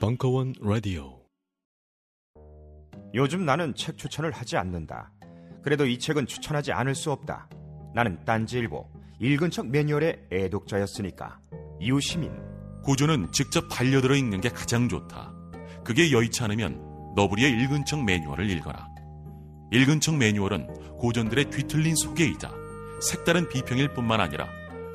벙커원 라디오. 요즘 나는 책 추천을 하지 않는다. 그래도 이 책은 추천하지 않을 수 없다. 나는 딴지일보 읽은 척 매뉴얼의 애독자였으니까. 유시민. 고전은 직접 반려들어 읽는 게 가장 좋다. 그게 여의치 않으면 너부리의 읽은 척 매뉴얼을 읽어라. 읽은 척 매뉴얼은 고전들의 뒤틀린 소개이자 색다른 비평일 뿐만 아니라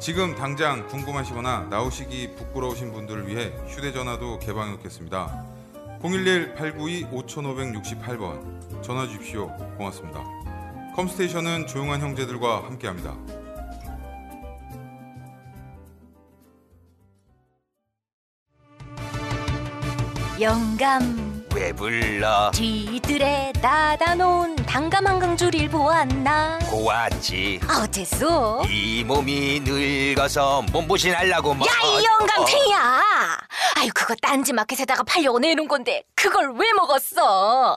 지금 당장 궁금하시거나 나오시기 부끄러우신 분들을 위해 휴대전화도 개방해놓겠습니다. 011-892-5568번 전화주십시오. 고맙습니다. 컴스테이션은 조용한 형제들과 함께합니다. 영감 왜 불러? 뒤뜰에 닫아놓은 단감 한강줄일 보았나? 보았지. 어째서? 이 몸이 늙어서 몸보신하려고 뭐. 야, 이 영감탱이야! 아유, 그거 딴지 마켓에다가 팔려고 내놓은 건데 그걸 왜 먹었어? 어?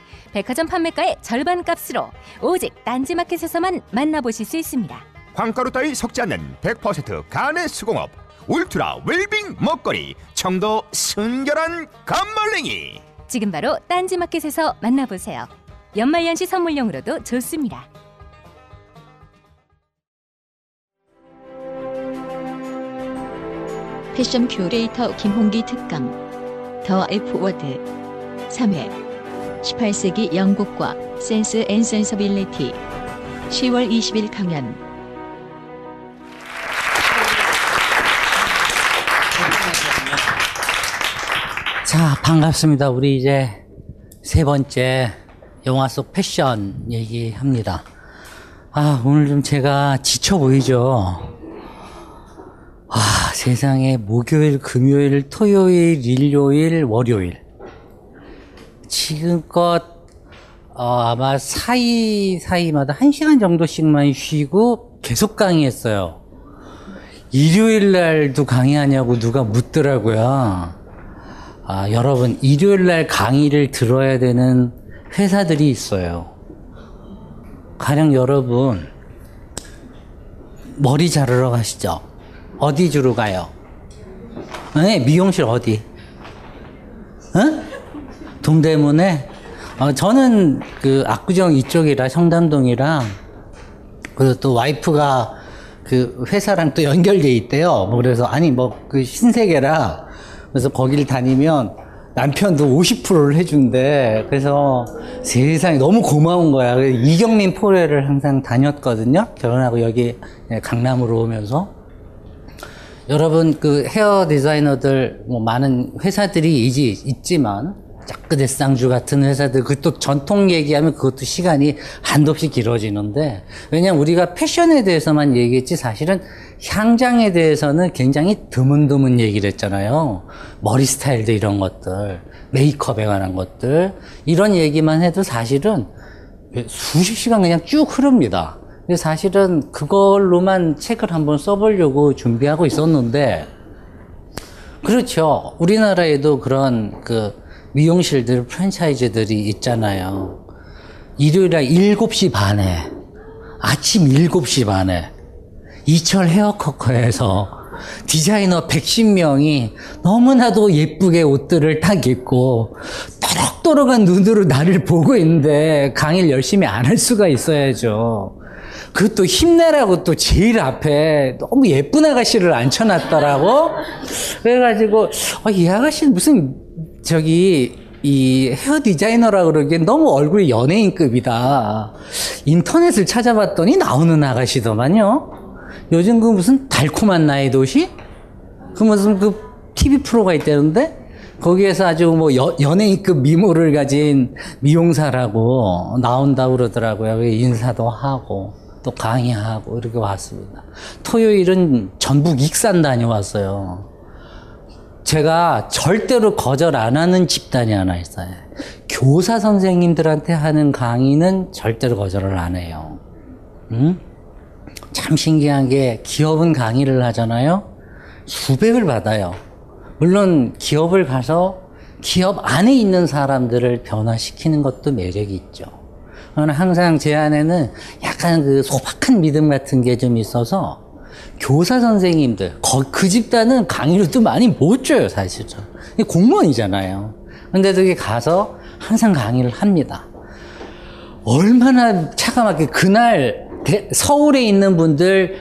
백화점 판매가의 절반값으로 오직 딴지마켓에서만 만나보실 수 있습니다. 황가루 따위 섞지 않는 100% 간의 수공업 울트라 웰빙 먹거리 청도 순결한 감말랭이. 지금 바로 딴지마켓에서 만나보세요. 연말연시 선물용으로도 좋습니다. 패션 큐레이터 김홍기 특강 더 F 워드 3회 18세기 영국과 Sense and Sensibility 10월 20일 강연. 자, 반갑습니다. 우리 이제 세 번째 영화 속 패션 얘기합니다. 아, 오늘 좀 제가 지쳐 보이죠? 아, 세상에 목요일, 금요일, 토요일, 일요일, 월요일 지금껏 아마 사이사이마다 1시간 정도씩만 쉬고 계속 강의했어요. 일요일날도 강의하냐고 누가 묻더라고요. 아, 여러분, 일요일날 강의를 들어야 되는 회사들이 있어요. 가령 여러분 머리 자르러 가시죠. 어디 주로 가요? 네, 미용실 어디? 응? 동대문에? 저는 그 압구정 이쪽이라, 청담동이라, 그리고 또 와이프가 그 회사랑 또 연결돼 있대요. 그래서 아니 뭐 그 신세계라, 그래서 거기를 다니면 남편도 50%를 해준대. 그래서 세상에 너무 고마운 거야. 그래서 이경민 포레를 항상 다녔거든요. 결혼하고 여기 강남으로 오면서. 여러분 그 헤어 디자이너들 뭐 많은 회사들이 있지만 짜끄대 쌍주 같은 회사들, 그 또 전통 얘기하면 그것도 시간이 한없이 길어지는데, 왜냐면 우리가 패션에 대해서만 얘기했지 사실은 향장에 대해서는 굉장히 드문드문 얘기를 했잖아요. 머리 스타일도 이런 것들, 메이크업에 관한 것들, 이런 얘기만 해도 사실은 수십 시간 그냥 쭉 흐릅니다. 근데 사실은 그걸로만 책을 한번 써보려고 준비하고 있었는데, 그렇죠. 우리나라에도 그런 그 미용실들, 프랜차이즈들이 있잖아요. 일요일에 7시 반에, 아침 7시 반에, 이철 헤어커커에서 디자이너 110명이 너무나도 예쁘게 옷들을 딱 입고 또록또록한 눈으로 나를 보고 있는데 강의를 열심히 안 할 수가 있어야죠. 그것도 힘내라고 또 제일 앞에 너무 예쁜 아가씨를 앉혀놨더라고. 그래가지고 이 아가씨는 무슨 이 헤어 디자이너라고 그러기엔 너무 얼굴이 연예인급이다. 인터넷을 찾아봤더니 나오는 아가씨더만요. 요즘 그 무슨 달콤한 나의 도시? 그 무슨 그 TV 프로가 있다는데? 거기에서 아주 뭐 연예인급 미모를 가진 미용사라고 나온다고 그러더라고요. 인사도 하고, 또 강의하고, 이렇게 왔습니다. 토요일은 전북 익산 다녀왔어요. 제가 절대로 거절 안 하는 집단이 하나 있어요. 교사 선생님들한테 하는 강의는 절대로 거절을 안 해요. 응? 참 신기한 게 기업은 강의를 하잖아요. 수백을 받아요. 물론 기업을 가서 기업 안에 있는 사람들을 변화시키는 것도 매력이 있죠. 저는 항상 제 안에는 약간 그 소박한 믿음 같은 게 좀 있어서 교사 선생님들, 그 집단은 강의를 또 많이 못 줘요, 사실은. 공무원이잖아요. 근데 저기 가서 항상 강의를 합니다. 얼마나 차가맣게 그날 서울에 있는 분들이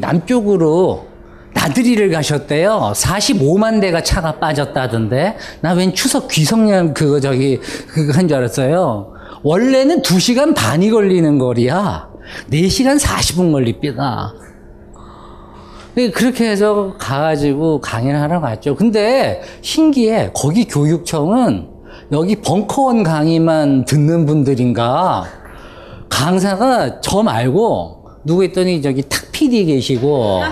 남쪽으로 나들이를 가셨대요. 45만 대가 차가 빠졌다던데. 나 웬 추석 귀성량 그거 한 줄 알았어요. 원래는 2시간 반이 걸리는 거리야. 4시간 40분 걸립니다. 그렇게 해서 가가지고 강의를 하러 갔죠. 근데 신기해. 거기 교육청은 여기 벙커원 강의만 듣는 분들인가 강사가 저 말고 누구 했더니 저기 탁 PD 계시고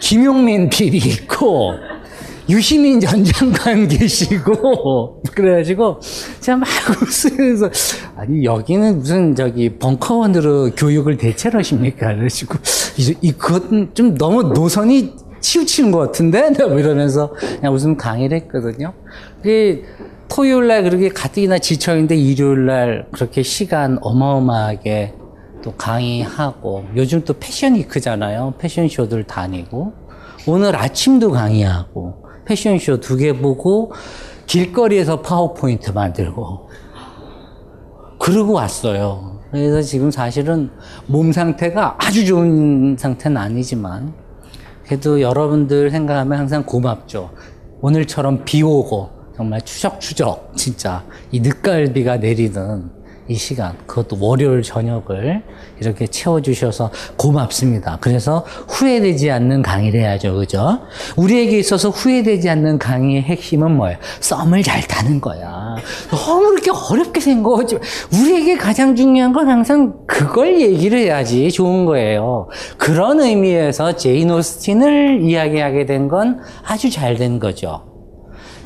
김용민 PD 있고 유시민 전 장관 계시고 그래가지고 제가 막 웃으면서 아니 여기는 무슨 벙커원으로 교육을 대체로 하십니까? 그래가지고 그것은 좀 너무 노선이 치우치는 것 같은데? 이러면서 그냥 웃으면 강의를 했거든요. 그게 토요일날 그렇게 가뜩이나 지쳐있는데 일요일날 그렇게 시간 어마어마하게 또 강의하고 요즘 또 패션이 크잖아요. 패션쇼들 다니고 오늘 아침도 강의하고 패션쇼 2개 보고 길거리에서 파워포인트 만들고 그러고 왔어요. 그래서 지금 사실은 몸 상태가 아주 좋은 상태는 아니지만 그래도 여러분들 생각하면 항상 고맙죠. 오늘처럼 비 오고 정말 추적추적 진짜 이 늦가을비가 내리는 이 시간, 그것도 월요일 저녁을 이렇게 채워주셔서 고맙습니다. 그래서 후회되지 않는 강의를 해야죠. 그죠? 우리에게 있어서 후회되지 않는 강의의 핵심은 뭐예요? 썸을 잘 타는 거야. 너무 이렇게 어렵게 생각하지. 우리에게 가장 중요한 건 항상 그걸 얘기를 해야지 좋은 거예요. 그런 의미에서 제인 오스틴을 이야기하게 된 건 아주 잘 된 거죠.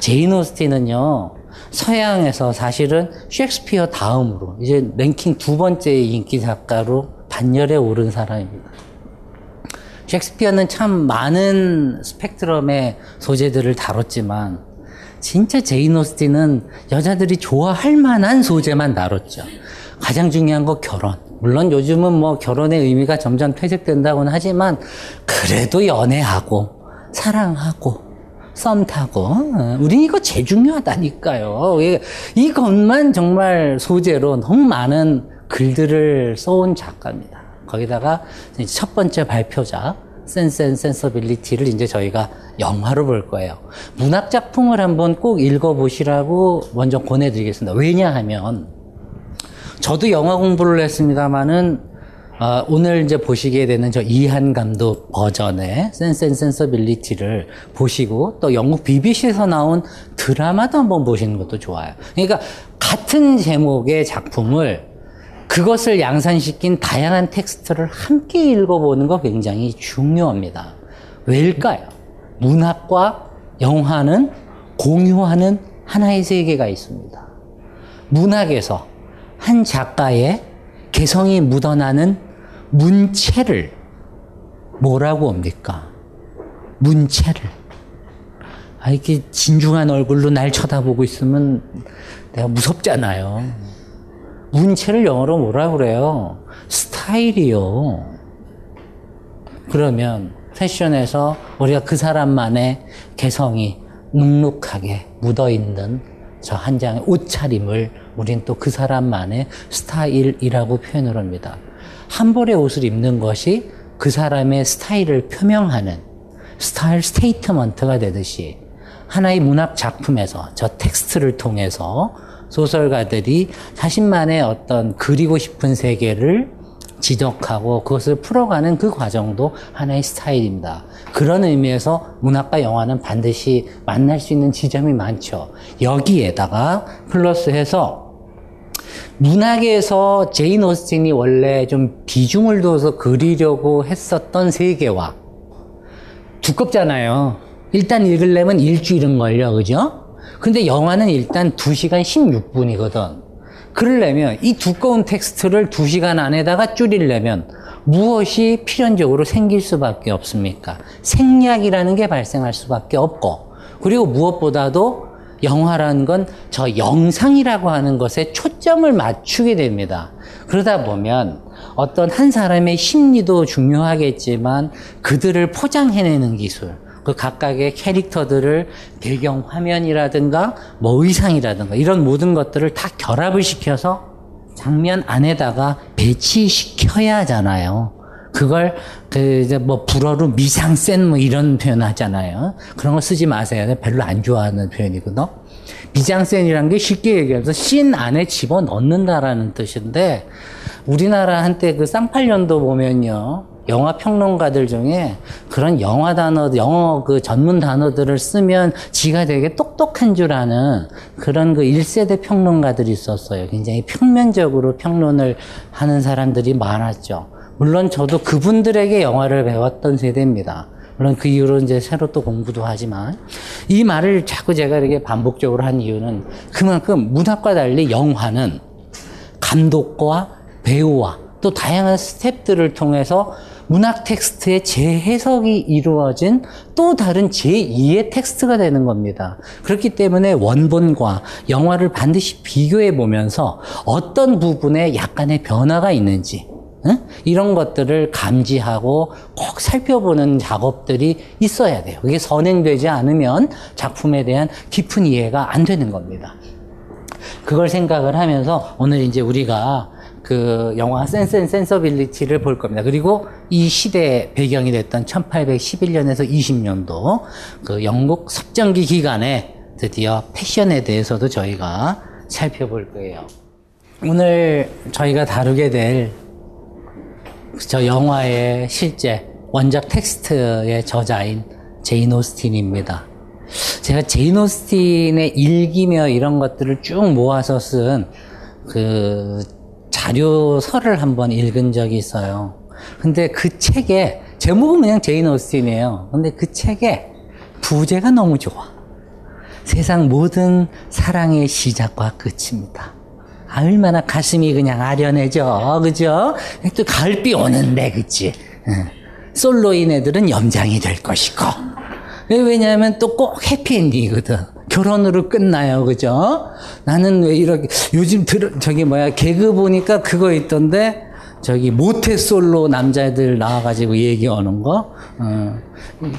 제인 오스틴은요. 서양에서 사실은 셰익스피어 다음으로 이제 랭킹 2번째 인기 작가로 반열에 오른 사람입니다. 셰익스피어는 참 많은 스펙트럼의 소재들을 다뤘지만 진짜 제인 오스틴은 여자들이 좋아할 만한 소재만 다뤘죠. 가장 중요한 거 결혼. 물론 요즘은 뭐 결혼의 의미가 점점 퇴색된다고는 하지만 그래도 연애하고 사랑하고 썸 타고 우린 이거 제일 중요하다니까요. 이것만 정말 소재로 너무 많은 글들을 써온 작가입니다. 거기다가 첫 번째 발표작 Sense and Sensibility를 이제 저희가 영화로 볼 거예요. 문학 작품을 한번 꼭 읽어보시라고 먼저 권해드리겠습니다. 왜냐하면 저도 영화 공부를 했습니다마는 오늘 이제 보시게 되는 저 이한 감독 버전의 Sense and Sensibility를 보시고 또 영국 BBC에서 나온 드라마도 한번 보시는 것도 좋아요. 그러니까 같은 제목의 작품을 그것을 양산시킨 다양한 텍스트를 함께 읽어보는 거 굉장히 중요합니다. 왜일까요? 문학과 영화는 공유하는 하나의 세계가 있습니다. 문학에서 한 작가의 개성이 묻어나는 문체를 뭐라고 합니까? 문체를. 이렇게 진중한 얼굴로 날 쳐다보고 있으면 내가 무섭잖아요. 문체를 영어로 뭐라고 그래요? 스타일이요. 그러면 패션에서 우리가 그 사람만의 개성이 눅눅하게 묻어있는 저 한 장의 옷차림을 우린 또 그 사람만의 스타일이라고 표현을 합니다. 한 벌의 옷을 입는 것이 그 사람의 스타일을 표명하는 스타일 스테이트먼트가 되듯이 하나의 문학 작품에서 저 텍스트를 통해서 소설가들이 자신만의 어떤 그리고 싶은 세계를 지적하고 그것을 풀어가는 그 과정도 하나의 스타일입니다. 그런 의미에서 문학과 영화는 반드시 만날 수 있는 지점이 많죠. 여기에다가 플러스해서 문학에서 제인 오스틴이 원래 좀 비중을 둬서 그리려고 했었던 세계와 두껍잖아요. 일단 읽으려면 일주일은 걸려, 그죠? 근데 영화는 일단 2시간 16분이거든. 그러려면 이 두꺼운 텍스트를 2시간 안에다가 줄이려면 무엇이 필연적으로 생길 수밖에 없습니까? 생략이라는 게 발생할 수밖에 없고, 그리고 무엇보다도 영화라는 건 저 영상이라고 하는 것에 초점을 맞추게 됩니다. 그러다 보면 어떤 한 사람의 심리도 중요하겠지만 그들을 포장해내는 기술, 그 각각의 캐릭터들을 배경 화면이라든가 뭐 의상이라든가 이런 모든 것들을 다 결합을 시켜서 장면 안에다가 배치시켜야 하잖아요. 그걸 이제 뭐 불어로 미상센 뭐 이런 표현 하잖아요. 그런 거 쓰지 마세요. 별로 안 좋아하는 표현이거든. 미장센이란 게 쉽게 얘기해서 씬 안에 집어 넣는다라는 뜻인데, 우리나라 한때 그 쌍팔년도 보면요, 영화 평론가들 중에 그런 영화 단어, 영어 그 전문 단어들을 쓰면 지가 되게 똑똑한 줄 아는 그런 그 1세대 평론가들이 있었어요. 굉장히 평면적으로 평론을 하는 사람들이 많았죠. 물론 저도 그분들에게 영화를 배웠던 세대입니다. 물론 그 이후로 이제 새로 또 공부도 하지만, 이 말을 자꾸 제가 이렇게 반복적으로 한 이유는 그만큼 문학과 달리 영화는 감독과 배우와 또 다양한 스텝들을 통해서 문학 텍스트의 재해석이 이루어진 또 다른 제2의 텍스트가 되는 겁니다. 그렇기 때문에 원본과 영화를 반드시 비교해 보면서 어떤 부분에 약간의 변화가 있는지, 이런 것들을 감지하고 꼭 살펴보는 작업들이 있어야 돼요. 그게 선행되지 않으면 작품에 대한 깊은 이해가 안 되는 겁니다. 그걸 생각을 하면서 오늘 이제 우리가 그 영화 센스 앤 센서빌리티를 볼 겁니다. 그리고 이 시대의 배경이 됐던 1811년에서 20년도 그 영국 섭정기 기간에 드디어 패션에 대해서도 저희가 살펴볼 거예요. 오늘 저희가 다루게 될 저 영화의 실제 원작 텍스트의 저자인 제인 오스틴입니다. 제가 제인 오스틴의 일기며 이런 것들을 쭉 모아서 쓴 그 자료서를 한번 읽은 적이 있어요. 근데 그 책에, 제목은 그냥 제인 오스틴이에요. 근데 그 책에 부제가 너무 좋아. 세상 모든 사랑의 시작과 끝입니다. 얼마나 가슴이 그냥 아련해져, 그죠? 또 가을비 오는데, 그치? 솔로인 애들은 염장이 될 것이고. 왜냐하면 또 꼭 해피엔딩이거든. 결혼으로 끝나요, 그죠? 나는 왜 이렇게, 요즘 개그 보니까 그거 있던데, 모태솔로 남자애들 나와가지고 얘기하는 거,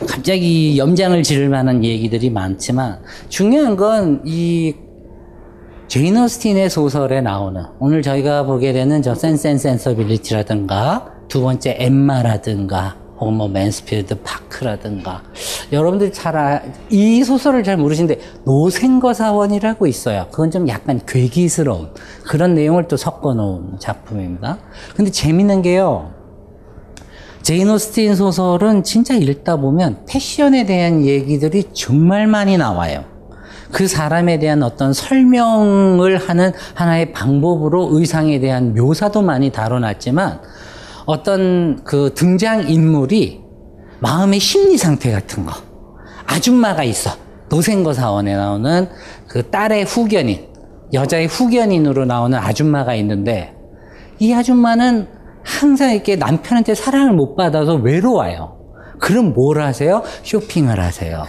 갑자기 염장을 지를 만한 얘기들이 많지만, 중요한 건 이 제인 오스틴의 소설에 나오는, 오늘 저희가 보게 되는 저 센스 앤 센서빌리티라든가 두 번째 엠마라든가 오머 맨스필드 파크라든가, 여러분들 이 소설을 잘 모르시는데 노생거사원이라고 있어요. 그건 좀 약간 괴기스러운 그런 내용을 또 섞어 놓은 작품입니다. 근데 재밌는 게요, 제인 오스틴 소설은 진짜 읽다 보면 패션에 대한 얘기들이 정말 많이 나와요. 그 사람에 대한 어떤 설명을 하는 하나의 방법으로 의상에 대한 묘사도 많이 다뤄놨지만, 어떤 그 등장인물이 마음의 심리 상태 같은 거, 아줌마가 있어, 노생거사원에 나오는 그 딸의 후견인, 여자의 후견인으로 나오는 아줌마가 있는데, 이 아줌마는 항상 이렇게 남편한테 사랑을 못 받아서 외로워요. 그럼 뭘 하세요? 쇼핑을 하세요.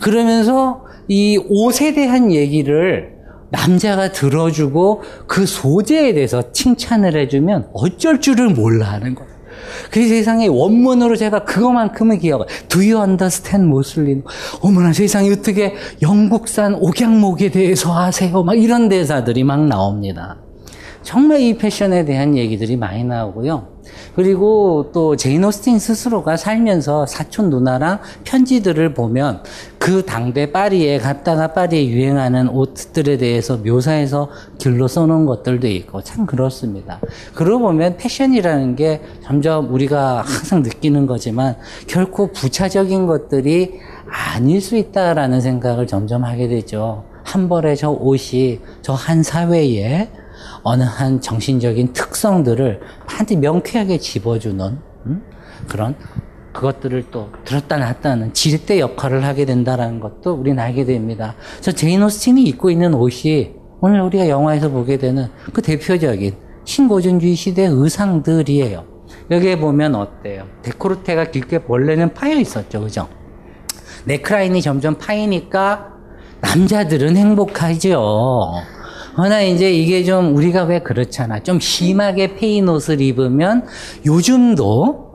그러면서 이 옷에 대한 얘기를 남자가 들어주고 그 소재에 대해서 칭찬을 해주면 어쩔 줄을 몰라 하는 거예요. 그 세상에 원문으로 제가 그거만큼은 기억을, Do you understand 모슬린? 어머나 세상에, 어떻게 영국산 옥양목에 대해서 아세요? 막 이런 대사들이 막 나옵니다. 정말 이 패션에 대한 얘기들이 많이 나오고요. 그리고 또 제인 오스틴 스스로가 살면서 사촌 누나랑 편지들을 보면 그 당대 파리에 갔다가 파리에 유행하는 옷들에 대해서 묘사해서 글로 써놓은 것들도 있고 참 그렇습니다. 그러고 보면 패션이라는 게 점점 우리가 항상 느끼는 거지만 결코 부차적인 것들이 아닐 수 있다라는 생각을 점점 하게 되죠. 한 벌의 저 옷이 저 한 사회에 어느 한 정신적인 특성들을 반드시 명쾌하게 집어주는 그런 그것들을 또 들었다 놨다 하는 지렛대 역할을 하게 된다는 것도 우리는 알게 됩니다. 그래서 제인 오스틴이 입고 있는 옷이 오늘 우리가 영화에서 보게 되는 그 대표적인 신고전주의 시대의 의상들이에요. 여기에 보면 어때요? 데코르테가 길게 원래는 파여 있었죠, 그죠? 네크라인이 점점 파이니까 남자들은 행복하죠. 그러나 이제 이게 좀 우리가 왜 그렇잖아, 좀 심하게 패인 옷을 입으면 요즘도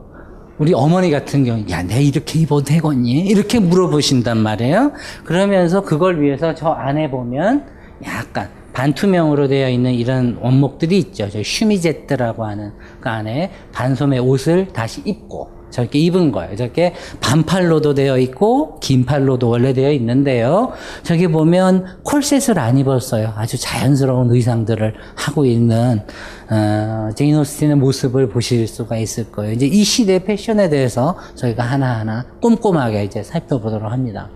우리 어머니 같은 경우, 야, 내가 이렇게 입어도 되겠니? 이렇게 물어보신단 말이에요. 그러면서 그걸 위해서 저 안에 보면 약간 반투명으로 되어 있는 이런 원목들이 있죠. 저 슈미제트라고 하는 그 안에 반소매 옷을 다시 입고 저렇게 입은 거예요. 저렇게 반팔로도 되어 있고 긴팔로도 원래 되어 있는데요, 저기 보면 콜셋을 안 입었어요. 아주 자연스러운 의상들을 하고 있는 제인 오스틴의 모습을 보실 수가 있을 거예요. 이제 이 시대 패션에 대해서 저희가 하나하나 꼼꼼하게 이제 살펴보도록 합니다.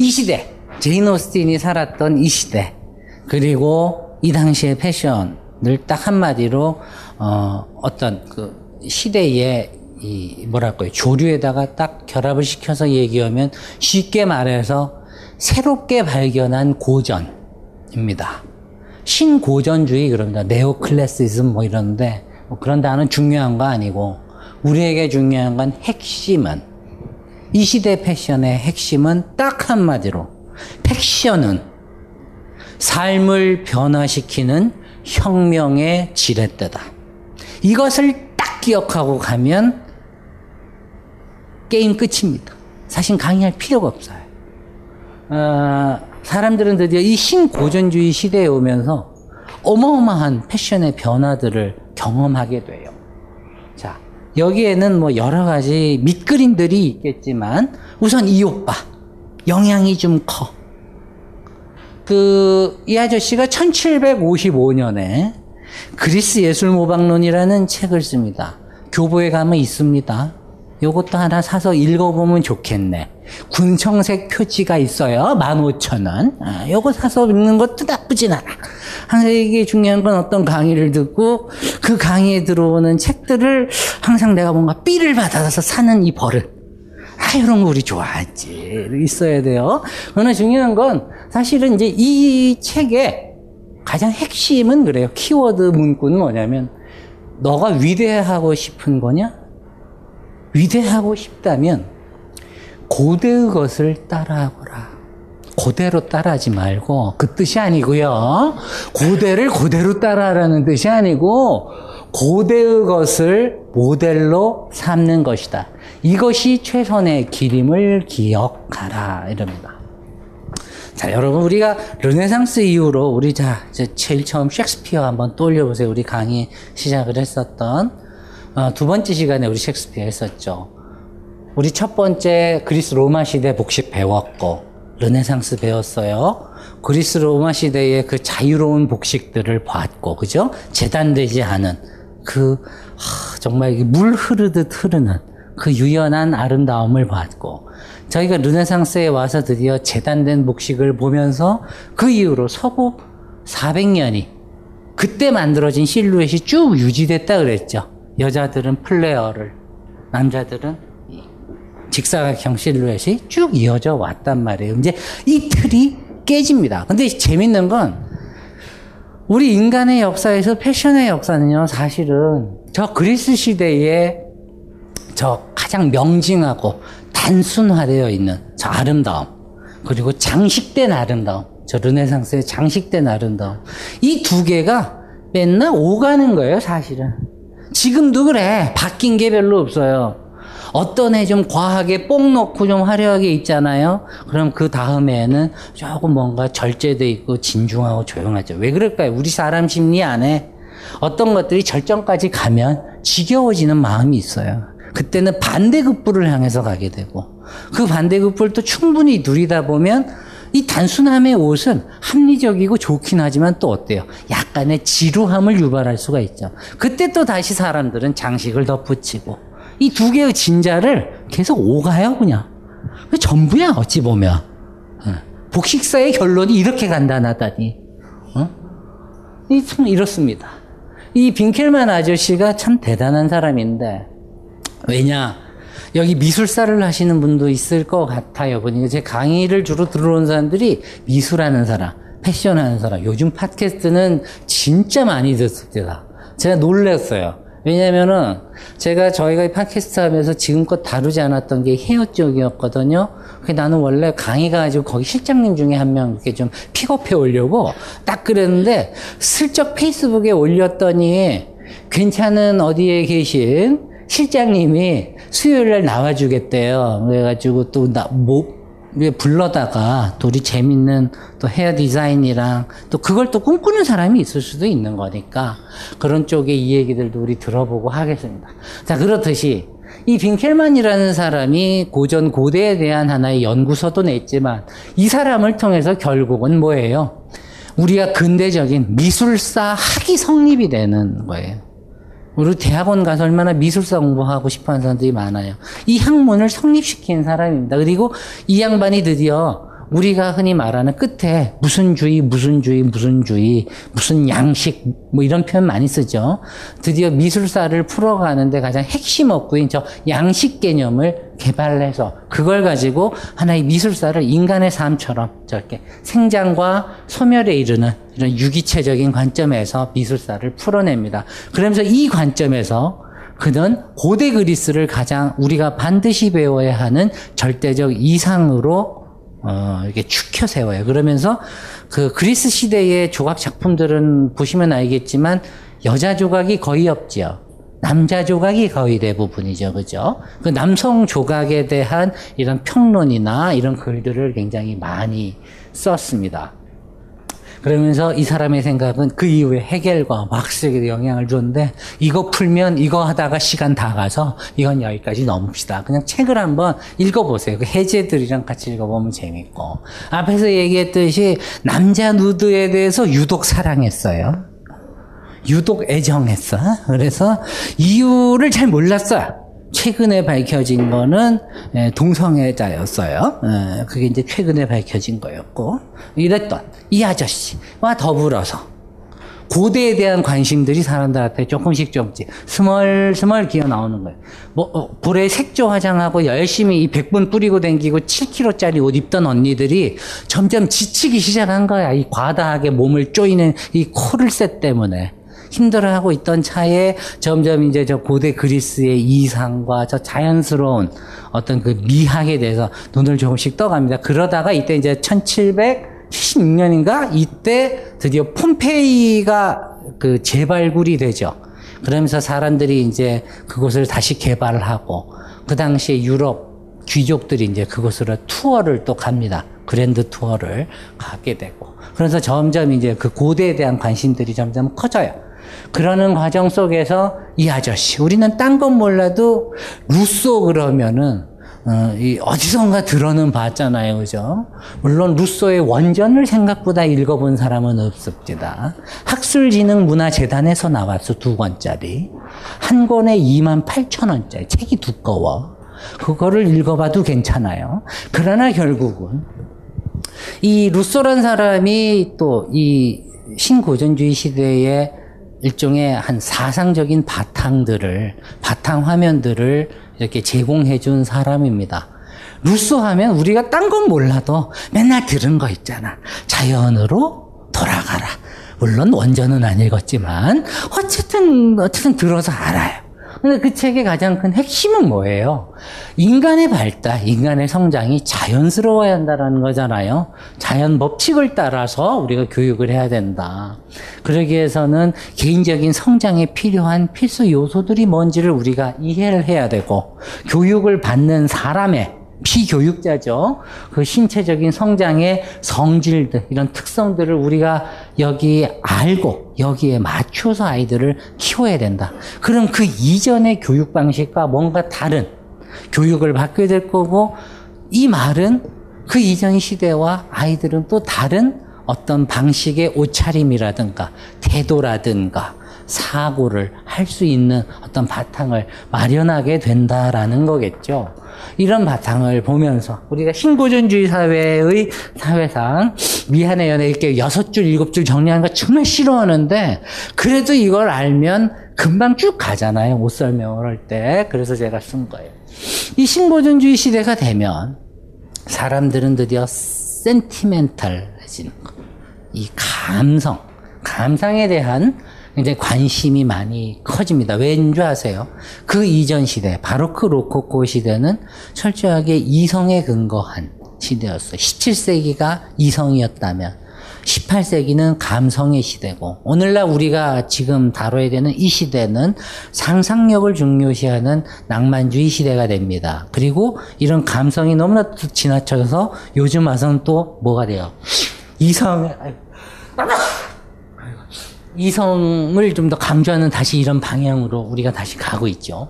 이 시대, 제인 오스틴이 살았던 이 시대, 그리고 이 당시의 패션을 딱 한마디로 어떤 그 시대의 이 뭐랄까요, 조류에다가 딱 결합을 시켜서 얘기하면 쉽게 말해서 새롭게 발견한 고전입니다. 신고전주의 그럽니다. 네오클래시즘 뭐 이러는데, 뭐 그런 단어는 중요한 거 아니고, 우리에게 중요한 건 핵심은, 이 시대 패션의 핵심은 딱 한마디로 패션은 삶을 변화시키는 혁명의 지렛대다. 이것을 딱 기억하고 가면 게임 끝입니다. 사실 강의할 필요가 없어요. 사람들은 드디어 이 신고전주의 시대에 오면서 어마어마한 패션의 변화들을 경험하게 돼요. 자, 여기에는 뭐 여러 가지 밑그림들이 있겠지만, 우선 이 오빠 영향이 좀 커. 이 아저씨가 1755년에 그리스 예술모방론이라는 책을 씁니다. 교보에 가면 있습니다. 요것도 하나 사서 읽어보면 좋겠네. 군청색 표지가 있어요. 15,000원. 요거 사서 읽는 것도 나쁘진 않아. 항상 이게 중요한 건 어떤 강의를 듣고 그 강의에 들어오는 책들을 항상 내가 뭔가 삐를 받아서 사는 이 버릇. 이런 거 우리 좋아하지. 있어야 돼요. 그러나 중요한 건 사실은 이제 이 책의 가장 핵심은 그래요. 키워드 문구는 뭐냐면, 너가 위대하고 싶은 거냐? 위대하고 싶다면 고대의 것을 따라하거라. 고대로 따라하지 말고, 그 뜻이 아니고요. 고대를 고대로 따라하라는 뜻이 아니고, 고대의 것을 모델로 삼는 것이다. 이것이 최선의 길임을 기억하라. 이럽니다. 자, 여러분, 우리가 르네상스 이후로 우리 제일 처음 셰익스피어 한번 또 올려보세요. 우리 강의 시작을 했었던 두 번째 시간에 우리 셰익스피어 했었죠. 우리 첫 번째 그리스 로마 시대 복식 배웠고 르네상스 배웠어요. 그리스 로마 시대의 그 자유로운 복식들을 봤고, 그죠? 재단되지 않은 그 정말 물 흐르듯 흐르는 그 유연한 아름다움을 봤고, 저희가 르네상스에 와서 드디어 재단된 복식을 보면서 그 이후로 서부 400년이 그때 만들어진 실루엣이 쭉 유지됐다 그랬죠. 여자들은 플레어를, 남자들은 직사각형 실루엣이 쭉 이어져 왔단 말이에요. 이제 이 틀이 깨집니다. 근데 재밌는 건 우리 인간의 역사에서 패션의 역사는요, 사실은 저 그리스 시대에 저 가장 명징하고 단순화되어 있는 저 아름다움, 그리고 장식된 아름다움, 저 르네상스의 장식된 아름다움, 이 두 개가 맨날 오가는 거예요. 사실은 지금도 그래. 바뀐 게 별로 없어요. 어떤 해 좀 과하게 뽕 넣고 좀 화려하게 있잖아요. 그럼 그 다음 해에는 조금 뭔가 절제돼 있고 진중하고 조용하죠. 왜 그럴까요? 우리 사람 심리 안에 어떤 것들이 절정까지 가면 지겨워지는 마음이 있어요. 그때는 반대급부를 향해서 가게 되고, 그 반대급부를 또 충분히 누리다 보면 이 단순함의 옷은 합리적이고 좋긴 하지만 또 어때요? 약간의 지루함을 유발할 수가 있죠. 그때 또 다시 사람들은 장식을 덧붙이고, 이 두 개의 진자를 계속 오가요, 그냥. 전부야, 어찌 보면. 복식사의 결론이 이렇게 간단하다니. 참 이렇습니다. 이 빈켈만 아저씨가 참 대단한 사람인데, 왜냐, 여기 미술사를 하시는 분도 있을 것 같아요. 보니까 제 강의를 주로 들어온 사람들이 미술하는 사람, 패션하는 사람, 요즘 팟캐스트는 진짜 많이 듣을 때다. 제가 놀랐어요. 왜냐면은 저희가 이 팟캐스트 하면서 지금껏 다루지 않았던 게 헤어 쪽이었거든요. 나는 원래 강의 가지고 거기 실장님 중에 한 명 이렇게 좀 픽업해 오려고 딱 그랬는데, 슬쩍 페이스북에 올렸더니 괜찮은 어디에 계신 실장님이 수요일날 나와주겠대요. 그래가지고 또 불러다가 또 우리 재밌는 또 헤어 디자인이랑 또 그걸 또 꿈꾸는 사람이 있을 수도 있는 거니까 그런 쪽에 이 얘기들도 우리 들어보고 하겠습니다. 자, 그렇듯이 이 빈켈만이라는 사람이 고전 고대에 대한 하나의 연구서도 냈지만, 이 사람을 통해서 결국은 뭐예요? 우리가 근대적인 미술사 학이 성립이 되는 거예요. 우리 대학원 가서 얼마나 미술사 공부하고 싶어하는 사람들이 많아요. 이 학문을 성립시킨 사람입니다. 그리고 이 양반이 드디어 우리가 흔히 말하는 끝에 무슨 주의, 무슨 양식, 뭐 이런 표현 많이 쓰죠. 드디어 미술사를 풀어가는데 가장 핵심 업구인 저 양식 개념을 개발해서 그걸 가지고 하나의 미술사를 인간의 삶처럼 저렇게 생장과 소멸에 이르는 이런 유기체적인 관점에서 미술사를 풀어냅니다. 그러면서 이 관점에서 그는 고대 그리스를 가장 우리가 반드시 배워야 하는 절대적 이상으로 이렇게 축혀 세워요. 그러면서 그 그리스 시대의 조각 작품들은 보시면 알겠지만 여자 조각이 거의 없지요. 남자 조각이 거의 대부분이죠. 그죠? 그 남성 조각에 대한 이런 평론이나 이런 글들을 굉장히 많이 썼습니다. 그러면서 이 사람의 생각은 그 이후에 헤겔과 막스에게도 영향을 줬는데, 이거 풀면 이거 하다가 시간 다 가서 이건 여기까지 넘읍시다. 그냥 책을 한번 읽어보세요. 그 해제들이랑 같이 읽어보면 재밌고, 앞에서 얘기했듯이 남자 누드에 대해서 유독 사랑했어요. 유독 애정했어. 그래서 이유를 잘 몰랐어요. 최근에 밝혀진 거는 동성애자였어요. 그게 이제 최근에 밝혀진 거였고, 이랬던 이 아저씨와 더불어서 고대에 대한 관심들이 사람들한테 조금씩 스멀스멀 기어 나오는 거예요. 불에 색조 화장하고 열심히 이 백분 뿌리고 댕기고 7kg짜리 옷 입던 언니들이 점점 지치기 시작한 거야. 이 과다하게 몸을 쪼이는 이 코르셋 때문에 힘들어하고 있던 차에 점점 이제 저 고대 그리스의 이상과 저 자연스러운 어떤 그 미학에 대해서 눈을 조금씩 떠갑니다. 그러다가 이때 이제 1776년인가? 이때 드디어 폼페이가 그 재발굴이 되죠. 그러면서 사람들이 이제 그곳을 다시 개발하고, 그 당시에 유럽 귀족들이 이제 그곳으로 투어를 또 갑니다. 그랜드 투어를 가게 되고. 그래서 점점 이제 그 고대에 대한 관심들이 점점 커져요. 그러는 과정 속에서 이 아저씨, 우리는 딴 건 몰라도 루소 그러면은 이 어디선가 들어는 봤잖아요, 그죠? 물론 루소의 원전을 생각보다 읽어본 사람은 없습니다. 학술진흥문화재단에서 나왔어, 2권짜리. 한 권에 28,000원짜리. 책이 두꺼워. 그거를 읽어봐도 괜찮아요. 그러나 결국은 이 루소란 사람이 또 이 신고전주의 시대의 일종의 한 사상적인 바탕화면들을 이렇게 제공해 준 사람입니다. 루소 하면 우리가 딴 건 몰라도 맨날 들은 거 있잖아. 자연으로 돌아가라. 물론 원전은 안 읽었지만 어쨌든 들어서 알아요. 근데 그 책의 가장 큰 핵심은 뭐예요? 인간의 발달, 인간의 성장이 자연스러워야 한다는 거잖아요. 자연 법칙을 따라서 우리가 교육을 해야 된다. 그러기 위해서는 개인적인 성장에 필요한 필수 요소들이 뭔지를 우리가 이해를 해야 되고, 교육을 받는 사람의 피교육자죠. 그 신체적인 성장의 성질들, 이런 특성들을 우리가 여기 알고 여기에 맞춰서 아이들을 키워야 된다. 그럼 그 이전의 교육 방식과 뭔가 다른 교육을 받게 될 거고, 이 말은 그 이전 시대와 아이들은 또 다른 어떤 방식의 옷차림이라든가 태도라든가 사고를 할 수 있는 어떤 바탕을 마련하게 된다라는 거겠죠. 이런 바탕을 보면서 우리가 신고전주의 사회의 사회상 미한의 연애 이렇게 6줄, 7줄 정리하는 거 정말 싫어하는데, 그래도 이걸 알면 금방 쭉 가잖아요. 옷 설명을 할 때. 그래서 제가 쓴 거예요. 이 신고전주의 시대가 되면 사람들은 드디어 센티멘탈해지는 거. 이 감상에 대한 굉장히 관심이 많이 커집니다. 왠 줄 아세요? 그 이전 시대, 바로크 로코코 시대는 철저하게 이성에 근거한 시대였어요. 17세기가 이성이었다면 18세기는 감성의 시대고, 오늘날 우리가 지금 다뤄야 되는 이 시대는 상상력을 중요시하는 낭만주의 시대가 됩니다. 그리고 이런 감성이 너무나 지나쳐서 요즘 와서는 또 뭐가 돼요? 이성을 좀 더 강조하는 다시 이런 방향으로 우리가 다시 가고 있죠.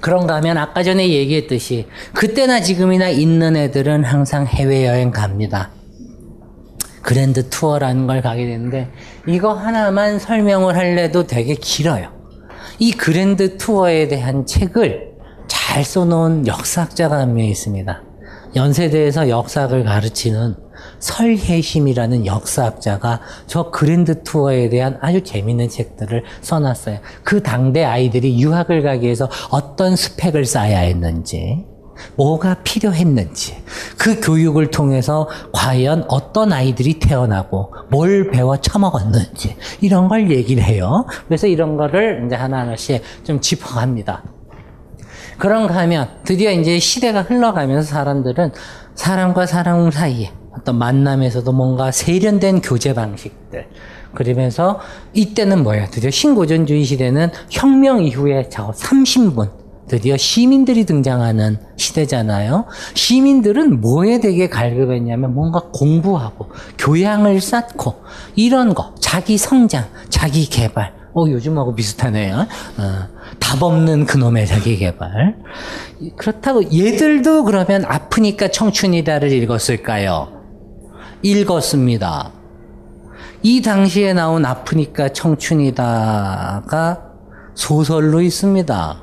그런가 하면 아까 전에 얘기했듯이 그때나 지금이나 있는 애들은 항상 해외여행 갑니다. 그랜드 투어라는 걸 가게 되는데, 이거 하나만 설명을 하려도 되게 길어요. 이 그랜드 투어에 대한 책을 잘 써놓은 역사학자가 한 명 있습니다. 연세대에서 역사학을 가르치는 설혜심이라는 역사학자가 저 그랜드 투어에 대한 아주 재밌는 책들을 써놨어요. 그 당대 아이들이 유학을 가기 위해서 어떤 스펙을 쌓아야 했는지, 뭐가 필요했는지, 그 교육을 통해서 과연 어떤 아이들이 태어나고 뭘 배워 처먹었는지, 이런 걸 얘기를 해요. 그래서 이런 거를 이제 하나하나씩 좀 짚어갑니다. 그런가 하면 드디어 이제 시대가 흘러가면서 사람들은 사람과 사람 사이에 어떤 만남에서도 뭔가 세련된 교제 방식들, 그러면서 이때는 뭐예요? 드디어 신고전주의 시대는 혁명 이후에 저 삼신분, 드디어 시민들이 등장하는 시대잖아요. 시민들은 뭐에 되게 갈급했냐면 뭔가 공부하고 교양을 쌓고 이런 거, 자기 성장, 자기 개발. 요즘하고 비슷하네요. 답 없는 그놈의 자기개발. 그렇다고 얘들도 그러면 아프니까 청춘이다를 읽었을까요? 읽었습니다. 이 당시에 나온 아프니까 청춘이다가 소설로 있습니다.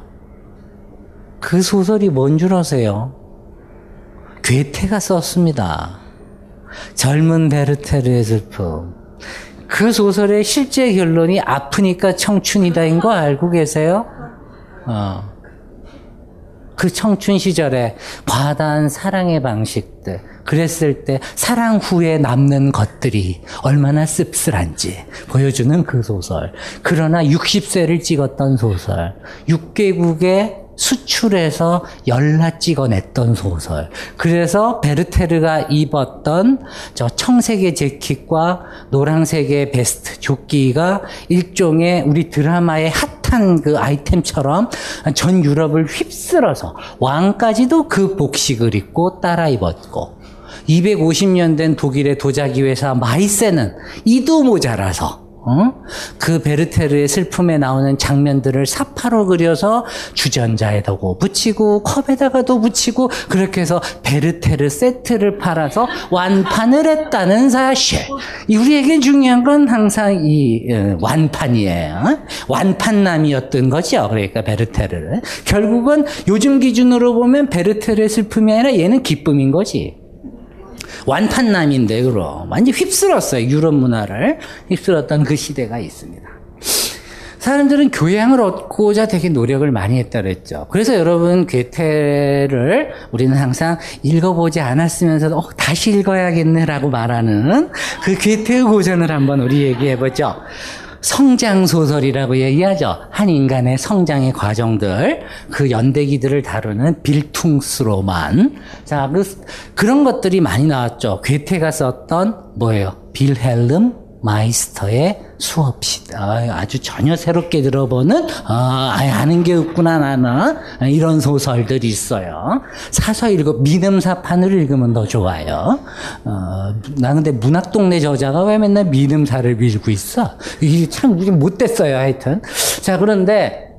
그 소설이 뭔 줄 아세요? 괴테가 썼습니다. 젊은 베르테르의 슬픔. 그 소설의 실제 결론이 아프니까 청춘이다인 거 알고 계세요? 그 청춘 시절에 과다한 사랑의 방식들, 그랬을 때 사랑 후에 남는 것들이 얼마나 씁쓸한지 보여주는 그 소설. 그러나 60세를 찍었던 소설, 6개국의 수출해서 열나 찍어냈던 소설. 그래서 베르테르가 입었던 저 청색의 재킷과 노란색의 베스트, 조끼가 일종의 우리 드라마의 핫한 그 아이템처럼 전 유럽을 휩쓸어서 왕까지도 그 복식을 입고 따라 입었고, 250년 된 독일의 도자기 회사 마이세는 이도 모자라서 그 베르테르의 슬픔에 나오는 장면들을 사파로 그려서 주전자에다가 붙이고 컵에다가도 붙이고 그렇게 해서 베르테르 세트를 팔아서 완판을 했다는 사실. 우리에겐 중요한 건 항상 이 완판이에요. 완판남이었던 거죠. 그러니까 베르테르를 결국은 요즘 기준으로 보면 베르테르의 슬픔이 아니라 얘는 기쁨인 거지. 완판남인데 그럼 완전 휩쓸었어요. 유럽 문화를 휩쓸었던 그 시대가 있습니다. 사람들은 교양을 얻고자 되게 노력을 많이 했다 그랬죠. 그래서 여러분 괴테를 우리는 항상 읽어보지 않았으면서도 다시 읽어야겠네라고 말하는 그 괴테의 고전을 한번 우리 얘기해보죠. 성장소설이라고 얘기하죠. 한 인간의 성장의 과정들, 그 연대기들을 다루는 빌퉁스로만. 자, 그런 것들이 많이 나왔죠. 괴테가 썼던 뭐예요? 빌헬름 마이스터의 수업시다. 아주 전혀 새롭게 들어보는, 아는 게 없구나, 나는. 이런 소설들이 있어요. 사서 읽어, 미음사판을 읽으면 더 좋아요. 나 근데 문학동네 저자가 왜 맨날 미음사를 밀고 있어? 이게 참 못됐어요, 하여튼. 자, 그런데,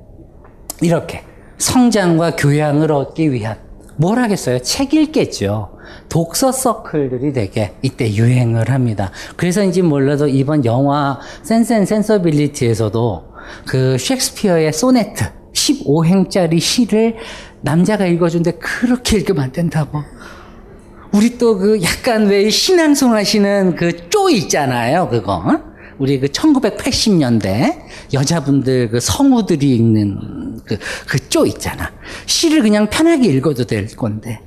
이렇게. 성장과 교양을 얻기 위한, 뭘 하겠어요? 책 읽겠죠. 독서 서클들이 되게 이때 유행을 합니다. 그래서인지 몰라도 이번 영화 센스 앤 센서빌리티에서도 그 셰익스피어의 소네트 15행짜리 시를 남자가 읽어준데 그렇게 읽으면 안 된다고. 우리 또 그 약간 왜 신앙송하시는 그 쪼 있잖아요. 그거. 우리 그 1980년대 여자분들 그 성우들이 읽는 그 쪼 있잖아. 시를 그냥 편하게 읽어도 될 건데.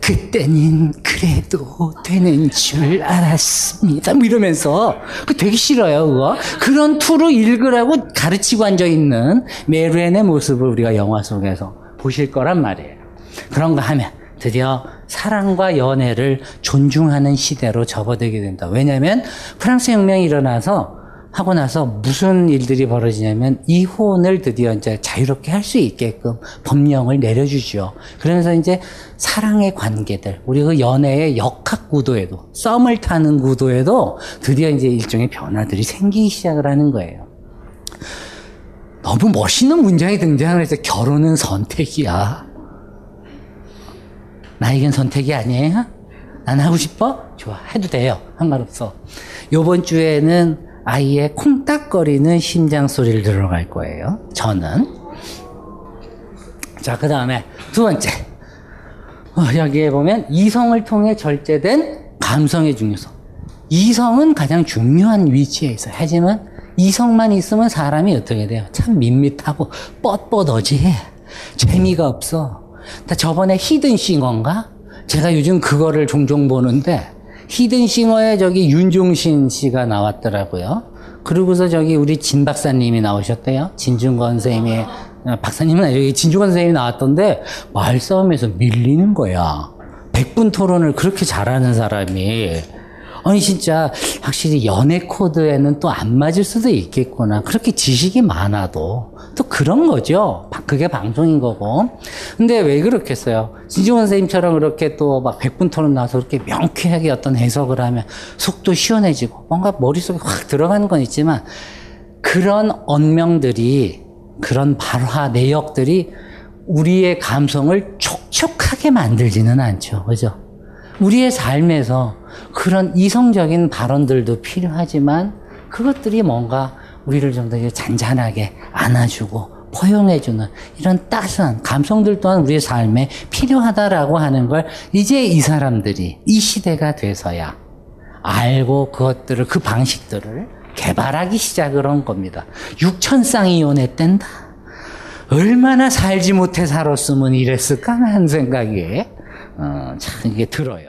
그때는 그래도 되는 줄 알았습니다. 뭐 이러면서. 그 되게 싫어요, 그거. 그런 투로 읽으라고 가르치고 앉아있는 메르엔의 모습을 우리가 영화 속에서 보실 거란 말이에요. 그런 거 하면 드디어 사랑과 연애를 존중하는 시대로 접어들게 된다. 왜냐면 프랑스 혁명이 일어나서 하고 나서 무슨 일들이 벌어지냐면 이혼을 드디어 이제 자유롭게 할 수 있게끔 법령을 내려주죠. 그러면서 이제 사랑의 관계들, 우리 그 연애의 역학 구도에도, 썸을 타는 구도에도 드디어 이제 일종의 변화들이 생기기 시작을 하는 거예요. 너무 멋있는 문장이 등장을 해서 결혼은 선택이야. 나에겐 선택이 아니에요? 난 하고 싶어? 좋아. 해도 돼요. 상관없어. 요번 주에는 아이의 콩닥거리는 심장 소리를 들어갈 거예요. 저는. 자, 그 다음에 두 번째. 여기에 보면 이성을 통해 절제된 감성의 중요성. 이성은 가장 중요한 위치에 있어요. 하지만 이성만 있으면 사람이 어떻게 돼요? 참 밋밋하고 뻣뻣하지. 재미가 없어. 나 저번에 히든싱어인가? 제가 요즘 그거를 종종 보는데 히든싱어에 저기 윤종신 씨가 나왔더라고요. 그러고서 저기 우리 진 박사님이 나오셨대요. 진중권 선생님이, 박사님은 아니고 진중권 선생님이 나왔던데 말싸움에서 밀리는 거야. 100분 토론을 그렇게 잘하는 사람이. 아니 진짜 확실히 연애 코드에는 또 안 맞을 수도 있겠구나. 그렇게 지식이 많아도 또 그런 거죠. 그게 방송인 거고. 근데 왜 그렇겠어요? 진지원 선생님처럼 그렇게 또 막 100분 토론 나와서 그렇게 명쾌하게 어떤 해석을 하면 속도 시원해지고 뭔가 머릿속에 확 들어가는 건 있지만 그런 언명들이, 그런 발화 내역들이 우리의 감성을 촉촉하게 만들지는 않죠. 그죠? 우리의 삶에서 그런 이성적인 발언들도 필요하지만 그것들이 뭔가 우리를 좀 더 잔잔하게 안아주고 포용해주는 이런 따스한 감성들 또한 우리의 삶에 필요하다라고 하는 걸 이제 이 사람들이 이 시대가 돼서야 알고 그것들을, 그 방식들을 개발하기 시작을 한 겁니다. 6,000쌍이 이혼했댄다. 얼마나 살지 못해 살았으면 이랬을까 하는 생각이 참 이게 들어요.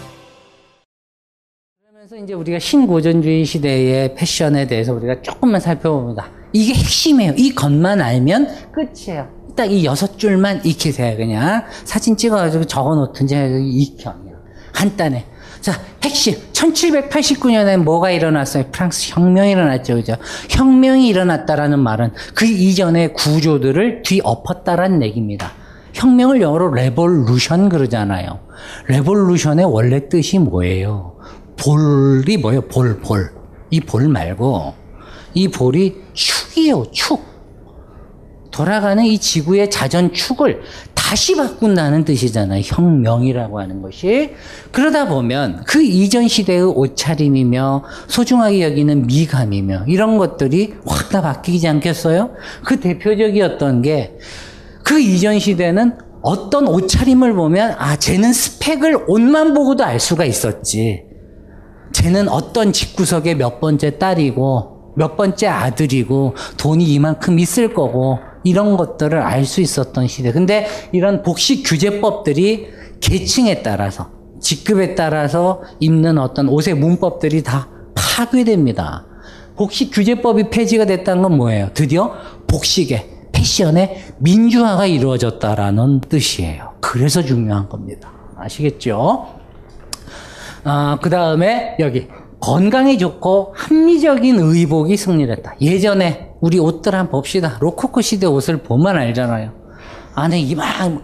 그래서 이제 우리가 신고전주의 시대의 패션에 대해서 우리가 조금만 살펴봅니다. 이게 핵심이에요. 이 것만 알면 끝이에요. 딱 이 6줄만 익히세요. 그냥 사진 찍어가지고 적어놓든지 익혀. 간단해. 자, 핵심. 1789년에 뭐가 일어났어요? 프랑스 혁명이 일어났죠. 그죠? 혁명이 일어났다라는 말은 그 이전의 구조들을 뒤엎었다라는 얘기입니다. 혁명을 영어로 레볼루션 그러잖아요. 레볼루션의 원래 뜻이 뭐예요? 볼이 뭐예요? 볼. 이 볼 말고 이 볼이 축이에요. 축. 돌아가는 이 지구의 자전축을 다시 바꾼다는 뜻이잖아요. 혁명이라고 하는 것이. 그러다 보면 그 이전 시대의 옷차림이며 소중하게 여기는 미감이며 이런 것들이 확 다 바뀌지 않겠어요? 그 대표적이었던 게 그 이전 시대는 어떤 옷차림을 보면 아, 쟤는 스펙을 옷만 보고도 알 수가 있었지. 쟤는 어떤 집구석의 몇 번째 딸이고 몇 번째 아들이고 돈이 이만큼 있을 거고 이런 것들을 알 수 있었던 시대. 근데 이런 복식 규제법들이 계층에 따라서 직급에 따라서 입는 어떤 옷의 문법들이 다 파괴됩니다. 복식 규제법이 폐지가 됐다는 건 뭐예요? 드디어 복식의 패션의 민주화가 이루어졌다라는 뜻이에요. 그래서 중요한 겁니다. 아시겠죠? 그 다음에 여기 건강에 좋고 합리적인 의복이 승리했다. 예전에 우리 옷들 한번 봅시다. 로코코 시대 옷을 보면 알잖아요. 안에 이만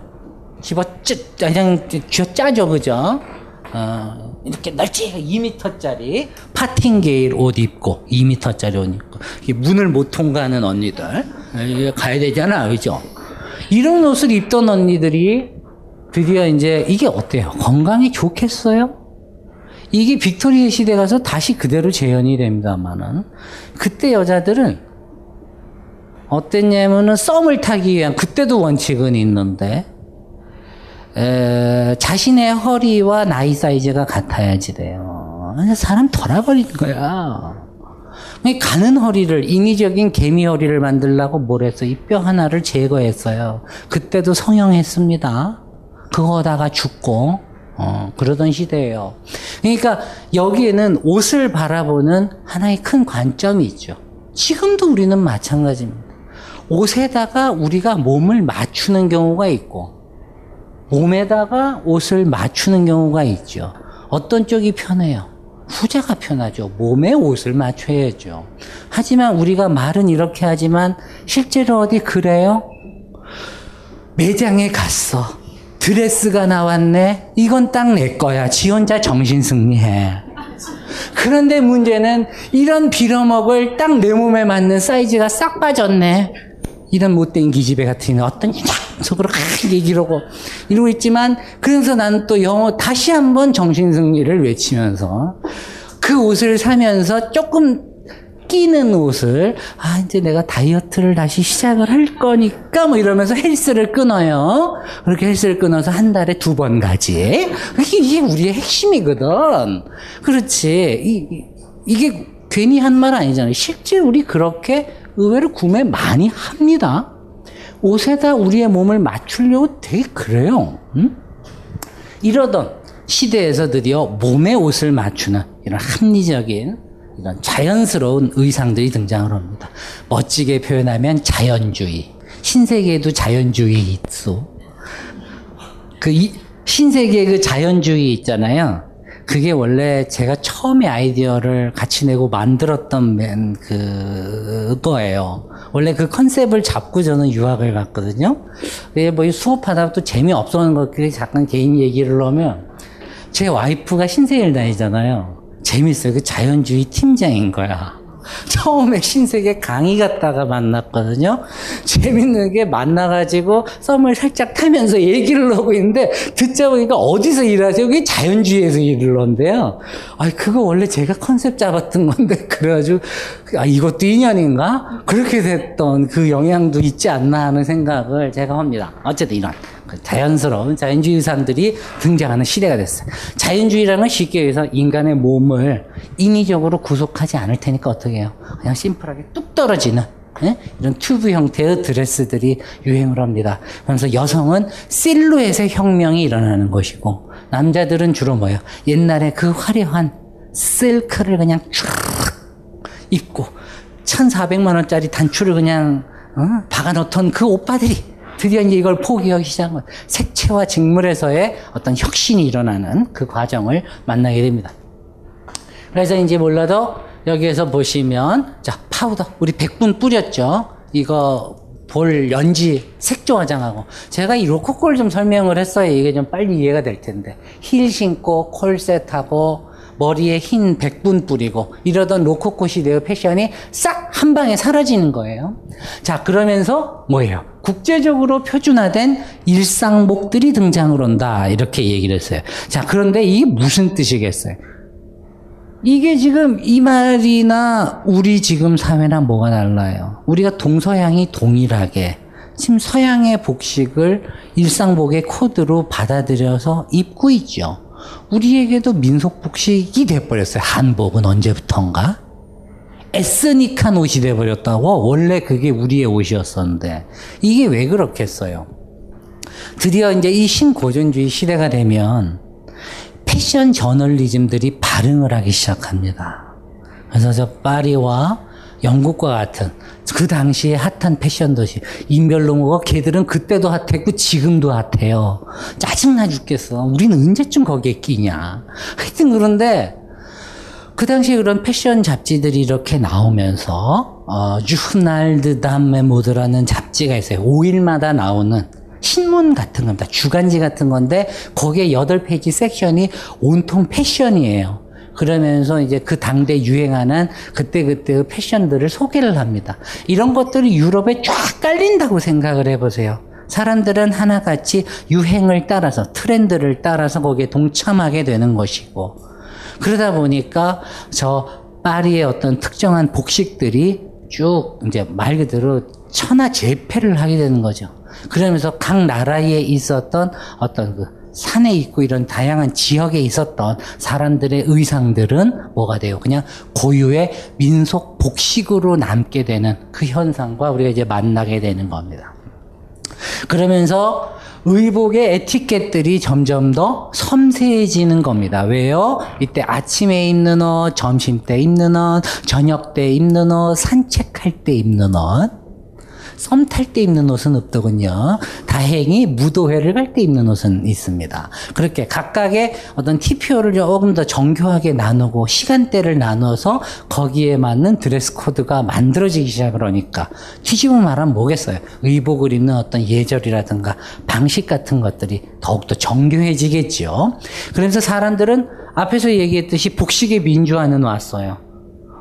쥐어짜죠, 그죠? 이렇게 넓지 2m짜리 파팅게일 옷 입고 2m짜리 옷 입고 문을 못 통과하는 언니들 가야 되잖아, 그죠? 이런 옷을 입던 언니들이 드디어 이제 이게 어때요? 건강에 좋겠어요? 이게 빅토리아 시대 가서 다시 그대로 재현이 됩니다만은 그때 여자들은 어땠냐면은 썸을 타기 위한 그때도 원칙은 있는데 자신의 허리와 나이 사이즈가 같아야지 돼요. 사람 덜아버린 거야. 가는 허리를 인위적인 개미 허리를 만들려고 뭘 해서 이 뼈 하나를 제거했어요. 그때도 성형했습니다. 그거다가 죽고 그러던 시대예요. 그러니까 여기에는 옷을 바라보는 하나의 큰 관점이 있죠. 지금도 우리는 마찬가지입니다. 옷에다가 우리가 몸을 맞추는 경우가 있고 몸에다가 옷을 맞추는 경우가 있죠. 어떤 쪽이 편해요? 후자가 편하죠. 몸에 옷을 맞춰야죠. 하지만 우리가 말은 이렇게 하지만 실제로 어디 그래요? 매장에 갔어. 드레스가 나왔네. 이건 딱 내 거야. 지 혼자 정신 승리해. 그런데 문제는 이런 빌어먹을 딱 내 몸에 맞는 사이즈가 싹 빠졌네. 이런 못된 기집애 같은 어떤 속으로 이러고 이러고 있지만 그래서 나는 또 영어 다시 한번 정신 승리를 외치면서 그 옷을 사면서 조금 끼는 옷을 아 이제 내가 다이어트를 다시 시작을 할 거니까 뭐 이러면서 헬스를 끊어요. 그렇게 헬스를 끊어서 한 달에 2번 가지. 이게 우리의 핵심이거든. 그렇지. 이게 괜히 한 말 아니잖아요. 실제 우리 그렇게 의외로 구매 많이 합니다. 옷에다 우리의 몸을 맞추려고 되게 그래요. 응? 이러던 시대에서 드디어 몸에 옷을 맞추는 이런 합리적인 이런 자연스러운 의상들이 등장을 합니다. 멋지게 표현하면 자연주의. 신세계에도 자연주의 있어. 신세계의 그 자연주의 있잖아요. 그게 원래 제가 처음에 아이디어를 같이 내고 만들었던 그거예요. 원래 그 컨셉을 잡고 저는 유학을 갔거든요. 뭐 수업하다가 또 재미없어하는 것들이 잠깐 개인 얘기를 하면, 제 와이프가 신세계를 다니잖아요. 재밌어요. 그 자연주의 팀장인 거야. 처음에 신세계 강의 갔다가 만났거든요. 재밌는 게 만나가지고 썸을 살짝 타면서 얘기를 하고 있는데, 듣자 보니까 어디서 일하세요? 그게 자연주의에서 일을 한대요. 아, 그거 원래 제가 컨셉 잡았던 건데, 그래가지고, 아, 이것도 인연인가? 그렇게 됐던 그 영향도 있지 않나 하는 생각을 제가 합니다. 어쨌든 이런 자연스러운 자연주의 사람들이 등장하는 시대가 됐어요. 자연주의라는 쉽게 해서 인간의 몸을 인위적으로 구속하지 않을 테니까 어떻게 해요? 그냥 심플하게 뚝 떨어지는, 예? 이런 튜브 형태의 드레스들이 유행을 합니다. 그러면서 여성은 실루엣의 혁명이 일어나는 것이고, 남자들은 주로 뭐예요? 옛날에 그 화려한 실크를 그냥 쭉 입고 1,400만 원짜리 단추를 그냥 박아놓던 그 오빠들이 드디어 이제 이걸 포기하기 시작한 거예요. 색채와 직물에서의 어떤 혁신이 일어나는 그 과정을 만나게 됩니다. 그래서 이제 몰라도 여기에서 보시면, 자, 파우더. 우리 100분 뿌렸죠? 이거 볼 연지, 색조 화장하고. 제가 이 로코콜 좀 설명을 했어요. 이게 좀 빨리 이해가 될 텐데. 힐 신고, 콜셋하고, 머리에 흰 백분 뿌리고, 이러던 로코코 시대의 패션이 싹 한 방에 사라지는 거예요. 자, 그러면서 뭐예요? 국제적으로 표준화된 일상복들이 등장을 한다, 이렇게 얘기를 했어요. 자, 그런데 이게 무슨 뜻이겠어요? 이게 지금 이 말이나 우리 지금 사회랑 뭐가 달라요? 우리가 동서양이 동일하게 지금 서양의 복식을 일상복의 코드로 받아들여서 입고 있죠. 우리에게도 민속복식이 돼버렸어요. 한복은 언제부턴가 에스닉한 옷이 돼버렸다고. 원래 그게 우리의 옷이었었는데 이게 왜 그렇겠어요? 드디어 이제 이 신고전주의 시대가 되면 패션 저널리즘들이 발흥을 하기 시작합니다. 그래서 저 파리와 영국과 같은 그 당시에 핫한 패션 도시 인별농어가, 걔들은 그때도 핫했고 지금도 핫해요. 짜증나 죽겠어. 우리는 언제쯤 거기에 끼냐. 하여튼 그런데 그 당시에 그런 패션 잡지들이 이렇게 나오면서 Journal des Dames et des Modes라는 잡지가 있어요. 5일마다 나오는 신문 같은 겁니다. 주간지 같은 건데 거기에 8페이지 섹션이 온통 패션이에요. 그러면서 이제 그 당대 유행하는 그때그때의 패션들을 소개를 합니다. 이런 것들이 유럽에 쫙 깔린다고 생각을 해보세요. 사람들은 하나같이 유행을 따라서, 트렌드를 따라서 거기에 동참하게 되는 것이고, 그러다 보니까 저 파리의 어떤 특정한 복식들이 쭉 이제 말 그대로 천하 재패를 하게 되는 거죠. 그러면서 각 나라에 있었던 어떤 그 산에 있고 이런 다양한 지역에 있었던 사람들의 의상들은 뭐가 돼요? 그냥 고유의 민속 복식으로 남게 되는 그 현상과 우리가 이제 만나게 되는 겁니다. 그러면서 의복의 에티켓들이 점점 더 섬세해지는 겁니다. 왜요? 이때 아침에 입는 옷, 점심 때 입는 옷, 저녁 때 입는 옷, 산책할 때 입는 옷, 썸 탈 때 입는 옷은 없더군요. 다행히 무도회를 갈 때 입는 옷은 있습니다. 그렇게 각각의 어떤 TPO를 조금 더 정교하게 나누고 시간대를 나눠서 거기에 맞는 드레스 코드가 만들어지기 시작을 하니까, 뒤집어 말하면 뭐겠어요? 의복을 입는 어떤 예절이라든가 방식 같은 것들이 더욱더 정교해지겠죠. 그러면서 사람들은 앞에서 얘기했듯이 복식의 민주화는 왔어요.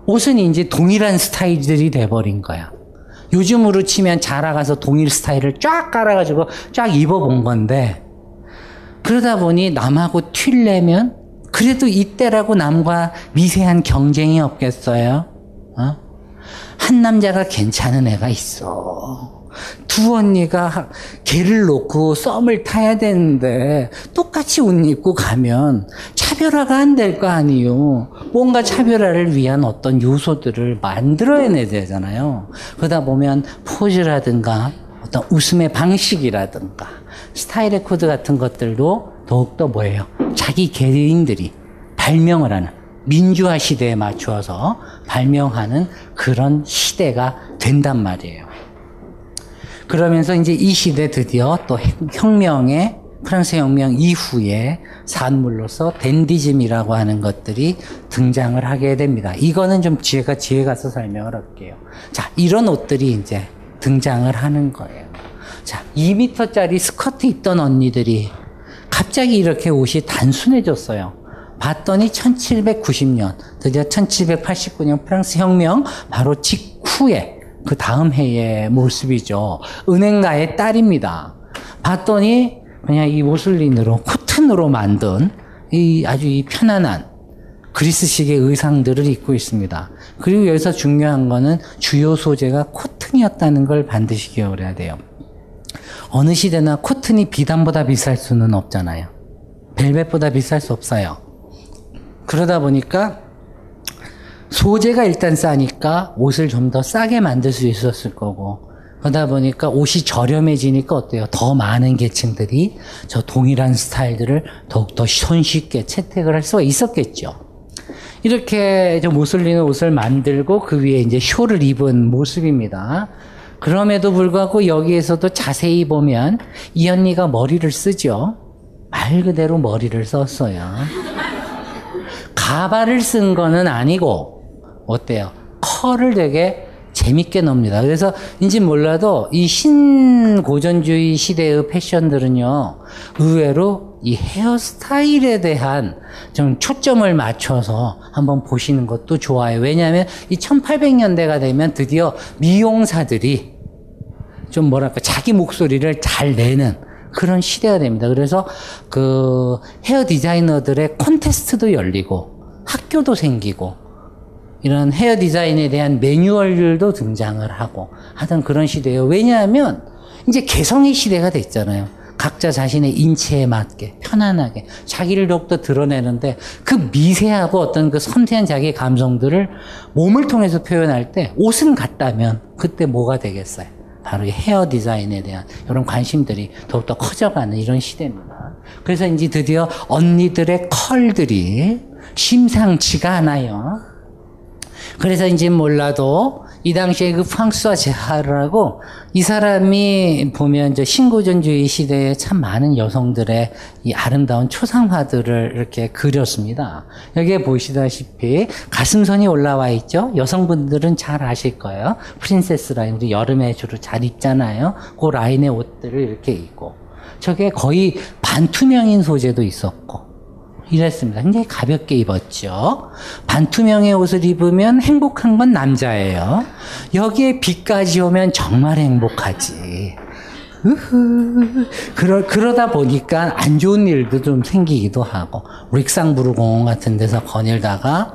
옷은 이제 동일한 스타일들이 돼버린 거야. 요즘으로 치면 자라가서 동일 스타일을 쫙 깔아가지고 쫙 입어본 건데, 그러다 보니 남하고 튈려면 그래도 이때라고 남과 미세한 경쟁이 없겠어요? 한 남자가 괜찮은 애가 있어. 두 언니가 개를 놓고 썸을 타야 되는데 똑같이 옷 입고 가면 차별화가 안 될 거 아니요. 뭔가 차별화를 위한 어떤 요소들을 만들어내야 되잖아요. 그러다 보면 포즈라든가 어떤 웃음의 방식이라든가 스타일의 코드 같은 것들도 더욱더 뭐예요? 자기 개인들이 발명을 하는, 민주화 시대에 맞추어서 발명하는 그런 시대가 된단 말이에요. 그러면서 이제 이 시대 드디어 또 혁명의 프랑스 혁명 이후에 산물로서 댄디즘이라고 하는 것들이 등장을 하게 됩니다. 이거는 좀 뒤에 가서 설명을 할게요. 자, 이런 옷들이 이제 등장을 하는 거예요. 자, 2m짜리 스커트 입던 언니들이 갑자기 이렇게 옷이 단순해졌어요. 봤더니 1790년, 드디어 1789년 프랑스 혁명 바로 직후에 그 다음 해의 모습이죠. 은행가의 딸입니다. 봤더니 그냥 이 모슬린으로 코튼으로 만든 이 아주 이 편안한 그리스식의 의상들을 입고 있습니다. 그리고 여기서 중요한 거는 주요 소재가 코튼이었다는 걸 반드시 기억을 해야 돼요. 어느 시대나 코튼이 비단보다 비쌀 수는 없잖아요. 벨벳보다 비쌀 수 없어요. 그러다 보니까 소재가 일단 싸니까 옷을 좀 더 싸게 만들 수 있었을 거고, 그러다 보니까 옷이 저렴해지니까 어때요? 더 많은 계층들이 저 동일한 스타일들을 더욱더 손쉽게 채택을 할 수가 있었겠죠. 이렇게 저 모슬린 옷을 만들고 그 위에 이제 쇼를 입은 모습입니다. 그럼에도 불구하고 여기에서도 자세히 보면 이 언니가 머리를 쓰죠. 말 그대로 머리를 썼어요. 가발을 쓴 거는 아니고 어때요? 컬을 되게 재밌게 넣습니다. 그래서 인지 몰라도 이 신고전주의 시대의 패션들은요, 의외로 이 헤어스타일에 대한 좀 초점을 맞춰서 한번 보시는 것도 좋아요. 왜냐하면 이 1800년대가 되면 드디어 미용사들이 좀 뭐랄까 자기 목소리를 잘 내는 그런 시대가 됩니다. 그래서 그 헤어 디자이너들의 콘테스트도 열리고 학교도 생기고 이런 헤어 디자인에 대한 매뉴얼들도 등장을 하고 하던 그런 시대예요. 왜냐하면 이제 개성의 시대가 됐잖아요. 각자 자신의 인체에 맞게 편안하게 자기를 더욱더 드러내는데 그 미세하고 어떤 그 섬세한 자기의 감성들을 몸을 통해서 표현할 때 옷은 같다면 그때 뭐가 되겠어요? 바로 이 헤어 디자인에 대한 이런 관심들이 더욱더 커져가는 이런 시대입니다. 그래서 이제 드디어 언니들의 컬들이 심상치가 않아요. 그래서 인지 몰라도 이 당시에 그 프랑스와 제하르라고 이 사람이 보면 저 신고전주의 시대에 참 많은 여성들의 이 아름다운 초상화들을 이렇게 그렸습니다. 여기에 보시다시피 가슴선이 올라와 있죠. 여성분들은 잘 아실 거예요. 프린세스 라인, 우리 여름에 주로 잘 입잖아요. 그 라인의 옷들을 이렇게 입고 저게 거의 반투명인 소재도 있었고 이랬습니다. 굉장히 가볍게 입었죠. 반투명의 옷을 입으면 행복한 건 남자예요. 여기에 비까지 오면 정말 행복하지. 으흐. 그러다 보니까 안 좋은 일도 좀 생기기도 하고, 릭상부르 공원 같은 데서 거닐다가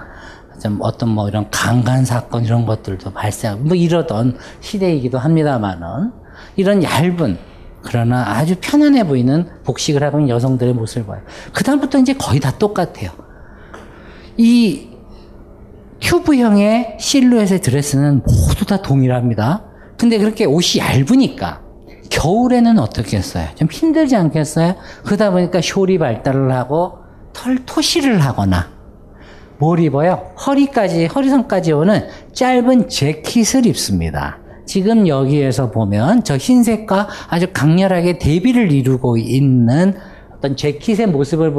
좀 어떤 뭐 이런 강간 사건 이런 것들도 발생하고 뭐 이러던 시대이기도 합니다만은 이런 얇은 그러나 아주 편안해 보이는 복식을 하고 있는 여성들의 모습을 봐요. 그다음부터 이제 거의 다 똑같아요. 이 큐브형의 실루엣의 드레스는 모두 다 동일합니다. 근데 그렇게 옷이 얇으니까 겨울에는 어떻게 했어요? 좀 힘들지 않겠어요? 그러다 보니까 숄이 발달을 하고 털 토시를 하거나 뭘 입어요? 허리선까지 오는 짧은 재킷을 입습니다. 지금 여기에서 보면 저 흰색과 아주 강렬하게 대비를 이루고 있는 어떤 재킷의 모습을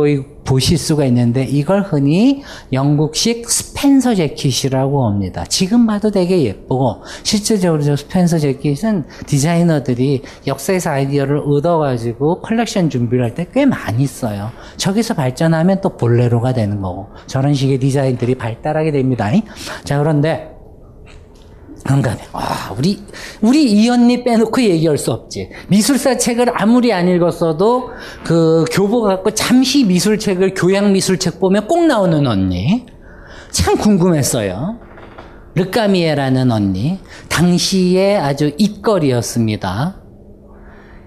보실 수가 있는데 이걸 흔히 영국식 스펜서 재킷이라고 합니다. 지금 봐도 되게 예쁘고 실제적으로 저 스펜서 재킷은 디자이너들이 역사에서 아이디어를 얻어가지고 컬렉션 준비를 할 때 꽤 많이 써요. 저기서 발전하면 또 볼레로가 되는 거고 저런 식의 디자인들이 발달하게 됩니다. 자, 그런데 그런가 하면, 아, 우리 이 언니 빼놓고 얘기할 수 없지. 미술사 책을 아무리 안 읽었어도 그 교복 갖고 잠시 미술책을 교양 미술책 보면 꼭 나오는 언니. 참 궁금했어요. 르카미에라는 언니. 당시에 아주 입거리였습니다.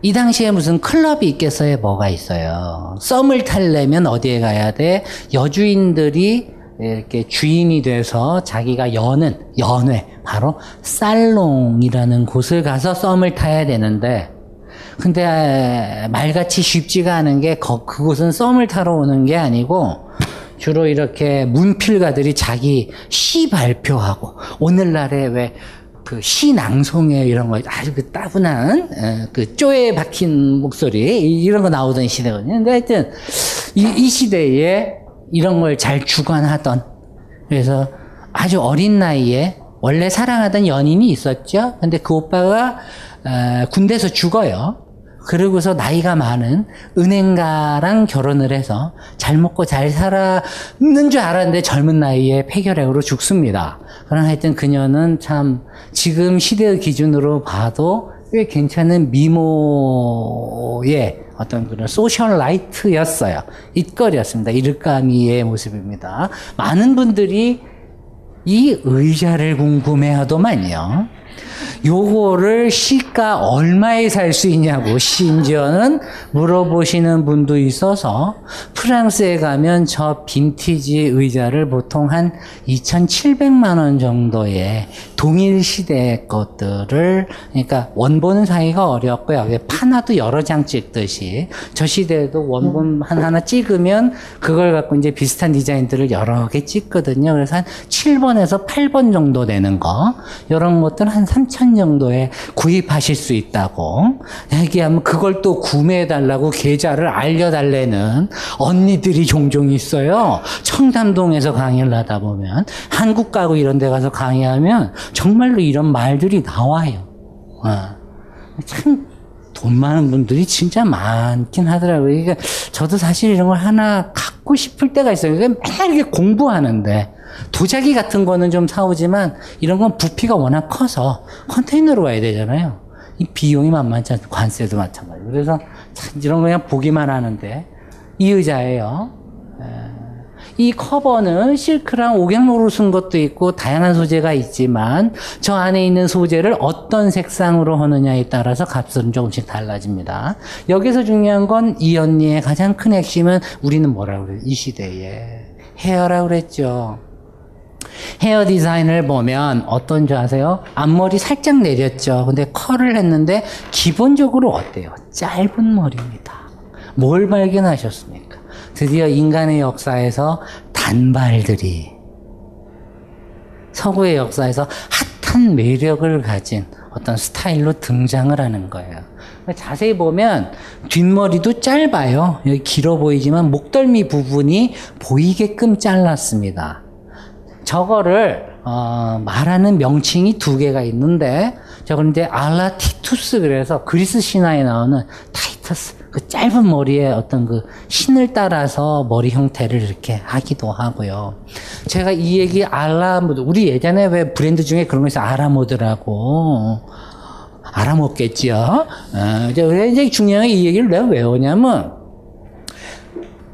이 당시에 무슨 클럽이 있겠어요? 뭐가 있어요? 썸을 타려면 어디에 가야 돼? 여주인들이 이렇게 주인이 돼서 자기가 여는 연회 바로 살롱이라는 곳을 가서 썸을 타야 되는데 근데 말같이 쉽지가 않은 게 그곳은 썸을 타러 오는 게 아니고 주로 이렇게 문필가들이 자기 시 발표하고 오늘날에 왜 그 시낭송에 이런 거 아주 그 따분한 그 쪼에 박힌 목소리 이런 거 나오던 시대거든요. 근데 하여튼 이 시대에 이런 걸 잘 주관하던, 그래서 아주 어린 나이에 원래 사랑하던 연인이 있었죠. 근데 그 오빠가 군대에서 죽어요. 그러고서 나이가 많은 은행가랑 결혼을 해서 잘 먹고 잘 살았는 줄 알았는데 젊은 나이에 폐결핵으로 죽습니다. 그러나 하여튼 그녀는 참 지금 시대의 기준으로 봐도 꽤 괜찮은 미모의 어떤 그런 소셜라이트였어요. 입거리였습니다. 이를까미의 모습입니다. 많은 분들이 이 의자를 궁금해하더만요. 요거를 시가 얼마에 살 수 있냐고 심지어는 물어보시는 분도 있어서, 프랑스에 가면 저 빈티지 의자를 보통 한 2,700만 원 정도의 동일 시대 것들을, 그러니까 원본은 사기가 어렵고요. 판화도 여러 장 찍듯이 저 시대에도 원본 하나 찍으면 그걸 갖고 이제 비슷한 디자인들을 여러 개 찍거든요. 그래서 한 7번에서 8번 정도 되는 거, 이런 것들 한 3,000 정도에 구입하실 수 있다고 얘기하면, 그걸 또 구매해달라고 계좌를 알려달래는 언니들이 종종 있어요. 청담동에서 강의를 하다 보면, 한국 가구 이런 데 가서 강의하면 정말로 이런 말들이 나와요. 참 돈 많은 분들이 진짜 많긴 하더라고요. 그러니까 저도 사실 이런 걸 하나 갖고 싶을 때가 있어요. 그러니까 매일 이렇게 공부하는데, 도자기 같은 거는 좀 사오지만 이런 건 부피가 워낙 커서 컨테이너로 와야 되잖아요. 이 비용이 만만치 않죠. 관세도 마찬가지고. 그래서 참 이런 거 그냥 보기만 하는데, 이 의자예요. 이 커버는 실크랑 옥양로로 쓴 것도 있고 다양한 소재가 있지만, 저 안에 있는 소재를 어떤 색상으로 하느냐에 따라서 값은 조금씩 달라집니다. 여기서 중요한 건 이 언니의 가장 큰 핵심은, 우리는 뭐라고 그래요? 이 시대에 헤어라고 그랬죠. 헤어 디자인을 보면 어떤 줄 아세요? 앞머리 살짝 내렸죠. 근데 컬을 했는데 기본적으로 어때요? 짧은 머리입니다. 뭘 발견하셨습니까? 드디어 인간의 역사에서 단발들이, 서구의 역사에서 핫한 매력을 가진 어떤 스타일로 등장을 하는 거예요. 자세히 보면 뒷머리도 짧아요. 여기 길어 보이지만 목덜미 부분이 보이게끔 잘랐습니다. 저거를 말하는 명칭이 두 개가 있는데, 저건 이제 알라티투스, 그래서 그리스 신화에 나오는 타이터스, 그 짧은 머리에 어떤 그 신을 따라서 머리 형태를 이렇게 하기도 하고요. 제가 이 얘기 알라모드, 우리 예전에 왜 브랜드 중에 그런 거 있어요? 아라모드라고. 알아먹겠지요. 이제 중요한 게, 이 얘기를 내가 왜 오냐면,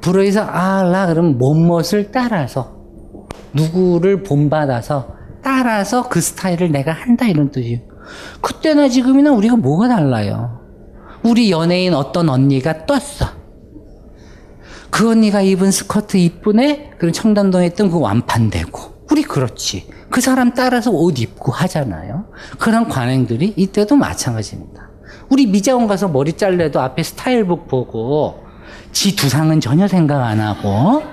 불어에서 알라 그러면 몸멋을 따라서, 누구를 본받아서 따라서 그 스타일을 내가 한다, 이런 뜻이에요. 그때나 지금이나 우리가 뭐가 달라요? 우리 연예인 어떤 언니가 떴어. 그 언니가 입은 스커트 이쁘네? 그럼 청담동에 있던 그 완판되고. 우리 그렇지. 그 사람 따라서 옷 입고 하잖아요. 그런 관행들이 이때도 마찬가지입니다. 우리 미장원 가서 머리 잘래도 앞에 스타일북 보고 지 두상은 전혀 생각 안 하고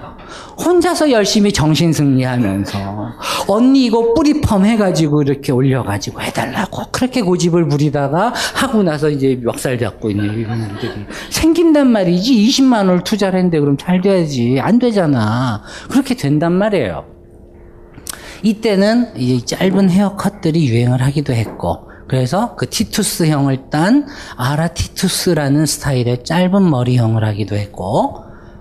혼자서 열심히 정신승리하면서 언니 이거 뿌리펌 해가지고 이렇게 올려가지고 해달라고 그렇게 고집을 부리다가 하고 나서 이제 멱살 잡고 있는 분들이 생긴단 말이지. 20만 원을 투자를 했는데 그럼 잘 돼야지. 안 되잖아. 그렇게 된단 말이에요. 이때는 이 짧은 헤어컷들이 유행을 하기도 했고, 그래서 그 티투스형을 딴 아라티투스라는 스타일의 짧은 머리형을 하기도 했고,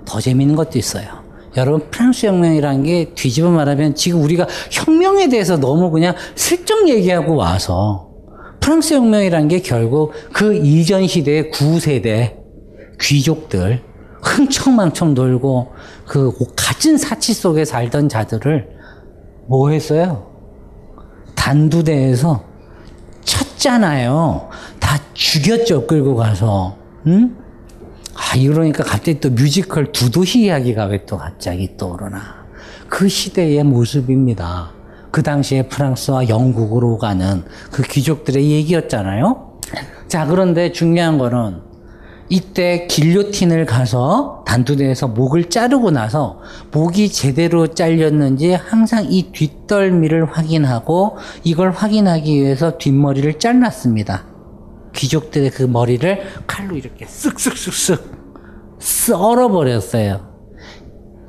더 재밌는 것도 있어요. 여러분, 프랑스 혁명이라는 게 뒤집어 말하면, 지금 우리가 혁명에 대해서 너무 그냥 슬쩍 얘기하고 와서, 프랑스 혁명이라는 게 결국 그 이전 시대의 9세대 귀족들 흥청망청 놀고 그 갇은 사치 속에 살던 자들을 뭐 했어요? 단두대에서 쳤잖아요. 다 죽였죠, 끌고 가서. 응? 이러니까 갑자기 또 뮤지컬 두도희 이야기가 왜 또 갑자기 떠오르나. 그 시대의 모습입니다. 그 당시에 프랑스와 영국으로 가는 그 귀족들의 얘기였잖아요. 자, 그런데 중요한 거는 이때 길료틴을 가서 단두대에서 목을 자르고 나서 목이 제대로 잘렸는지 항상 이 뒷덜미를 확인하고 이걸 확인하기 위해서 뒷머리를 잘랐습니다. 귀족들의 그 머리를 칼로 이렇게 쓱쓱쓱쓱 썰어버렸어요.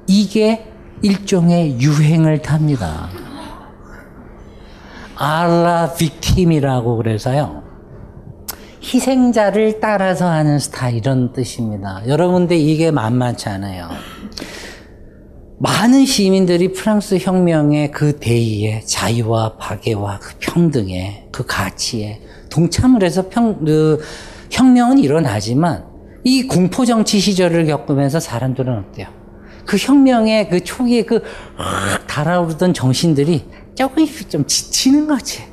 이게 일종의 유행을 탑니다. 알라 빅팀이라고 그래서요. 희생자를 따라서 하는 스타일, 이런 뜻입니다. 여러분들 이게 만만치 않아요. 많은 시민들이 프랑스 혁명의 그 대의에, 자유와 박애와 그 평등에, 그 가치에 동참을 해서 혁명은 일어나지만 이 공포정치 시절을 겪으면서 사람들은 어때요? 그 혁명의 그 초기에 그 달아오르던 정신들이 조금씩 좀 지치는 거지.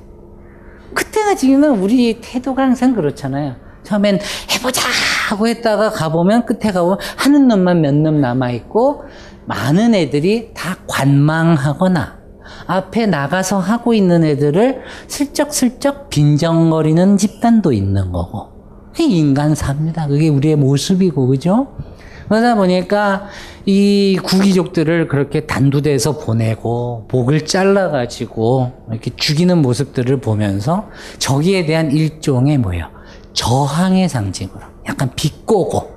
그때나 지금은 우리 태도가 항상 그렇잖아요. 처음엔 해보자 하고 했다가 가보면 끝에 가보면 하는 놈만 몇 놈 남아있고, 많은 애들이 다 관망하거나 앞에 나가서 하고 있는 애들을 슬쩍슬쩍 빈정거리는 집단도 있는 거고, 그게 인간사입니다. 그게 우리의 모습이고, 그죠? 그러다 보니까 이 구귀족들을 그렇게 단두대에서 보내고 목을 잘라가지고 이렇게 죽이는 모습들을 보면서 저기에 대한 일종의 뭐예요? 저항의 상징으로, 약간 비꼬고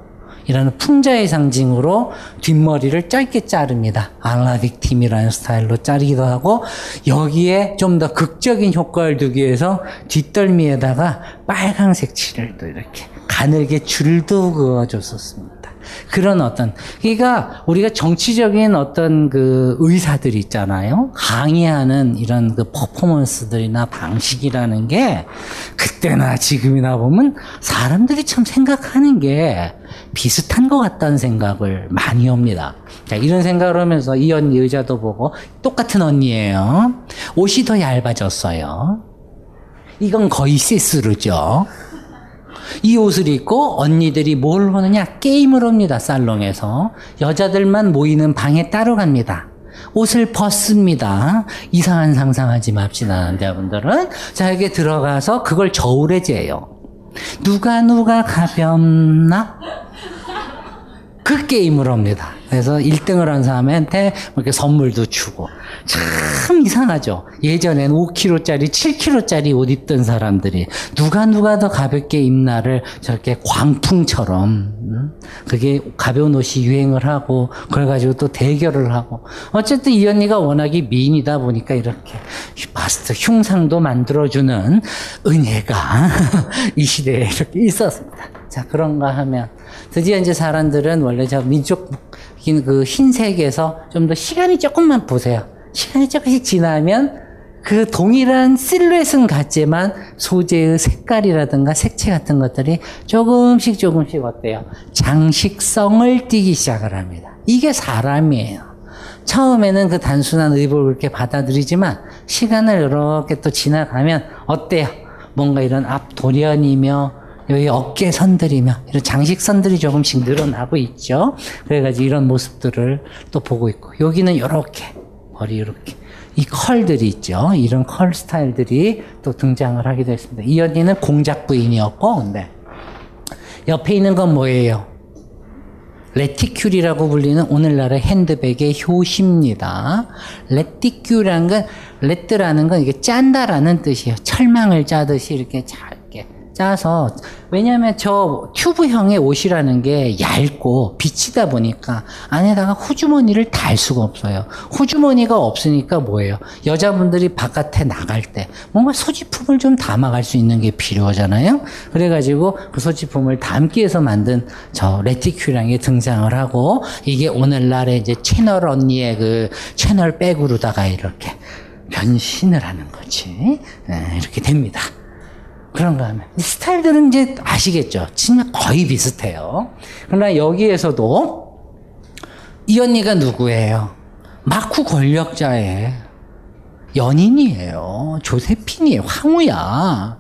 이라는 풍자의 상징으로 뒷머리를 짧게 자릅니다. 알라빅팀이라는 스타일로 자르기도 하고, 여기에 좀 더 극적인 효과를 두기 위해서 뒷덜미에다가 빨강색 칠을 또 이렇게 가늘게 줄도 그어줬었습니다. 그런 어떤, 그러니까 우리가 정치적인 어떤 그 의사들 있잖아요. 강의하는 이런 그 퍼포먼스들이나 방식이라는 게 그때나 지금이나 보면 사람들이 참 생각하는 게 비슷한 것 같다는 생각을 많이 합니다. 자, 이런 생각을 하면서 이 언니 의자도 보고, 똑같은 언니예요. 옷이 더 얇아졌어요. 이건 거의 시스루죠. 이 옷을 입고 언니들이 뭘 하느냐? 게임을 합니다. 살롱에서 여자들만 모이는 방에 따로 갑니다. 옷을 벗습니다. 이상한 상상하지 맙시다. 여러분들은 자, 여기 들어가서 그걸 저울에 재요. 누가 가볍나? 그 게임을 합니다. 그래서 1등을 한 사람한테 이렇게 선물도 주고. 참 이상하죠. 예전엔 5kg짜리, 7kg짜리 옷 입던 사람들이 누가 더 가볍게 입나를 저렇게 광풍처럼, 그게 가벼운 옷이 유행을 하고 그래가지고 또 대결을 하고. 어쨌든 이 언니가 워낙에 미인이다 보니까 이렇게 마스터 흉상도 만들어주는 은혜가 이 시대에 이렇게 있었습니다. 자, 그런가 하면 드디어 이제 사람들은 원래 저 민족인 그 흰색에서 좀 더 시간이 조금만 보세요. 시간이 조금씩 지나면 그 동일한 실루엣은 같지만 소재의 색깔이라든가 색채 같은 것들이 조금씩 어때요? 장식성을 띠기 시작을 합니다. 이게 사람이에요. 처음에는 그 단순한 의복을 그렇게 받아들이지만 시간을 이렇게 또 지나가면 어때요? 뭔가 이런 앞도련이며 여기 어깨 선들이며 이런 장식 선들이 조금씩 늘어나고 있죠. 그래가지고 이런 모습들을 또 보고 있고, 여기는 이렇게 머리 이렇게 이 컬들이 있죠. 이런 컬 스타일들이 또 등장을 하기도 했습니다. 이 언니는 공작 부인이었고, 근데 옆에 있는 건 뭐예요? 레티큘이라고 불리는 오늘날의 핸드백의 효시입니다. 레티큘이라는 건, 레트라는 건 이게 짠다라는 뜻이에요. 철망을 짜듯이 이렇게 잘게 짜서, 왜냐하면 저 튜브형의 옷이라는 게 얇고 비치다 보니까 안에다가 호주머니를 달 수가 없어요. 호주머니가 없으니까 뭐예요? 여자분들이 바깥에 나갈 때 뭔가 소지품을 좀 담아갈 수 있는 게 필요하잖아요. 그래가지고 그 소지품을 담기 위해서 만든 저 레티큘랑이 등장을 하고, 이게 오늘날의 이제 채널 언니의 그 채널 백으로다가 이렇게 변신을 하는 거지. 네, 이렇게 됩니다. 그런가 하면 스타일들은 이제 아시겠죠? 진짜 거의 비슷해요. 그러나 여기에서도 이 언니가 누구예요? 마쿠 권력자의 연인이에요. 조세핀이에요. 황후야.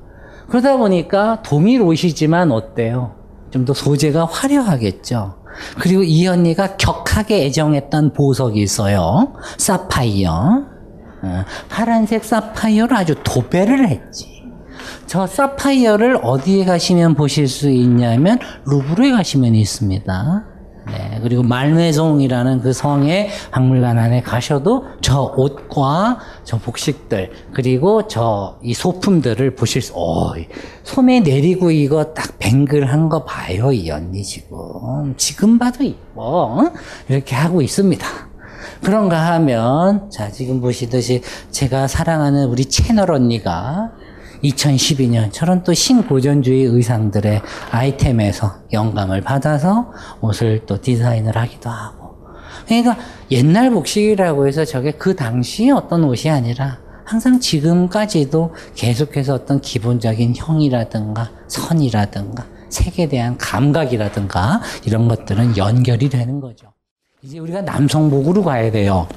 그러다 보니까 동일 옷이지만 어때요? 좀 더 소재가 화려하겠죠. 그리고 이 언니가 격하게 애정했던 보석이 있어요. 사파이어. 파란색 사파이어를 아주 도배를 했지. 저 사파이어를 어디에 가시면 보실 수 있냐면 루브르에 가시면 있습니다. 네, 그리고 말메송이라는 그 성의 박물관 안에 가셔도 저 옷과 저 복식들 그리고 저 이 소품들을 보실 수, 소매 내리고 이거 딱 뱅글한 거 봐요, 이 언니 지금. 지금 봐도 이뻐. 이렇게 하고 있습니다. 그런가 하면, 자, 지금 보시듯이 제가 사랑하는 우리 채널 언니가 2012년처럼 또 신고전주의 의상들의 아이템에서 영감을 받아서 옷을 또 디자인을 하기도 하고. 그러니까 옛날 복식이라고 해서 저게 그 당시에 어떤 옷이 아니라 항상 지금까지도 계속해서 어떤 기본적인 형이라든가 선이라든가 색에 대한 감각이라든가 이런 것들은 연결이 되는 거죠. 이제 우리가 남성복으로 가야 돼요.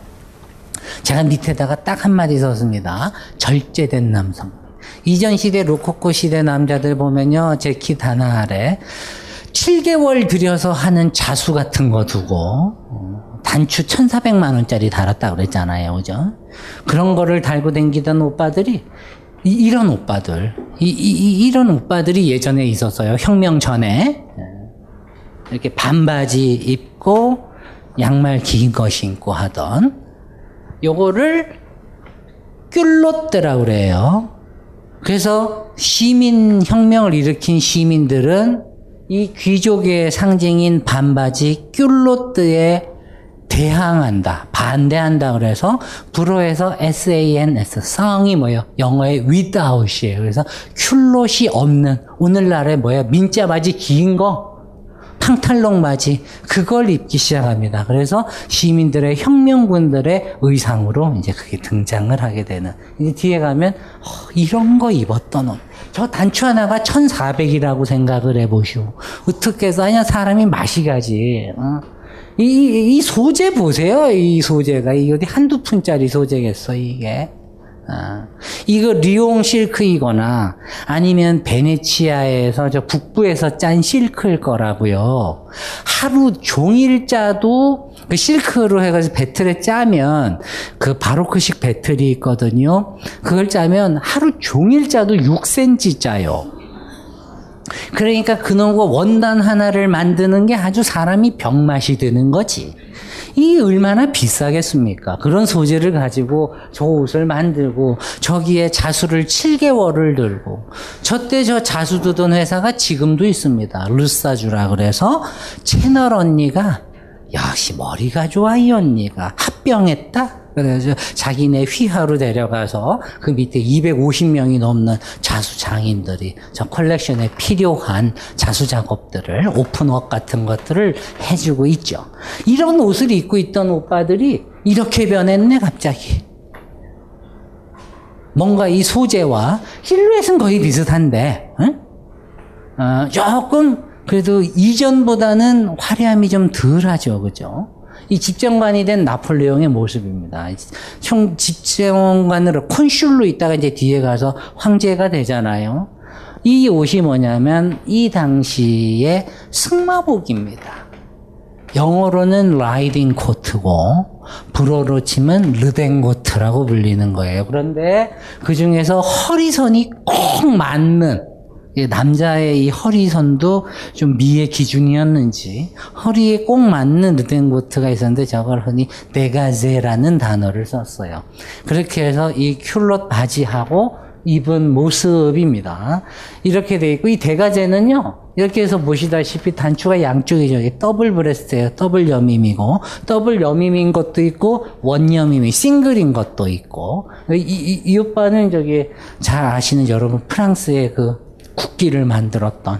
제가 밑에다가 딱 한마디 썼습니다. 절제된 남성. 이전 시대 로코코 시대 남자들 보면요, 제 킷 하나 아래 7개월 들여서 하는 자수 같은 거 두고 단추 1,400만 원짜리 달았다 그랬잖아요, 그죠? 그런 거를 달고 댕기던 오빠들이 이런 오빠들이 예전에 있었어요. 혁명 전에 이렇게 반바지 입고 양말 긴 거 신고 하던 요거를 큘롯대라고 그래요. 그래서 시민혁명을 일으킨 시민들은 이 귀족의 상징인 반바지 큘로트에 대항한다, 반대한다 그래서 불어에서 SANS, 성이 뭐예요? 영어의 without이에요. 그래서 큘롯이 없는, 오늘날에 뭐예요? 민자바지 긴 거, 탕탈롱 바지, 그걸 입기 시작합니다. 그래서 시민들의 혁명군들의 의상으로 이제 그게 등장을 하게 되는. 이제 뒤에 가면, 이런 거 입었던 옷. 저 단추 하나가 1,400이라고 생각을 해보시오. 어떻게 해서 그냥 사람이 맛이 가지. 이 소재 보세요. 이 소재가. 이 어디 한두 푼짜리 소재겠어, 이게. 이거 리옹 실크이거나 아니면 베네치아에서 저 북부에서 짠 실크일 거라고요. 하루 종일 짜도 그 실크로 해가지고 배틀에 짜면 그 바로크식 배틀이 있거든요. 그걸 짜면 하루 종일 짜도 6cm 짜요. 그러니까 그놈과 원단 하나를 만드는 게 아주 사람이 병맛이 드는 거지. 이 얼마나 비싸겠습니까? 그런 소재를 가지고 저 옷을 만들고 저기에 자수를 7개월을 들고 저때 저 자수 두던 회사가 지금도 있습니다. 루사주라 그래서 채널 언니가 역시 머리가 좋아 이 언니가 합병했다? 그래서 자기네 휘하로 데려가서 그 밑에 250명이 넘는 자수 장인들이 저 컬렉션에 필요한 자수 작업들을 오픈웍 같은 것들을 해주고 있죠. 이런 옷을 입고 있던 오빠들이 이렇게 변했네 갑자기. 뭔가 이 소재와 실루엣은 거의 비슷한데 조금 그래도 이전보다는 화려함이 좀 덜하죠, 그죠? 이 집정관이 된 나폴레옹의 모습입니다. 집정관으로 콘슐로 있다가 이제 뒤에 가서 황제가 되잖아요. 이 옷이 뭐냐면 이 당시의 승마복입니다. 영어로는 라이딩 코트고 불어로 치면 르댕코트라고 불리는 거예요. 그런데 그 중에서 허리선이 꼭 맞는 남자의 이 허리선도 좀 미의 기준이었는지 허리에 꼭 맞는 르댕코트가 있었는데 저걸 흔히 네가제라는 단어를 썼어요. 그렇게 해서 이 큘롯 바지하고 입은 모습입니다. 이렇게 돼 있고 이 대가제는요 이렇게 해서 보시다시피 단추가 양쪽이죠. 더블 브레스트예요. 더블 여밈이고 더블 여밈인 것도 있고 원 여밈이 싱글인 것도 있고 이 오빠는 저기 잘 아시는 여러분 프랑스의 그 국기를 만들었던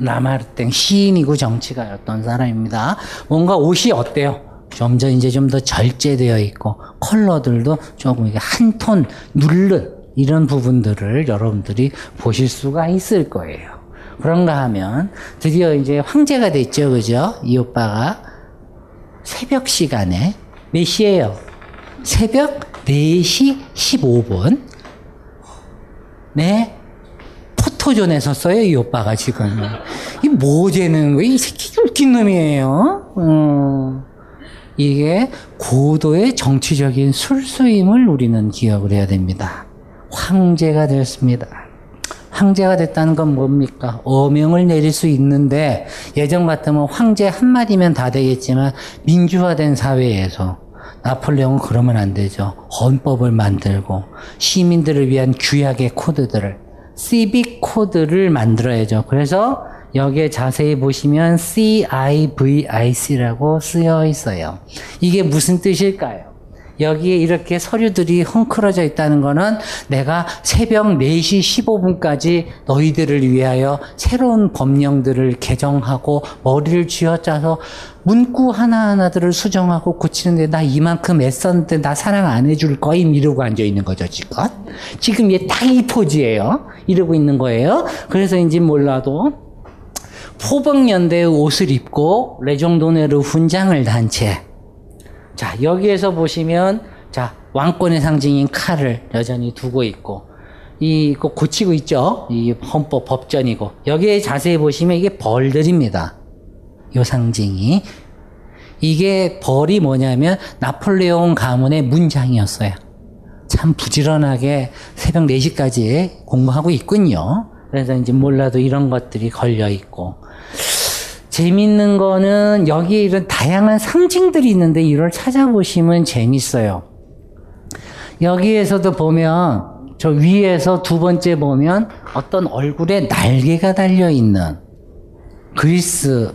라마르탱 시인이고 정치가였던 사람입니다. 뭔가 옷이 어때요? 점점 이제 좀 더 절제되어 있고 컬러들도 조금 이게 한 톤 누른 이런 부분들을 여러분들이 보실 수가 있을 거예요. 그런가 하면 드디어 이제 황제가 됐죠, 그죠? 이 오빠가 새벽 시간에 몇 시예요? 새벽 4시 15분. 네. 포토존에 섰어요, 이 오빠가 지금. 이 뭐 되는 거야? 이 새끼 웃긴 놈이에요. 이게 고도의 정치적인 술수임을 우리는 기억을 해야 됩니다. 황제가 되었습니다. 황제가 됐다는 건 뭡니까? 어명을 내릴 수 있는데 예전 같으면 황제 한 마디면 다 되겠지만 민주화된 사회에서 나폴레옹은 그러면 안 되죠. 헌법을 만들고 시민들을 위한 규약의 코드들을, 시빅 코드를 만들어야죠. 그래서 여기에 자세히 보시면 CIVIC라고 쓰여 있어요. 이게 무슨 뜻일까요? 여기에 이렇게 서류들이 헝클어져 있다는 거는 내가 새벽 4시 15분까지 너희들을 위하여 새로운 법령들을 개정하고 머리를 쥐어짜서 문구 하나하나들을 수정하고 고치는데 나 이만큼 애썼는데 나 사랑 안 해줄 거임 이러고 앉아있는 거죠, 지금. 지금 얘 딱 이 포즈예요. 이러고 있는 거예요. 그래서인지 몰라도 포병연대의 옷을 입고 레종도네르 훈장을 단 채, 자 여기에서 보시면 자 왕권의 상징인 칼을 여전히 두고 있고 이거 고치고 있죠. 이 헌법 법전이고 여기에 자세히 보시면 이게 벌들입니다. 요 상징이 이게 벌이 뭐냐면 나폴레옹 가문의 문장이었어요. 참 부지런하게 새벽 4시까지 공부하고 있군요. 그래서 이제 몰라도 이런 것들이 걸려 있고. 재밌는 거는 여기에 이런 다양한 상징들이 있는데 이걸 찾아보시면 재밌어요. 여기에서도 보면 저 위에서 두 번째 보면 어떤 얼굴에 날개가 달려있는 그리스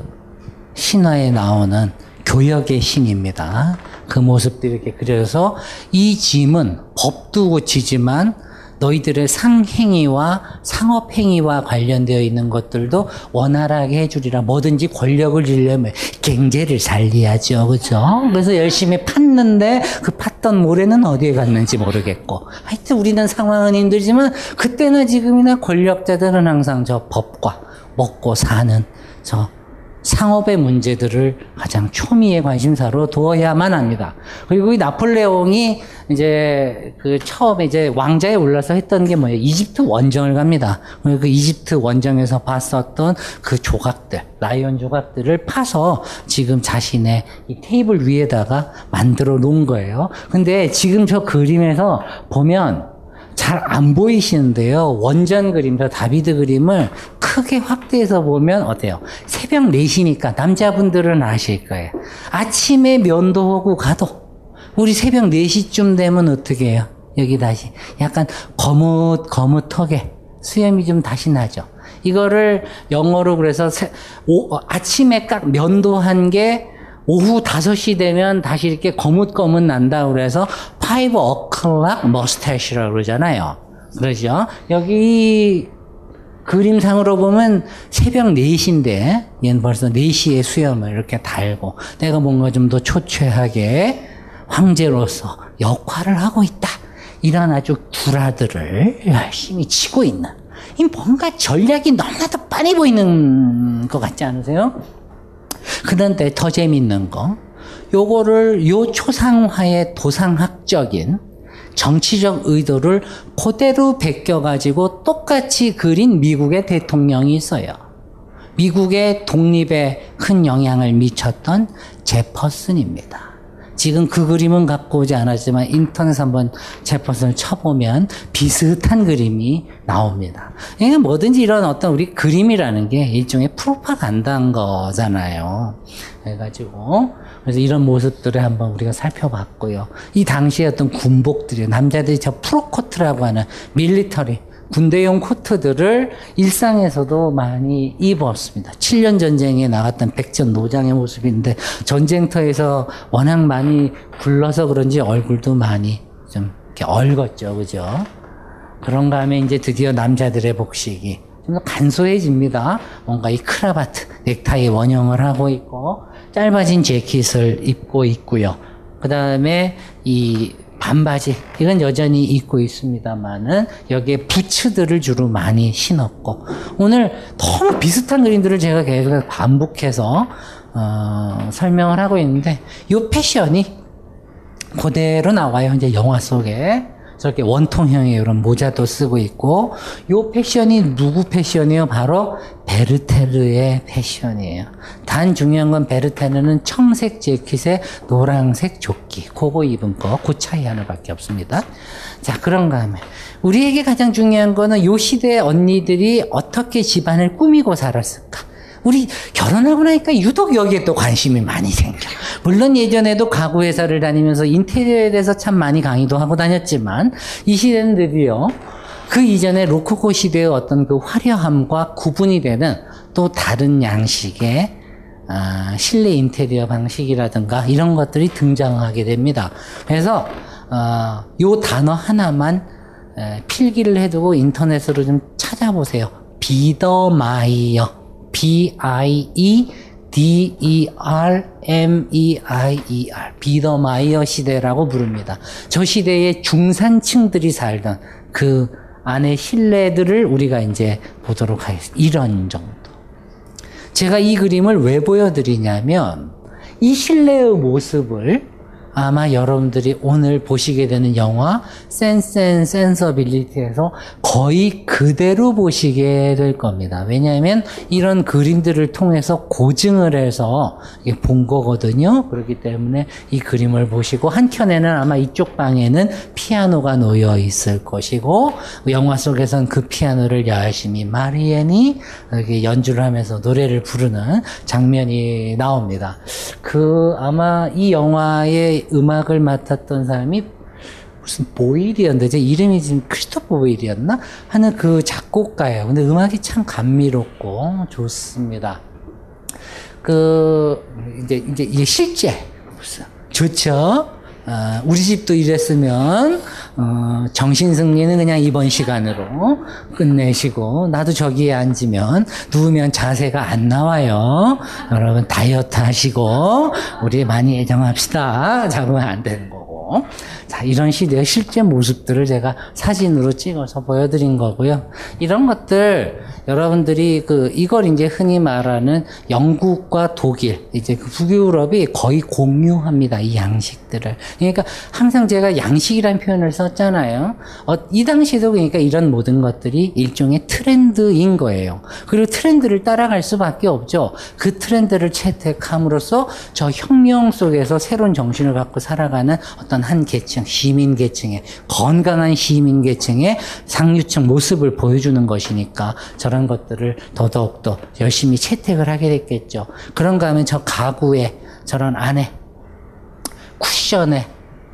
신화에 나오는 교역의 신입니다. 그 모습도 이렇게 그려서 이 짐은 법도 고치지만 너희들의 상행위와 상업행위와 관련되어 있는 것들도 원활하게 해주리라. 뭐든지 권력을 지려면 경제를 살려야죠. 그죠? 그래서 열심히 팠는데 그 팠던 모래는 어디에 갔는지 모르겠고. 하여튼 우리는 상황은 힘들지만 그때나 지금이나 권력자들은 항상 저 법과 먹고 사는 저 상업의 문제들을 가장 초미의 관심사로 두어야만 합니다. 그리고 이 나폴레옹이 이제 그 처음에 이제 왕좌에 올라서 했던 게 뭐예요? 이집트 원정을 갑니다. 그 이집트 원정에서 봤었던 그 조각들, 라이온 조각들을 파서 지금 자신의 이 테이블 위에다가 만들어 놓은 거예요. 근데 지금 저 그림에서 보면 잘 안 보이시는데요. 원전 그림, 저 다비드 그림을 크게 확대해서 보면 어때요? 새벽 4시니까 남자분들은 아실 거예요. 아침에 면도하고 가도 우리 새벽 4시쯤 되면 어떻게 해요? 여기 다시 약간 거뭇거뭇하게 수염이 좀 다시 나죠. 이거를 영어로 그래서 아침에 깍 면도한 게 오후 5시 되면 다시 이렇게 거뭇거뭇 난다고 그래서 5 o'clock mustache라고 그러잖아요. 그러죠? 여기 그림상으로 보면 새벽 4시인데 얘는 벌써 4시에 수염을 이렇게 달고 내가 뭔가 좀 더 초췌하게 황제로서 역할을 하고 있다. 이런 아주 두라들을 열심히 치고 있는 이 뭔가 전략이 너무나도 빤히 보이는 것 같지 않으세요? 그런데 더 재밌는 거, 요거를 요 초상화의 도상학적인 정치적 의도를 그대로 베껴가지고 똑같이 그린 미국의 대통령이 있어요. 미국의 독립에 큰 영향을 미쳤던 제퍼슨입니다. 지금 그 그림은 갖고 오지 않았지만 인터넷 한번 제퍼슨을 쳐보면 비슷한 그림이 나옵니다. 그러니까 뭐든지 이런 어떤 우리 그림이라는 게 일종의 프로파간다인 거잖아요. 그래가지고 그래서 이런 모습들을 한번 우리가 살펴봤고요. 이 당시에 어떤 군복들이 남자들이 저 프로코트라고 하는 밀리터리 군대용 코트들을 일상에서도 많이 입었습니다. 7년 전쟁에 나갔던 백전노장의 모습인데 전쟁터에서 워낙 많이 굴러서 그런지 얼굴도 많이 좀 이렇게 얼었죠, 그죠? 그런가 하면 이제 드디어 남자들의 복식이 좀 더 간소해집니다. 뭔가 이 크라바트 넥타이 원형을 하고 있고 짧아진 재킷을 입고 있고요. 그 다음에 이 반바지 이건 여전히 입고 있습니다만은 여기에 부츠들을 주로 많이 신었고 오늘 너무 비슷한 그림들을 제가 계속 반복해서 설명을 하고 있는데 이 패션이 그대로 나와요. 이제 영화 속에 저렇게 원통형의 이런 모자도 쓰고 있고, 요 패션이 누구 패션이에요? 바로 베르테르의 패션이에요. 단 중요한 건 베르테르는 청색 재킷에 노란색 조끼, 그거 입은 거, 그 차이 하나밖에 없습니다. 자, 그런가 하면 우리에게 가장 중요한 거는 요 시대의 언니들이 어떻게 집안을 꾸미고 살았을까? 우리 결혼하고 나니까 유독 여기에 또 관심이 많이 생겨. 물론 예전에도 가구 회사를 다니면서 인테리어에 대해서 참 많이 강의도 하고 다녔지만, 이 시대는 드디어 그 이전에 로코코 시대의 어떤 그 화려함과 구분이 되는 또 다른 양식의 실내 인테리어 방식이라든가 이런 것들이 등장하게 됩니다. 그래서 요 단어 하나만 필기를 해두고 인터넷으로 좀 찾아보세요. 비더마이어. B-I-E-D-E-R-M-E-I-E-R. 비더마이어 시대라고 부릅니다. 저 시대의 중산층들이 살던 그 안의 실내들을 우리가 이제 보도록 하겠습니다. 이런 정도. 제가 이 그림을 왜 보여드리냐면, 이 실내의 모습을 아마 여러분들이 오늘 보시게 되는 영화 Sense and Sensibility에서 거의 그대로 보시게 될 겁니다. 왜냐하면 이런 그림들을 통해서 고증을 해서 본 거거든요. 그렇기 때문에 이 그림을 보시고, 한켠에는 아마 이쪽 방에는 피아노가 놓여 있을 것이고, 영화 속에선 그 피아노를 열심히 마리엔이 이렇게 연주를 하면서 노래를 부르는 장면이 나옵니다. 그 아마 이 영화의 음악을 맡았던 사람이 무슨 보일이었는데, 제 이름이 지금 크리스토퍼 보일이었나 하는 그 작곡가예요. 근데 음악이 참 감미롭고 좋습니다. 그 이제 실제 좋죠. 우리 집도 이랬으면 정신승리는 그냥 이번 시간으로 끝내시고, 나도 저기에 앉으면 누우면 자세가 안 나와요. 여러분 다이어트 하시고 우리 많이 애정합시다. 잡으면 안 되는 거고. 자, 이런 시대의 실제 모습들을 제가 사진으로 찍어서 보여드린 거고요. 이런 것들 여러분들이 이걸 이제 흔히 말하는 영국과 독일, 이제 그 북유럽이 거의 공유합니다. 이 양식들을. 그러니까 항상 제가 양식이라는 표현을 썼잖아요. 이 당시에도 그러니까 이런 모든 것들이 일종의 트렌드인 거예요. 그리고 트렌드를 따라갈 수밖에 없죠. 그 트렌드를 채택함으로써 저 혁명 속에서 새로운 정신을 갖고 살아가는 어떤 한 계층, 시민계층의, 건강한 시민계층의 상류층 모습을 보여주는 것이니까 저런 것들을 더더욱더 열심히 채택을 하게 됐겠죠. 그런가 하면 저 가구에, 저런 안에, 쿠션에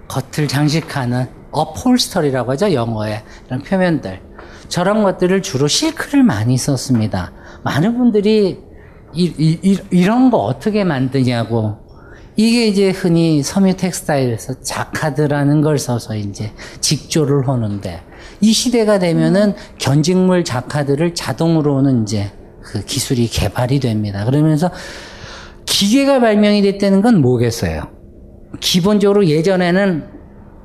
겉을 장식하는 어폴스터리라고 하죠, 영어에. 이런 표면들, 저런 것들을 주로 실크를 많이 썼습니다. 많은 분들이 이런 거 어떻게 만드냐고, 이게 이제 흔히 섬유 텍스타일에서 자카드라는 걸 써서 이제 직조를 하는데, 이 시대가 되면은 견직물 자카드를 자동으로는 이제 그 기술이 개발이 됩니다. 그러면서 기계가 발명이 됐다는 건 뭐겠어요? 기본적으로 예전에는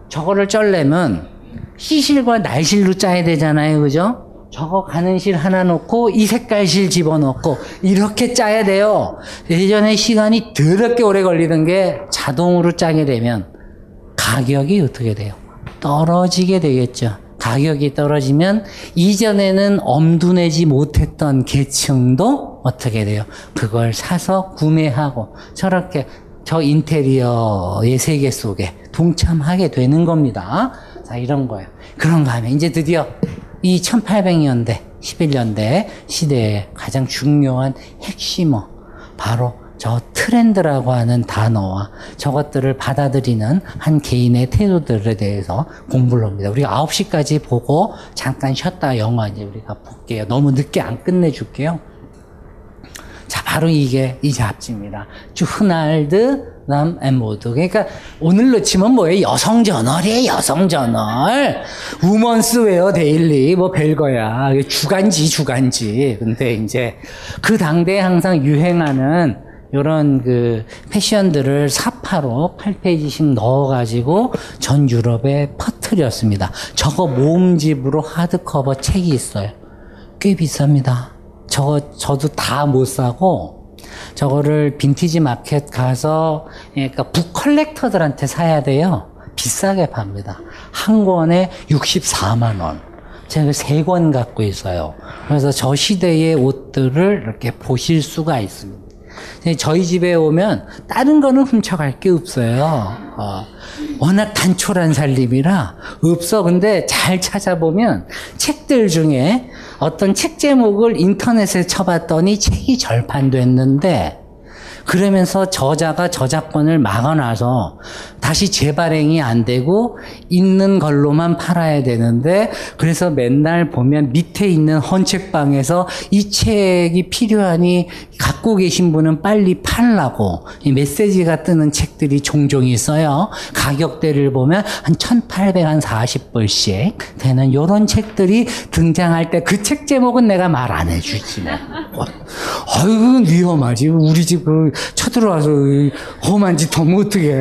저거를 쩔려면 시실과 날실로 짜야 되잖아요. 그죠? 저거 가는 실 하나 놓고 이 색깔 실 집어넣고 이렇게 짜야 돼요. 예전에 시간이 더럽게 오래 걸리던 게 자동으로 짜게 되면 가격이 어떻게 돼요? 떨어지게 되겠죠. 가격이 떨어지면 이전에는 엄두내지 못했던 계층도 어떻게 돼요? 그걸 사서 구매하고 저렇게 저 인테리어의 세계 속에 동참하게 되는 겁니다. 자, 이런 거예요. 그런가 하면 이제 드디어 이 1800년대, 11년대 시대의 가장 중요한 핵심어, 바로 저 트렌드라고 하는 단어와 저것들을 받아들이는 한 개인의 태도들에 대해서 공부를 합니다. 우리가 9시까지 보고 잠깐 쉬었다 영화 이제 우리가 볼게요. 너무 늦게 안 끝내줄게요. 자, 바로 이게 이 잡지입니다. 주흐날드 남 앤 모드. 그러니까 오늘로 치면 뭐예요? 여성저널이에요. 여성저널. 우먼스웨어 데일리 뭐 별거야. 주간지. 근데 이제 그 당대에 항상 유행하는 이런 그 패션들을 사파로 8페이지씩 넣어가지고 전 유럽에 퍼뜨렸습니다. 저거 모음집으로 하드커버 책이 있어요. 꽤 비쌉니다. 저도 다 못 사고, 저거를 빈티지 마켓 가서, 그러니까 북 컬렉터들한테 사야 돼요. 비싸게 팝니다. 한 권에 64만 원. 제가 3권 갖고 있어요. 그래서 저 시대의 옷들을 이렇게 보실 수가 있습니다. 저희 집에 오면 다른 거는 훔쳐갈 게 없어요. 워낙 단촐한 살림이라 없어. 근데 잘 찾아보면 책들 중에 어떤 책 제목을 인터넷에 쳐봤더니 책이 절판됐는데, 그러면서 저자가 저작권을 막아놔서 다시 재발행이 안 되고 있는 걸로만 팔아야 되는데, 그래서 맨날 보면 밑에 있는 헌책방에서 이 책이 필요하니 갖고 계신 분은 빨리 팔라고 이 메시지가 뜨는 책들이 종종 있어요. 가격대를 보면 한 1,840불씩 되는 이런 책들이 등장할 때 그 책 제목은 내가 말 안 해주지. 아유, 위험하지. 우리 집 그 쳐들어와서 험한 짓 하면 어떡해.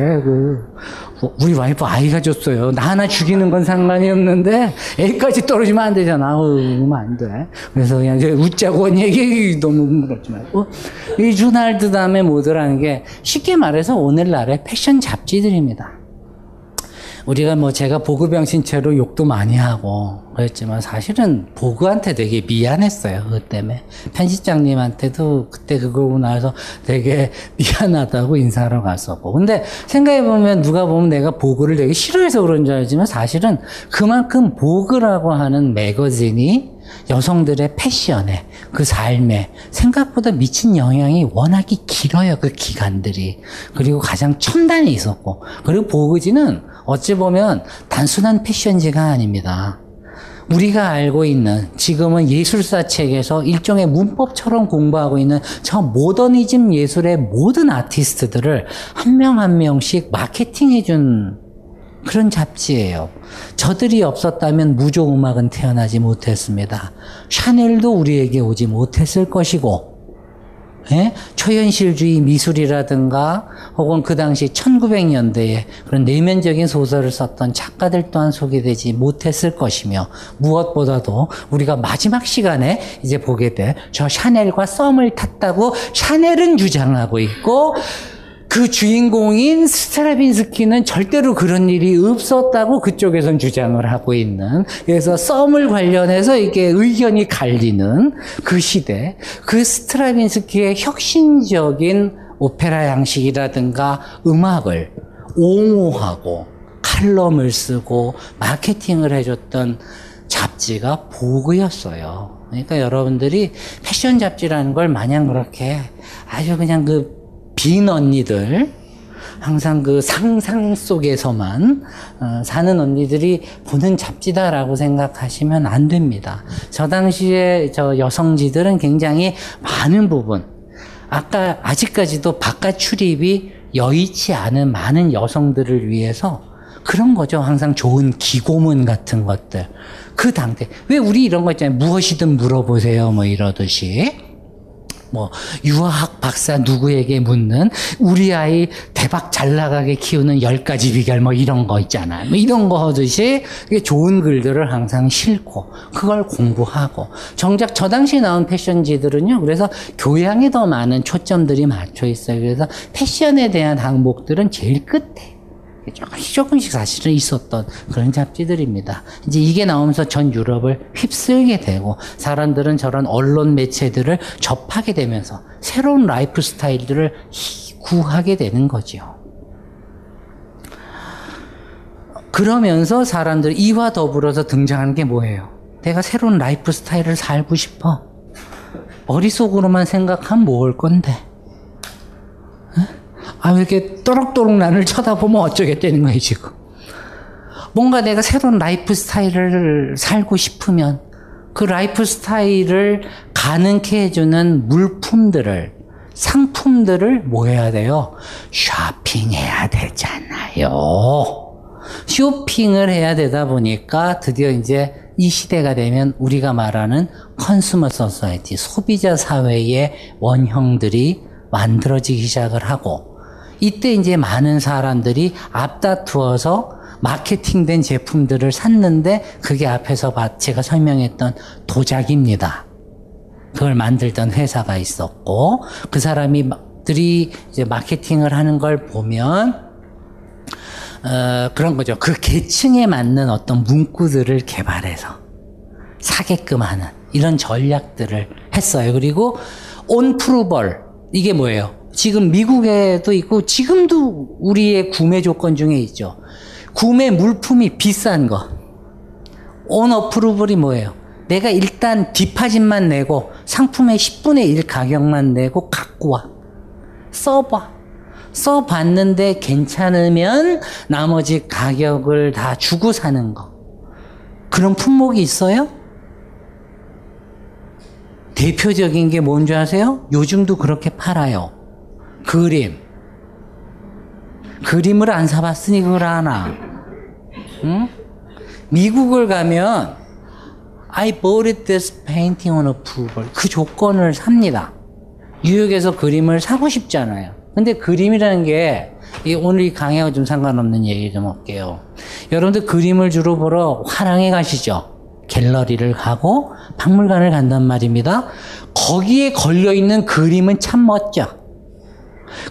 우리 와이프 아이가 줬어요. 나 하나 죽이는 건 상관이 없는데 애까지 떨어지면 안 되잖아. 그러면 안 돼. 그래서 그냥 이제 웃자고 한 얘기 너무 물었지 말고. 이 조널드 담의 모드라는 게 쉽게 말해서 오늘날의 패션 잡지들입니다. 우리가 뭐 제가 보그병신 채로 욕도 많이 하고 그랬지만, 사실은 보그한테 되게 미안했어요. 그것 때문에 편집장님한테도 그때 그거 보고 나서 되게 미안하다고 인사하러 갔었고. 근데 생각해보면 누가 보면 내가 보그를 되게 싫어해서 그런 줄 알지만, 사실은 그만큼 보그라고 하는 매거진이 여성들의 패션에, 그 삶에 생각보다 미친 영향이 워낙에 길어요. 그 기간들이. 그리고 가장 첨단이 있었고. 그리고 보그지는 어찌 보면 단순한 패션지가 아닙니다. 우리가 알고 있는, 지금은 예술사 책에서 일종의 문법처럼 공부하고 있는 저 모더니즘 예술의 모든 아티스트들을 한 명 한 명씩 마케팅해준 그런 잡지예요. 저들이 없었다면 무조 음악은 태어나지 못했습니다. 샤넬도 우리에게 오지 못했을 것이고, 예? 초현실주의 미술이라든가, 혹은 그 당시 1900년대에 그런 내면적인 소설을 썼던 작가들 또한 소개되지 못했을 것이며, 무엇보다도 우리가 마지막 시간에 이제 보게 될 저 샤넬과 썸을 탔다고 샤넬은 주장하고 있고, 그 주인공인 스트라빈스키는 절대로 그런 일이 없었다고 그쪽에선 주장을 하고 있는, 그래서 썸을 관련해서 이게 의견이 갈리는 그 시대, 그 스트라빈스키의 혁신적인 오페라 양식이라든가 음악을 옹호하고 칼럼을 쓰고 마케팅을 해줬던 잡지가 보그였어요. 그러니까 여러분들이 패션 잡지라는 걸 마냥 그렇게 아주 그냥 그 빈 언니들, 항상 그 상상 속에서만 사는 언니들이 보는 잡지다라고 생각하시면 안 됩니다. 저 당시에 저 여성지들은 굉장히 많은 부분, 아까 아직까지도 바깥 출입이 여의치 않은 많은 여성들을 위해서 그런 거죠. 항상 좋은 기고문 같은 것들. 그 당대, 왜 우리 이런 거 있잖아요. 무엇이든 물어보세요. 뭐 이러듯이. 뭐 유아학 박사 누구에게 묻는, 우리 아이 대박 잘 나가게 키우는 10가지 비결, 뭐 이런 거 있잖아요. 뭐 이런 거 하듯이 좋은 글들을 항상 싣고 그걸 공부하고. 정작 저 당시 나온 패션지들은요, 그래서 교양에 더 많은 초점들이 맞춰 있어요. 그래서 패션에 대한 항목들은 제일 끝에 조금씩 사실은 있었던 그런 잡지들입니다. 이제 이게 나오면서 전 유럽을 휩쓸게 되고, 사람들은 저런 언론 매체들을 접하게 되면서 새로운 라이프 스타일들을 구하게 되는 거죠. 그러면서 사람들이 이와 더불어서 등장하는 게 뭐예요? 내가 새로운 라이프 스타일을 살고 싶어. 머릿속으로만 생각하면 뭘 건데? 아, 왜 이렇게 또록또록 나를 쳐다보면 어쩌겠다는 거예요, 지금. 뭔가 내가 새로운 라이프 스타일을 살고 싶으면 그 라이프 스타일을 가능케 해주는 물품들을, 상품들을 뭐 해야 돼요? 쇼핑해야 되잖아요. 쇼핑을 해야 되다 보니까 드디어 이제 이 시대가 되면 우리가 말하는 컨슈머 소사이티, 소비자 사회의 원형들이 만들어지기 시작을 하고, 이때 이제 많은 사람들이 앞다투어서 마케팅된 제품들을 샀는데, 그게 앞에서 제가 설명했던 도자기입니다. 그걸 만들던 회사가 있었고, 그 사람들이 이제 마케팅을 하는 걸 보면 그런 거죠. 그 계층에 맞는 어떤 문구들을 개발해서 사게끔 하는 이런 전략들을 했어요. 그리고 온프루벌, 이게 뭐예요? 지금 미국에도 있고 지금도 우리의 구매 조건 중에 있죠. 구매 물품이 비싼 거. 온어프루벌이 뭐예요? 내가 일단 뒷파진만 내고 상품의 10분의 1 가격만 내고 갖고 와. 써봐. 써봤는데 괜찮으면 나머지 가격을 다 주고 사는 거. 그런 품목이 있어요? 대표적인 게 뭔지 아세요? 요즘도 그렇게 팔아요. 그림. 그림을 안 사봤으니 그걸 아나. 응? 미국을 가면 I bought this painting on approval. 그 조건을 삽니다. 뉴욕에서 그림을 사고 싶잖아요. 근데 그림이라는 게, 오늘 이 강의하고 좀 상관없는 얘기 좀 할게요. 여러분들 그림을 주로 보러 화랑에 가시죠. 갤러리를 가고 박물관을 간단 말입니다. 거기에 걸려있는 그림은 참 멋져.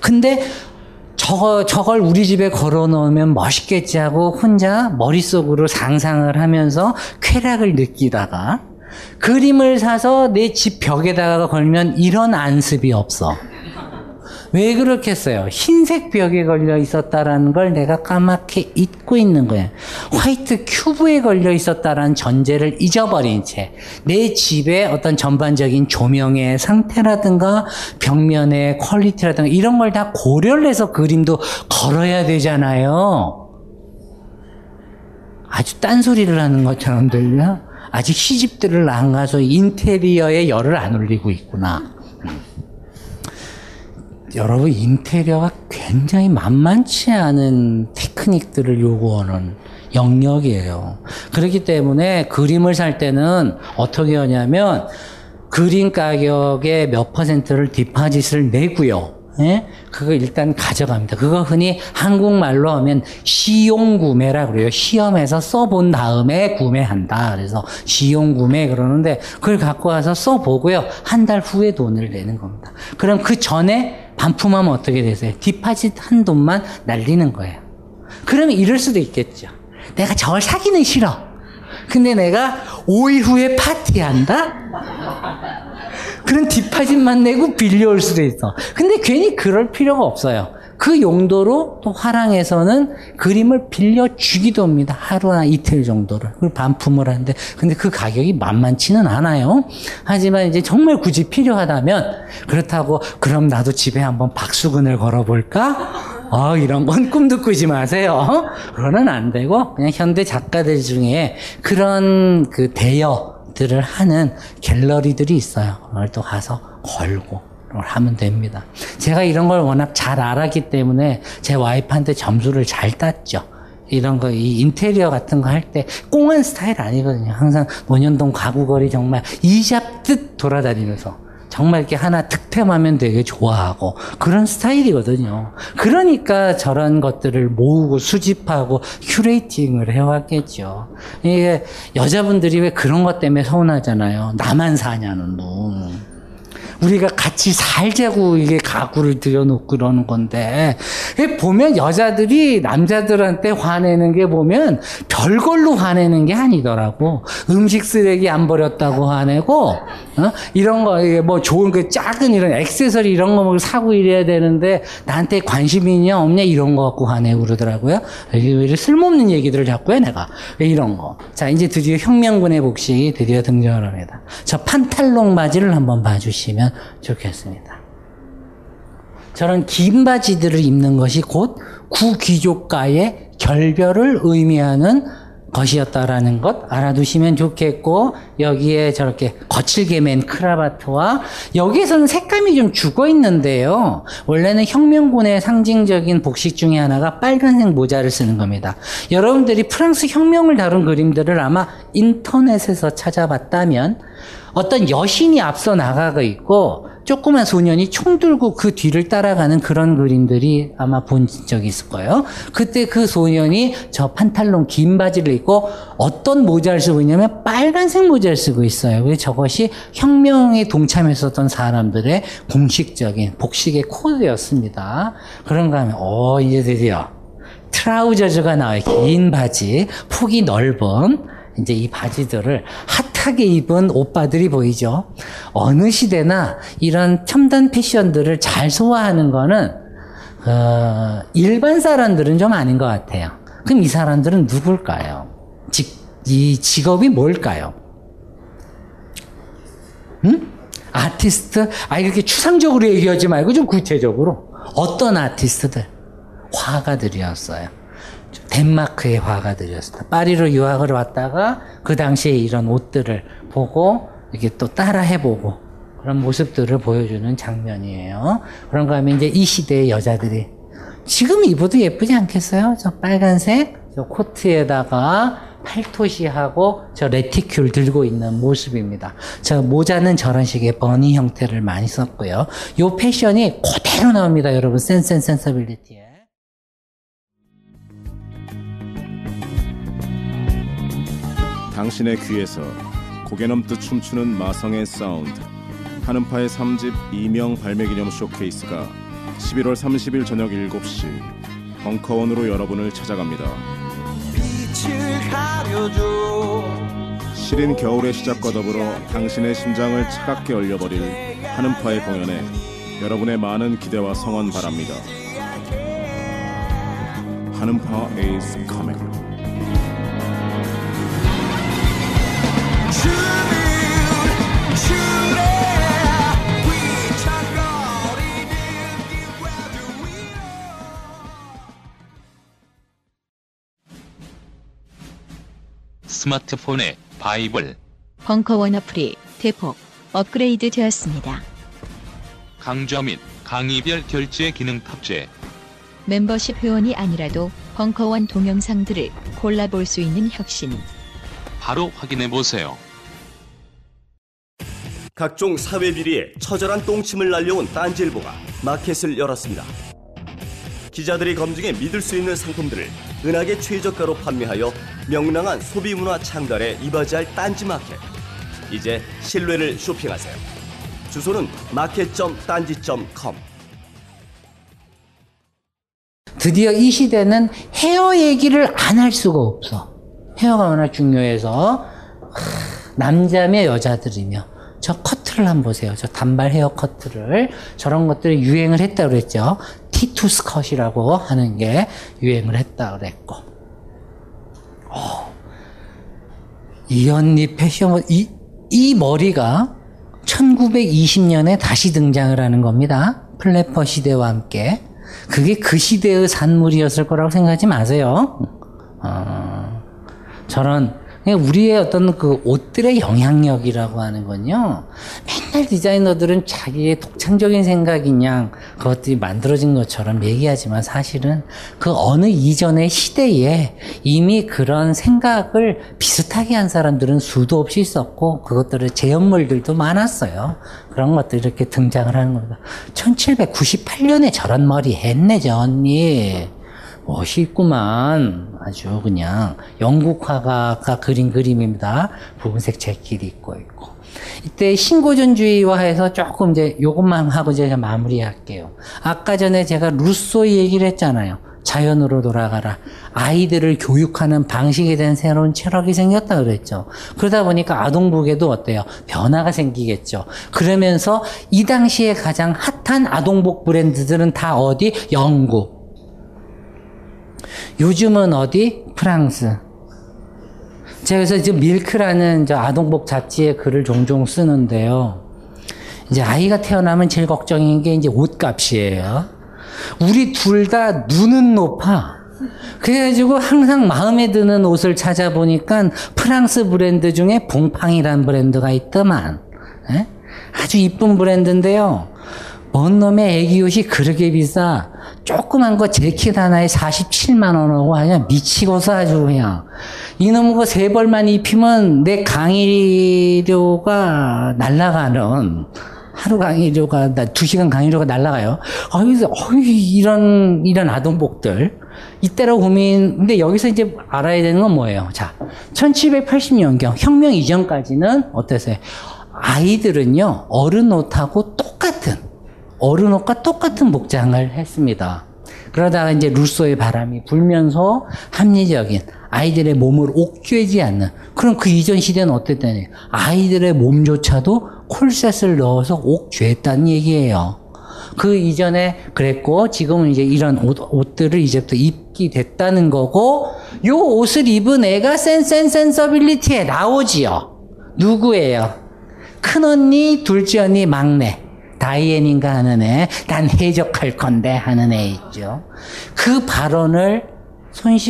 근데 저걸 우리 집에 걸어놓으면 멋있겠지 하고 혼자 머릿속으로 상상을 하면서 쾌락을 느끼다가 그림을 사서 내 집 벽에다가 걸면 이런 안습이 없어. 왜 그렇겠어요? 흰색 벽에 걸려 있었다라는 걸 내가 까맣게 잊고 있는 거예요. 화이트 큐브에 걸려 있었다라는 전제를 잊어버린 채 내 집의 어떤 전반적인 조명의 상태라든가 벽면의 퀄리티라든가 이런 걸 다 고려를 해서 그림도 걸어야 되잖아요. 아주 딴소리를 하는 것처럼 들려? 아직 시집들을 안 가서 인테리어에 열을 안 올리고 있구나. 여러분, 인테리어가 굉장히 만만치 않은 테크닉들을 요구하는 영역이에요. 그렇기 때문에 그림을 살 때는 어떻게 하냐면 그림 가격의 몇 퍼센트를 디파짓을 내고요. 예? 그거 일단 가져갑니다. 그거 흔히 한국말로 하면 시용구매라 그래요. 시험해서 써본 다음에 구매한다. 그래서 시용구매 그러는데 그걸 갖고 와서 써보고요. 한 달 후에 돈을 내는 겁니다. 그럼 그 전에 반품하면 어떻게 되세요? 디파짓 한 돈만 날리는 거예요. 그러면 이럴 수도 있겠죠. 내가 저걸 사기는 싫어. 근데 내가 5일 후에 파티한다? 그런 뒷파진만 내고 빌려올 수도 있어. 근데 괜히 그럴 필요가 없어요. 그 용도로 또 화랑에서는 그림을 빌려주기도 합니다. 하루나 이틀 정도를. 그걸 반품을 하는데. 근데 그 가격이 만만치는 않아요. 하지만 이제 정말 굳이 필요하다면, 그렇다고 그럼 나도 집에 한번 박수근을 걸어볼까? 이런 건 꿈도 꾸지 마세요. 그거는 안 되고, 그냥 현대 작가들 중에 그런 그 대여들을 하는 갤러리들이 있어요. 그걸 또 가서 걸고 하면 됩니다. 제가 이런 걸 워낙 잘 알았기 때문에 제 와이프한테 점수를 잘 땄죠. 이런 거, 이 인테리어 같은 거 할 때 꽁한 스타일 아니거든요. 항상 논현동 가구거리 정말 이잡듯 돌아다니면서. 정말 이렇게 하나 득템하면 되게 좋아하고 그런 스타일이거든요. 그러니까 저런 것들을 모으고 수집하고 큐레이팅을 해왔겠죠. 이게 여자분들이 왜 그런 것 때문에 서운하잖아요. 나만 사냐는 놈. 우리가 같이 살자고 이게 가구를 들여놓고 그러는 건데, 보면 여자들이 남자들한테 화내는 게 보면 별걸로 화내는 게 아니더라고. 음식 쓰레기 안 버렸다고 화내고, 이런 거, 뭐 좋은 그 작은 이런 액세서리 이런 거 사고 이래야 되는데 나한테 관심이 있냐 없냐 이런 거 갖고 화내고 그러더라고요. 왜 쓸모없는 얘기들을 자꾸 해, 내가. 왜 이런 거. 자, 이제 드디어 혁명군의 복식이 드디어 등장을 합니다. 저 판탈롱 바지를 한번 봐주시면 좋겠습니다. 저런 긴 바지들을 입는 것이 곧 구귀족과의 결별을 의미하는 것이었다라는 것 알아두시면 좋겠고, 여기에 저렇게 거칠게 맨 크라바트와 여기에서는 색감이 좀 죽어 있는데요. 원래는 혁명군의 상징적인 복식 중에 하나가 빨간색 모자를 쓰는 겁니다. 여러분들이 프랑스 혁명을 다룬 그림들을 아마 인터넷에서 찾아봤다면 어떤 여신이 앞서 나가고 있고 조그만 소년이 총 들고 그 뒤를 따라가는 그런 그림들이 아마 본 적이 있을 거예요. 그때 그 소년이 저 판탈론 긴 바지를 입고 어떤 모자를 쓰고 있냐면 빨간색 모자를 쓰고 있어요. 그래서 저것이 혁명에 동참했었던 사람들의 공식적인 복식의 코드였습니다. 그런가 하면 이제 드디어 트라우저즈가 나와요. 긴 바지, 폭이 넓은 이제 이 바지들을 핫하게 입은 오빠들이 보이죠. 어느 시대나 이런 첨단 패션들을 잘 소화하는 거는 일반 사람들은 좀 아닌 것 같아요. 그럼 이 사람들은 누굴까요? 이 직업이 뭘까요? 응? 아티스트? 이렇게 추상적으로 얘기하지 말고 좀 구체적으로. 어떤 아티스트들? 화가들이었어요. 덴마크의 화가들이었어요. 파리로 유학을 왔다가 그 당시에 이런 옷들을 보고 이렇게 또 따라해보고 그런 모습들을 보여주는 장면이에요. 그런가 하면 이제 이 시대의 여자들이 지금 입어도 예쁘지 않겠어요? 저 빨간색 저 코트에다가 팔토시하고 저 레티큘 들고 있는 모습입니다. 저 모자는 저런 식의 버니 형태를 많이 썼고요. 요 패션이 그대로 나옵니다, 여러분. Sense and Sensibility. 당신의 귀에서 고개넘듯 춤추는 마성의 사운드. 한음파의 3집 이명 발매 기념 쇼케이스가 11월 30일 저녁 7시 벙커원으로 여러분을 찾아갑니다. 시린 겨울의 시작과 더불어 당신의 심장을 차갑게 얼려버릴 한음파의 공연에 여러분의 많은 기대와 성원 바랍니다. 한음파 is coming. 스마트폰의 바이블 벙커원 어플이 대폭 업그레이드 되었습니다. 강좌 및 강의별 결제 기능 탑재. 멤버십 회원이 아니라도 벙커원 동영상들을 골라볼 수 있는 혁신. 바로 확인해보세요. 각종 사회 비리에 처절한 똥침을 날려온 딴지일보가 마켓을 열었습니다. 기자들이 검증해 믿을 수 있는 상품들을 은하계 최저가로 판매하여 명랑한 소비문화 창달에 이바지할 딴지마켓. 이제 신뢰를 쇼핑하세요. 주소는 market.딴지.com. 드디어 이 시대는 헤어 얘기를 안 할 수가 없어. 헤어가 워낙 중요해서 남자며 여자들이며 저 커트를 한번 보세요. 저 단발 헤어 커트를, 저런 것들이 유행을 했다고 그랬죠. 티투스 컷이라고 하는 게 유행을 했다고 그랬고. 이 언니 패션, 이 머리가 1920년에 다시 등장을 하는 겁니다. 플래퍼 시대와 함께. 그게 그 시대의 산물이었을 거라고 생각하지 마세요. 저런 우리의 어떤 그 옷들의 영향력이라고 하는 건요, 맨날 디자이너들은 자기의 독창적인 생각인 양 그것들이 만들어진 것처럼 얘기하지만 사실은 그 어느 이전의 시대에 이미 그런 생각을 비슷하게 한 사람들은 수도 없이 있었고 그것들의 재현물들도 많았어요. 그런 것들이 이렇게 등장을 하는 겁니다. 1798년에 저런 머리 했네, 저 언니. 멋있구만. 아주 그냥 영국 화가가 그린 그림입니다. 붉은색 재킷 입고 있고. 이때 신고전주의화해서 조금 이제 요것만 하고 제가 마무리할게요. 아까 전에 제가 루소 얘기를 했잖아요. 자연으로 돌아가라. 아이들을 교육하는 방식에 대한 새로운 철학이 생겼다 그랬죠. 그러다 보니까 아동복에도 어때요? 변화가 생기겠죠. 그러면서 이 당시에 가장 핫한 아동복 브랜드들은 다 어디? 영국. 요즘은 어디? 프랑스. 제가 그래서 지금 밀크라는 저 아동복 잡지에 글을 종종 쓰는데요. 이제 아이가 태어나면 제일 걱정인 게 이제 옷값이에요. 우리 둘 다 눈은 높아. 그래가지고 항상 마음에 드는 옷을 찾아보니까 프랑스 브랜드 중에 봉팡이라는 브랜드가 있더만. 예? 아주 이쁜 브랜드인데요. 뭔 놈의 애기 옷이 그렇게 비싸. 조그만 거 재킷 하나에 47만 원 하고 하냐. 미치고서 아주 그냥. 이놈 거 세 벌만 입히면 내 강의료가 날아가는, 하루 강의료가, 2시간 강의료가 날아가요. 이런 아동복들. 이때로 고민, 근데 여기서 이제 알아야 되는 건 뭐예요? 자, 1780년경, 혁명 이전까지는 어땠어요? 아이들은요, 어른 옷하고 똑같은 목장을 했습니다. 그러다가 이제 루소의 바람이 불면서 합리적인 아이들의 몸을 옥죄지 않는, 그럼 그 이전 시대는 어땠다는 얘기예요? 아이들의 몸조차도 콜셋을 넣어서 옥죄했다는 얘기예요. 그 이전에 그랬고 지금은 이제 이런 옷들을 이제부터 입게 됐다는 거고, 요 옷을 입은 애가 센스 앤 센서빌리티에 나오지요. 누구예요? 큰언니, 둘째언니, 막내 다이앤인가 하는 애, 난 해적할 건데 하는 애 있죠. 그 발언을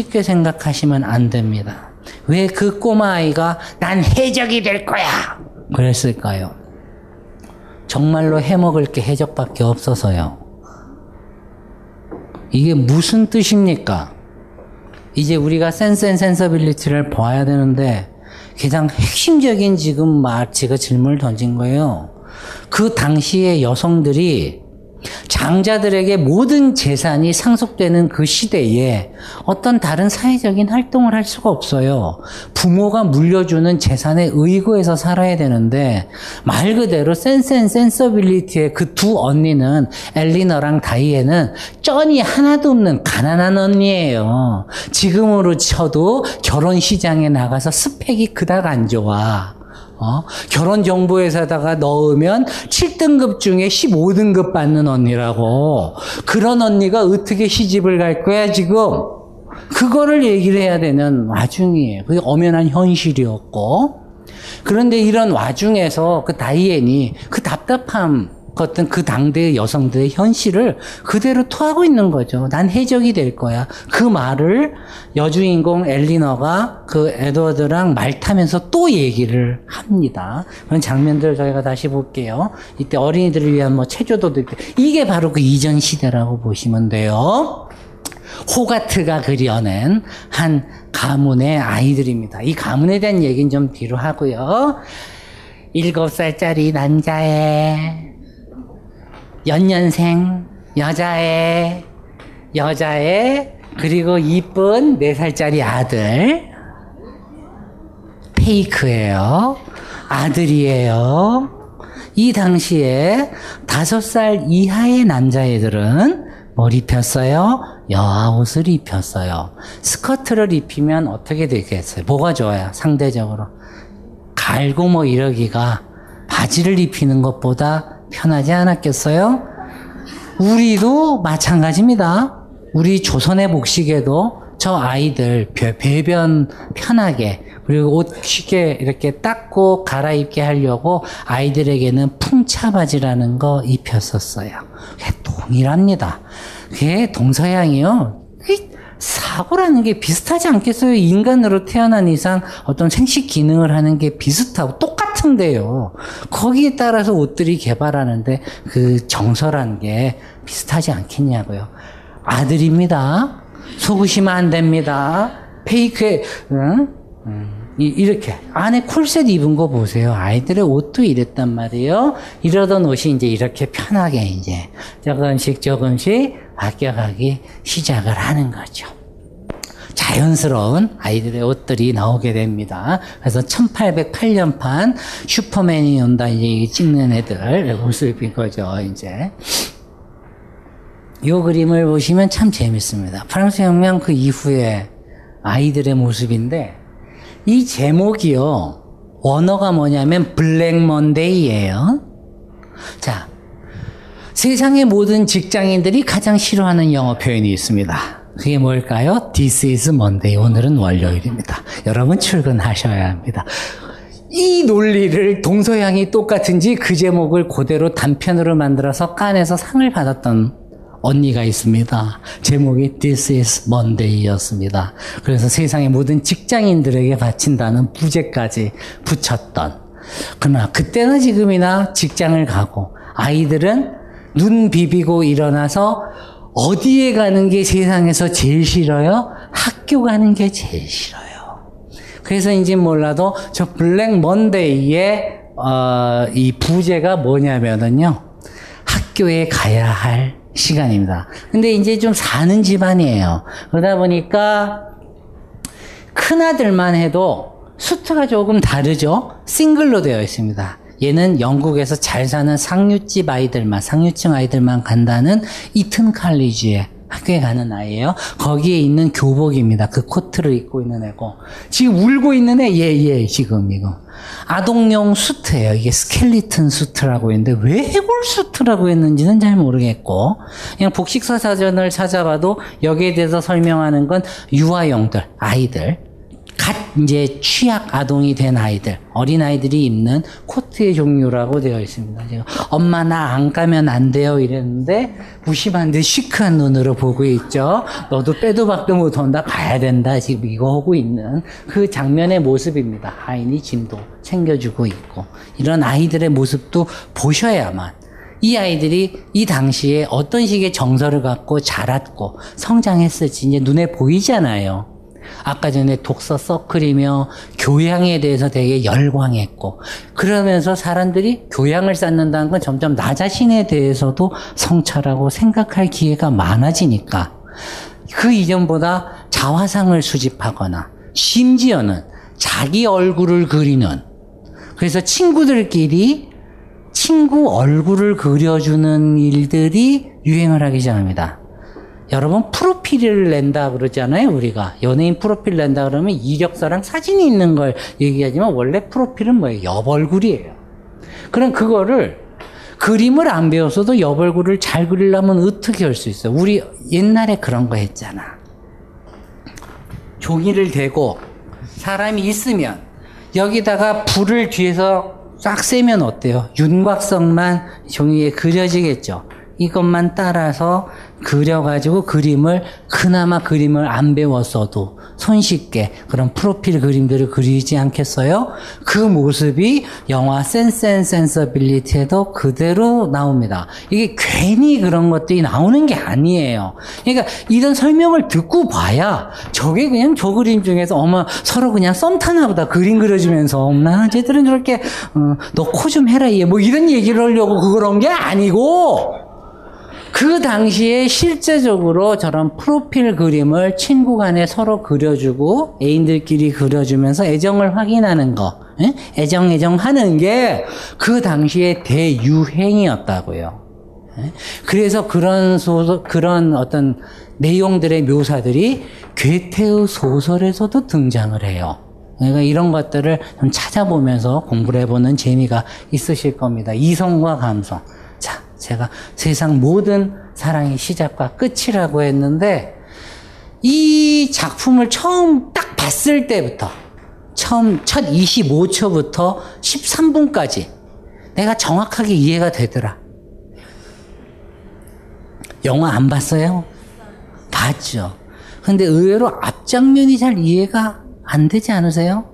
손쉽게 생각하시면 안 됩니다. 왜 그 꼬마아이가 난 해적이 될 거야 그랬을까요? 정말로 해먹을 게 해적밖에 없어서요. 이게 무슨 뜻입니까? 이제 우리가 센스 앤 센서빌리티를 봐야 되는데 가장 핵심적인 지금 제가 질문을 던진 거예요. 그 당시의 여성들이 장자들에게 모든 재산이 상속되는 그 시대에 어떤 다른 사회적인 활동을 할 수가 없어요. 부모가 물려주는 재산에 의거해서 살아야 되는데, 말 그대로 센스 앤 센서빌리티의 그 두 언니는, 엘리너랑 다이앤은 쩐이 하나도 없는 가난한 언니예요. 지금으로 쳐도 결혼 시장에 나가서 스펙이 그닥 안 좋아. 결혼정보회사에다가 넣으면 7등급 중에 15등급 받는 언니라고. 그런 언니가 어떻게 시집을 갈 거야 지금? 그거를 얘기를 해야 되는 와중이에요. 그게 엄연한 현실이었고, 그런데 이런 와중에서 그 다이앤이 그 답답함, 어떤 그 당대의 여성들의 현실을 그대로 토하고 있는 거죠. 난 해적이 될 거야. 그 말을 여주인공 엘리너가 그 에드워드랑 말 타면서 또 얘기를 합니다. 그런 장면들 저희가 다시 볼게요. 이때 어린이들을 위한 뭐 체조도도 있고, 이게 바로 그 이전 시대라고 보시면 돼요. 호가트가 그려낸 한 가문의 아이들입니다. 이 가문에 대한 얘기는 좀 뒤로 하고요. 7살짜리 남자애, 연년생 여자애, 그리고 이쁜 4살짜리 아들. 페이크예요. 아들이에요. 이 당시에 5살 이하의 남자애들은 뭘 입혔어요? 여아옷을 입혔어요. 스커트를 입히면 어떻게 되겠어요? 뭐가 좋아요? 상대적으로 갈고 뭐 이러기가 바지를 입히는 것보다 편하지 않았겠어요? 우리도 마찬가지입니다. 우리 조선의 복식에도 저 아이들 배변 편하게, 그리고 옷 쉽게 이렇게 닦고 갈아입게 하려고 아이들에게는 풍차바지라는 거 입혔었어요. 그게 동일합니다. 그게 동서양이요. 사고라는 게 비슷하지 않겠어요? 인간으로 태어난 이상 어떤 생식 기능을 하는 게 비슷하고 똑같은데요. 거기에 따라서 옷들이 개발하는데 그 정서라는 게 비슷하지 않겠냐고요. 아들입니다. 속으시면 안 됩니다. 페이크에 이렇게 안에 콜셋 입은 거 보세요. 아이들의 옷도 이랬단 말이에요. 이러던 옷이 이제 이렇게 편하게 이제 조금씩 바뀌어가기 시작을 하는 거죠. 자연스러운 아이들의 옷들이 나오게 됩니다. 그래서 1808년판 슈퍼맨이 온다 이제 찍는 애들 옷을 입힌 거죠. 이제 요 그림을 보시면 참 재밌습니다. 프랑스 혁명 그 이후에 아이들의 모습인데, 이 제목이요, 원어가 뭐냐면 블랙 먼데이예요. 자, 세상의 모든 직장인들이 가장 싫어하는 영어 표현이 있습니다. 그게 뭘까요? This is Monday. 오늘은 월요일입니다. 여러분 출근하셔야 합니다. 이 논리를 동서양이 똑같은지 그 제목을 그대로 단편으로 만들어서 깐에서 상을 받았던 언니가 있습니다. 제목이 This is Monday였습니다. 그래서 세상의 모든 직장인들에게 바친다는 부제까지 붙였던. 그러나 그때나 지금이나 직장을 가고 아이들은 눈 비비고 일어나서 어디에 가는 게 세상에서 제일 싫어요? 학교 가는 게 제일 싫어요. 그래서인지 몰라도 저 블랙 먼데이의 이 부제가 뭐냐면은요, 학교에 가야 할 시간입니다. 근데 이제 좀 사는 집안이에요. 그러다 보니까 큰아들만 해도 수트가 조금 다르죠. 싱글로 되어 있습니다. 얘는 영국에서 잘 사는 상류집 아이들만, 상류층 아이들만 간다는 이튼 칼리지에 학교에 가는 아이예요. 거기에 있는 교복입니다. 그 코트를 입고 있는 애고. 지금 울고 있는 애, 얘 지금 이거. 아동용 수트예요. 이게 스켈리튼 수트라고 했는데 왜 해골 수트라고 했는지는 잘 모르겠고, 그냥 복식사 사전을 찾아봐도 여기에 대해서 설명하는 건 유아용들, 아이들, 갓 이제 취약 아동이 된 아이들, 어린아이들이 입는 코트의 종류라고 되어 있습니다. 제가 엄마 나 안 까면 안 돼요 이랬는데 무심한 듯 시크한 눈으로 보고 있죠. 너도 빼도 박도 못한다, 가야 된다, 지금 이거 하고 있는 그 장면의 모습입니다. 하인이 짐도 챙겨주고 있고, 이런 아이들의 모습도 보셔야만 이 아이들이 이 당시에 어떤 식의 정서를 갖고 자랐고 성장했을지 이제 눈에 보이잖아요. 아까 전에 독서 서클이며 교양에 대해서 되게 열광했고, 그러면서 사람들이 교양을 쌓는다는 건 점점 나 자신에 대해서도 성찰하고 생각할 기회가 많아지니까 그 이전보다 자화상을 수집하거나 심지어는 자기 얼굴을 그리는, 그래서 친구들끼리 친구 얼굴을 그려주는 일들이 유행을 하기 시작합니다. 여러분 프로필을 낸다 그러잖아요. 우리가 연예인 프로필 낸다 그러면 이력서랑 사진이 있는 걸 얘기하지만 원래 프로필은 뭐예요? 옆얼굴이에요. 그럼 그거를 그림을 안 배웠어도 옆얼굴을 잘 그리려면 어떻게 할 수 있어요? 우리 옛날에 그런 거 했잖아. 종이를 대고 사람이 있으면 여기다가 불을 뒤에서 싹 쐬면 어때요? 윤곽선만 종이에 그려지겠죠. 이것만 따라서 그려가지고 그림을, 그나마 그림을 안 배웠어도 손쉽게 그런 프로필 그림들을 그리지 않겠어요? 그 모습이 영화 Sense and Sensibility에도 그대로 나옵니다. 이게 괜히 그런 것들이 나오는 게 아니에요. 그러니까 이런 설명을 듣고 봐야 저게 그냥 저 그림 중에서 어머 서로 그냥 썸 타나 보다, 그림 그려주면서 엄마 쟤들은 저렇게 너 코 좀 해라 얘 뭐 이런 얘기를 하려고 그런 게 아니고, 그 당시에 실제적으로 저런 프로필 그림을 친구 간에 서로 그려주고 애인들끼리 그려주면서 애정을 확인하는 거, 애정 하는 게 그 당시에 대유행이었다고요. 그래서 그런 소설, 그런 어떤 내용들의 묘사들이 괴테의 소설에서도 등장을 해요. 그러니까 이런 것들을 좀 찾아보면서 공부를 해보는 재미가 있으실 겁니다. 이성과 감성. 자, 제가 세상 모든 사랑의 시작과 끝이라고 했는데, 이 작품을 처음 딱 봤을 때부터, 첫 25초부터 13분까지 내가 정확하게 이해가 되더라. 영화 안 봤어요? 봤죠. 근데 의외로 앞장면이 잘 이해가 안 되지 않으세요?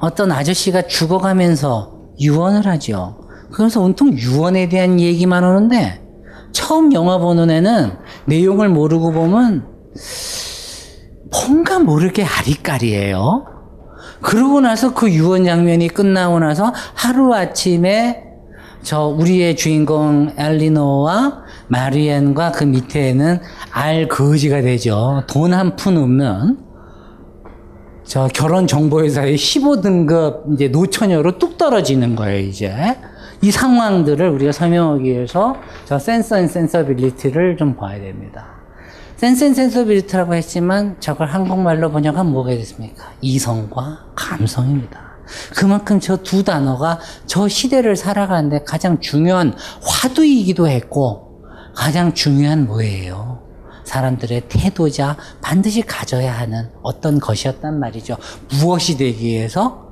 어떤 아저씨가 죽어가면서 유언을 하죠. 그래서 온통 유언에 대한 얘기만 하는데, 처음 영화 보는 애는 내용을 모르고 보면 뭔가 모르게 아리까리예요. 그러고 나서 그 유언 장면이 끝나고 나서 하루아침에 저 우리의 주인공 엘리노와 마리엔과 그 밑에는 알 거지가 되죠. 돈 한 푼 없는 저 결혼정보회사의 15등급 이제 노처녀로 뚝 떨어지는 거예요, 이제. 이 상황들을 우리가 설명하기 위해서 저 센스 앤 센서빌리티를 좀 봐야 됩니다. 센스 앤 센서빌리티라고 했지만 저걸 한국말로 번역하면 뭐가 됐습니까? 이성과 감성입니다. 그만큼 저 두 단어가 저 시대를 살아가는데 가장 중요한 화두이기도 했고, 가장 중요한 뭐예요? 사람들의 태도자, 반드시 가져야 하는 어떤 것이었단 말이죠. 무엇이 되기 위해서?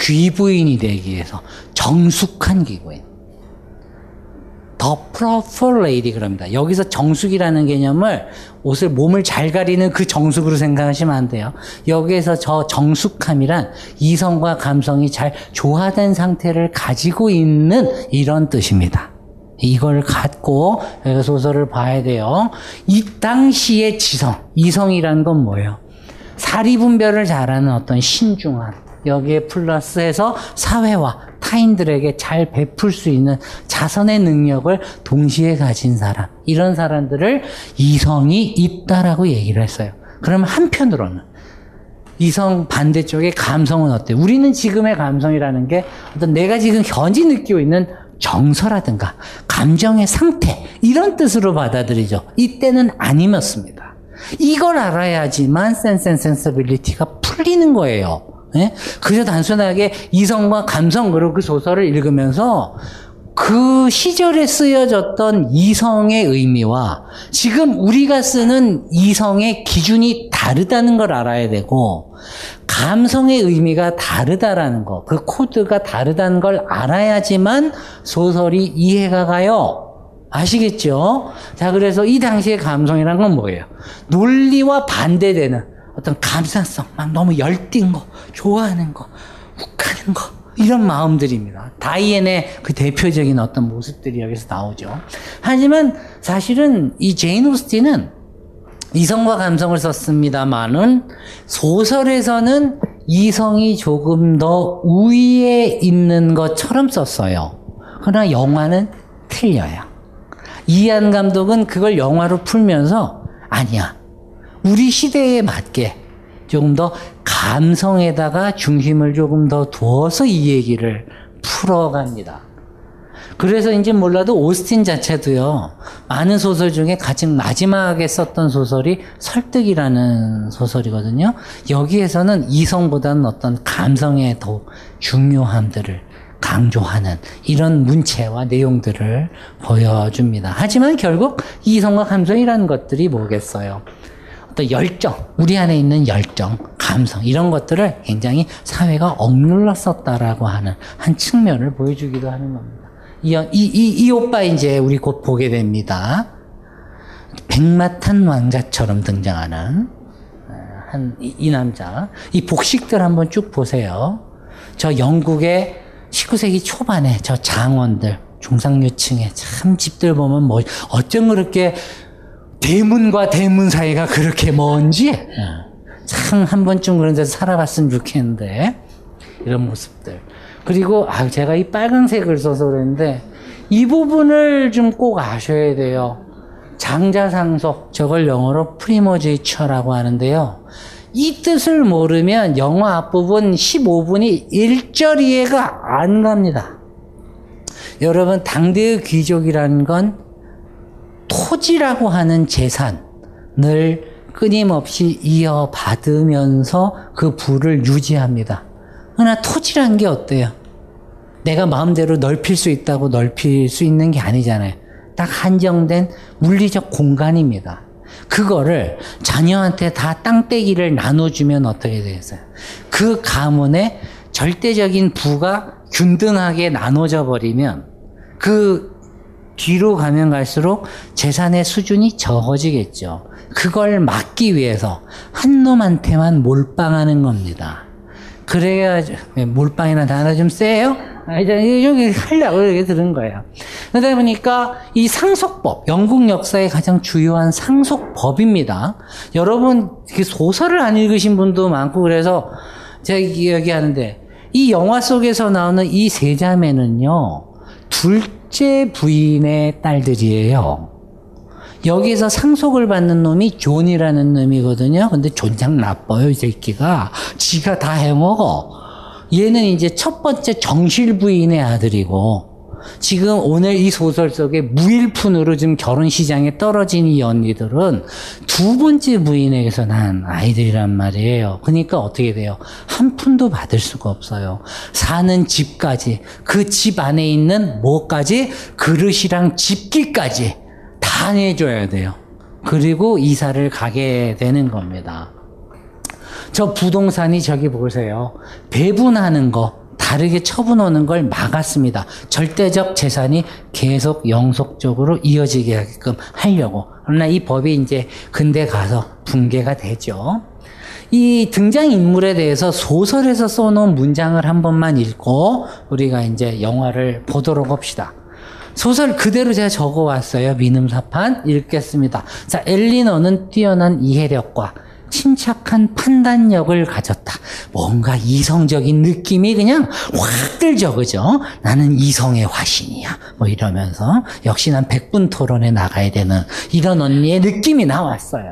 귀부인이 되기 위해서 정숙한 귀부인, The proper lady 그럽니다. 여기서 정숙이라는 개념을 옷을 몸을 잘 가리는 그 정숙으로 생각하시면 안 돼요. 여기에서 저 정숙함이란 이성과 감성이 잘 조화된 상태를 가지고 있는 이런 뜻입니다. 이걸 갖고 소설을 봐야 돼요. 이 당시의 지성, 이성이란 건 뭐예요? 사리분별을 잘하는 어떤 신중함, 여기에 플러스해서 사회와 타인들에게 잘 베풀 수 있는 자선의 능력을 동시에 가진 사람, 이런 사람들을 이성이 있다라고 얘기를 했어요. 그럼 한편으로는 이성 반대쪽의 감성은 어때요? 우리는 지금의 감성이라는 게 어떤 내가 지금 현지 느끼고 있는 정서라든가 감정의 상태 이런 뜻으로 받아들이죠. 이때는 안 입었습니다. 이걸 알아야지만 Sense and Sensibility가 풀리는 거예요. 예? 그저 단순하게 이성과 감성으로 그 소설을 읽으면서 그 시절에 쓰여졌던 이성의 의미와 지금 우리가 쓰는 이성의 기준이 다르다는 걸 알아야 되고 감성의 의미가 다르다라는 거, 그 코드가 다르다는 걸 알아야지만 소설이 이해가 가요. 아시겠죠? 자, 그래서 이 당시의 감성이란 건 뭐예요? 논리와 반대되는 어떤 감상성, 막 너무 열띤 거, 좋아하는 거, 욱하는 거, 이런 마음들입니다. 다이앤의 그 대표적인 어떤 모습들이 여기서 나오죠. 하지만 사실은 이 제인 오스틴은 이성과 감성을 썼습니다만은 소설에서는 이성이 조금 더 우위에 있는 것처럼 썼어요. 그러나 영화는 틀려요. 이안 감독은 그걸 영화로 풀면서 아니야, 우리 시대에 맞게 조금 더 감성에다가 중심을 조금 더 두어서 이 얘기를 풀어갑니다. 그래서인지 몰라도 오스틴 자체도요, 많은 소설 중에 가장 마지막에 썼던 소설이 설득이라는 소설이거든요. 여기에서는 이성보다는 어떤 감성의 더 중요함들을 강조하는 이런 문체와 내용들을 보여줍니다. 하지만 결국 이성과 감성이라는 것들이 뭐겠어요? 또 열정, 우리 안에 있는 열정, 감성 이런 것들을 굉장히 사회가 억눌렀었다라고 하는 한 측면을 보여주기도 하는 겁니다. 이 오빠 이제 우리 곧 보게 됩니다. 백마탄 왕자처럼 등장하는 이 남자, 이 복식들 한번 쭉 보세요. 저 영국의 19세기 초반에 저 장원들, 중상류층의 참 집들 보면 뭐 어쩜 그렇게 대문과 대문 사이가 그렇게 먼지? 참 한 번쯤 그런 데서 살아봤으면 좋겠는데 이런 모습들. 그리고 제가 이 빨간색을 써서 그랬는데 이 부분을 좀 꼭 아셔야 돼요. 장자상속, 저걸 영어로 프리모지처라고 하는데요, 이 뜻을 모르면 영화 앞부분 15분이 1절 이해가 안 갑니다. 여러분, 당대의 귀족이라는 건 토지라고 하는 재산을 끊임없이 이어받으면서 그 부를 유지합니다. 그러나 토지란 게 어때요? 내가 마음대로 넓힐 수 있다고 넓힐 수 있는 게 아니잖아요. 딱 한정된 물리적 공간입니다. 그거를 자녀한테 다 땅떼기를 나눠주면 어떻게 되겠어요? 그 가문의 절대적인 부가 균등하게 나눠져 버리면 그 뒤로 가면 갈수록 재산의 수준이 저어지겠죠. 그걸 막기 위해서 한 놈한테만 몰빵하는 겁니다. 그래야, 몰빵이라는 단어 좀 세요? 여기 하려고 이렇게 들은 거예요. 그러다 보니까 이 상속법, 영국 역사의 가장 주요한 상속법입니다. 여러분, 소설을 안 읽으신 분도 많고, 그래서 제가 이야기하는데, 이 영화 속에서 나오는 이 세 자매는요, 둘째 부인의 딸들이에요. 여기에서 상속을 받는 놈이 존이라는 놈이거든요. 근데 존장 나빠요, 이 새끼가. 지가 다 해먹어. 얘는 이제 첫 번째 정실 부인의 아들이고, 지금 오늘 이 소설 속에 무일푼으로 지금 결혼 시장에 떨어진 이 언니들은 두 번째 부인에게서 난 아이들이란 말이에요. 그러니까 어떻게 돼요? 한 푼도 받을 수가 없어요. 사는 집까지, 그 집 안에 있는 뭐까지, 그릇이랑 집기까지 다 내줘야 돼요. 그리고 이사를 가게 되는 겁니다. 저 부동산이 저기 보세요. 배분하는 거, 다르게 처분하는 걸 막았습니다. 절대적 재산이 계속 영속적으로 이어지게 하게끔 하려고. 그러나 이 법이 이제 근대 가서 붕괴가 되죠. 이 등장인물에 대해서 소설에서 써놓은 문장을 한 번만 읽고 우리가 이제 영화를 보도록 합시다. 소설 그대로 제가 적어왔어요. 민음사판 읽겠습니다. 자, 엘리너는 뛰어난 이해력과 침착한 판단력을 가졌다. 뭔가 이성적인 느낌이 그냥 확 들죠, 그죠? 나는 이성의 화신이야. 뭐 이러면서 역시 난 백분토론에 나가야 되는 이런 언니의 느낌이 나왔어요.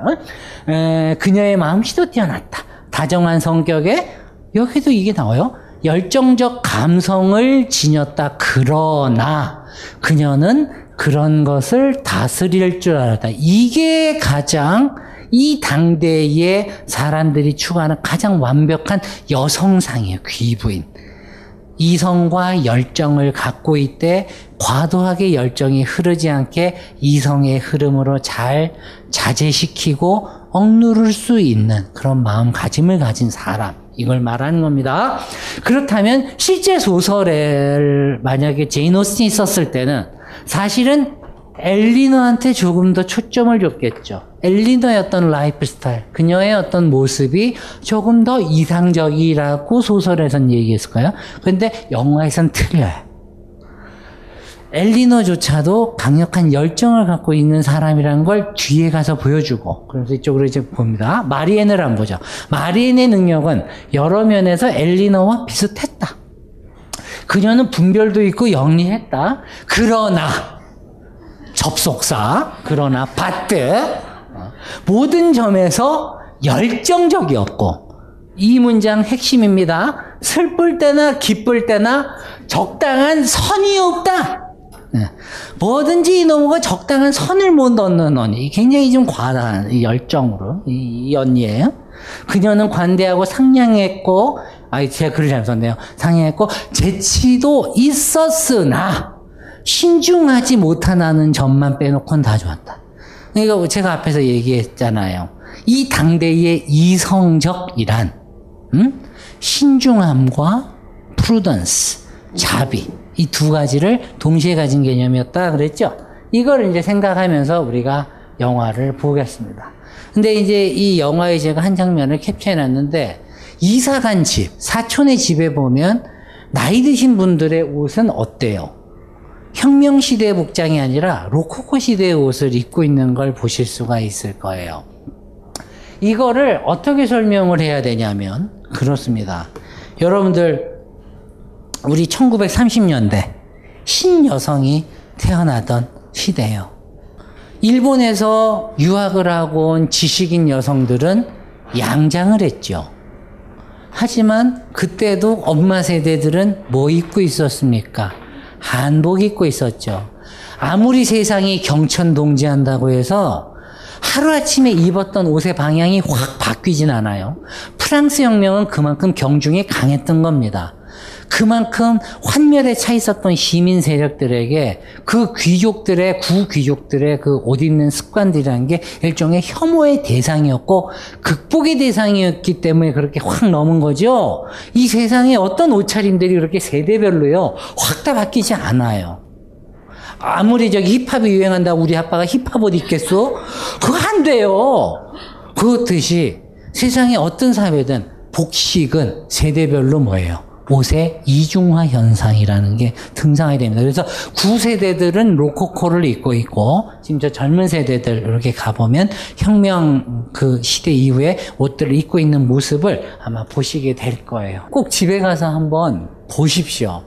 그녀의 마음씨도 뛰어났다. 다정한 성격에, 여기도 이게 나와요. 열정적 감성을 지녔다. 그러나 그녀는 그런 것을 다스릴 줄 알았다. 이게 가장 이 당대의 사람들이 추구하는 가장 완벽한 여성상이에요. 귀부인. 이성과 열정을 갖고 있되 과도하게 열정이 흐르지 않게 이성의 흐름으로 잘 자제시키고 억누를 수 있는 그런 마음가짐을 가진 사람, 이걸 말하는 겁니다. 그렇다면 실제 소설을 만약에 제인 오스틴이 썼을 때는 사실은 엘리너한테 조금 더 초점을 줬겠죠. 엘리너의 어떤 라이프 스타일, 그녀의 어떤 모습이 조금 더 이상적이라고 소설에선 얘기했을까요? 그런데 영화에선 틀려요. 엘리너조차도 강력한 열정을 갖고 있는 사람이라는 걸 뒤에 가서 보여주고, 그래서 이쪽으로 이제 봅니다. 마리엔을 안 보죠. 마리엔의 능력은 여러 면에서 엘리너와 비슷했다. 그녀는 분별도 있고 영리했다. 그러나 바트 모든 점에서 열정적이었고, 이 문장 핵심입니다. 슬플 때나 기쁠 때나 적당한 선이 없다. 뭐든지 이놈과 적당한 선을 못 얻는 언니. 굉장히 좀 과다한 열정으로 이 언니예요. 그녀는 관대하고 상냥했고, 제가 글을 잘못 썼네요. 상냥했고 재치도 있었으나 신중하지 못하는 점만 빼놓고는 다 좋았다. 그러니까 제가 앞에서 얘기했잖아요. 이 당대의 이성적이란 신중함과 프루던스, 자비, 이 두 가지를 동시에 가진 개념이었다 그랬죠. 이걸 이제 생각하면서 우리가 영화를 보겠습니다. 근데 이제 이 영화에 제가 한 장면을 캡처해놨는데, 이사간 집, 사촌의 집에 보면 나이 드신 분들의 옷은 어때요? 혁명시대의 복장이 아니라 로코코 시대의 옷을 입고 있는 걸 보실 수가 있을 거예요. 이거를 어떻게 설명을 해야 되냐면 그렇습니다. 여러분들, 우리 1930년대 신여성이 태어나던 시대예요. 일본에서 유학을 하고 온 지식인 여성들은 양장을 했죠. 하지만 그때도 엄마 세대들은 뭐 입고 있었습니까? 한복 입고 있었죠. 아무리 세상이 경천동지한다고 해서 하루아침에 입었던 옷의 방향이 확 바뀌진 않아요. 프랑스 혁명은 그만큼 경중에 강했던 겁니다. 그만큼 환멸에 차 있었던 시민 세력들에게 그 귀족들의, 구귀족들의 그 옷 입는 습관들이라는 게 일종의 혐오의 대상이었고 극복의 대상이었기 때문에 그렇게 확 넘은 거죠. 이 세상에 어떤 옷차림들이 그렇게 세대별로요, 확 다 바뀌지 않아요. 아무리 저기 힙합이 유행한다고 우리 아빠가 힙합 옷 입겠소? 그거 안 돼요. 그렇듯이 세상에 어떤 사회든 복식은 세대별로 뭐예요? 옷의 이중화 현상이라는 게 등장하게 됩니다. 그래서 구세대들은 로코코를 입고 있고, 지금 저 젊은 세대들 이렇게 가보면 혁명 그 시대 이후에 옷들을 입고 있는 모습을 아마 보시게 될 거예요. 꼭 집에 가서 한번 보십시오.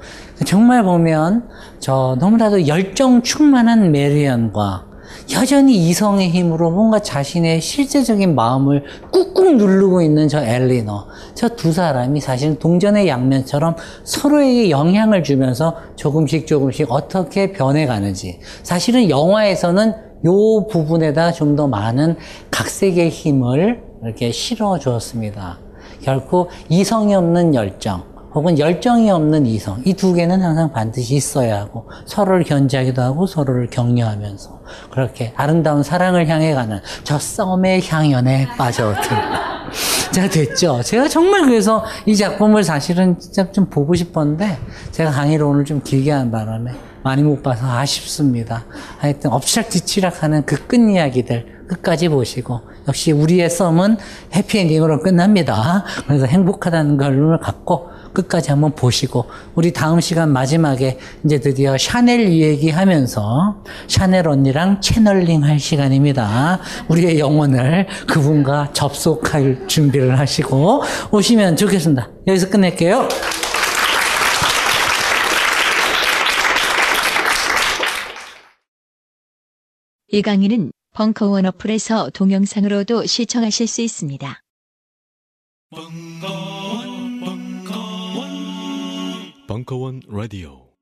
정말 보면 저 너무나도 열정 충만한 메리언과 여전히 이성의 힘으로 뭔가 자신의 실제적인 마음을 꾹꾹 누르고 있는 저 엘리너, 저 두 사람이 사실 동전의 양면처럼 서로에게 영향을 주면서 조금씩 조금씩 어떻게 변해가는지, 사실은 영화에서는 요 부분에다 좀 더 많은 각색의 힘을 이렇게 실어 주었습니다. 결코 이성이 없는 열정 혹은 열정이 없는 이성, 이 두 개는 항상 반드시 있어야 하고, 서로를 견제하기도 하고 서로를 격려하면서 그렇게 아름다운 사랑을 향해 가는 저 썸의 향연에 빠져들다. 자, 됐죠? 제가 정말 그래서 이 작품을 사실은 진짜 좀 보고 싶었는데 제가 강의를 오늘 좀 길게 한 바람에 많이 못 봐서 아쉽습니다. 하여튼 엎치락뒤치락하는 그 끝 이야기들 끝까지 보시고, 역시 우리의 썸은 해피엔딩으로 끝납니다. 그래서 행복하다는 걸 갖고 끝까지 한번 보시고, 우리 다음 시간 마지막에 이제 드디어 샤넬 얘기하면서 샤넬 언니랑 채널링 할 시간입니다. 우리의 영혼을 그분과 접속할 준비를 하시고 오시면 좋겠습니다. 여기서 끝낼게요. 이 강의는 벙커원 어플에서 동영상으로도 시청하실 수 있습니다. 벙커원. 벙커원 라디오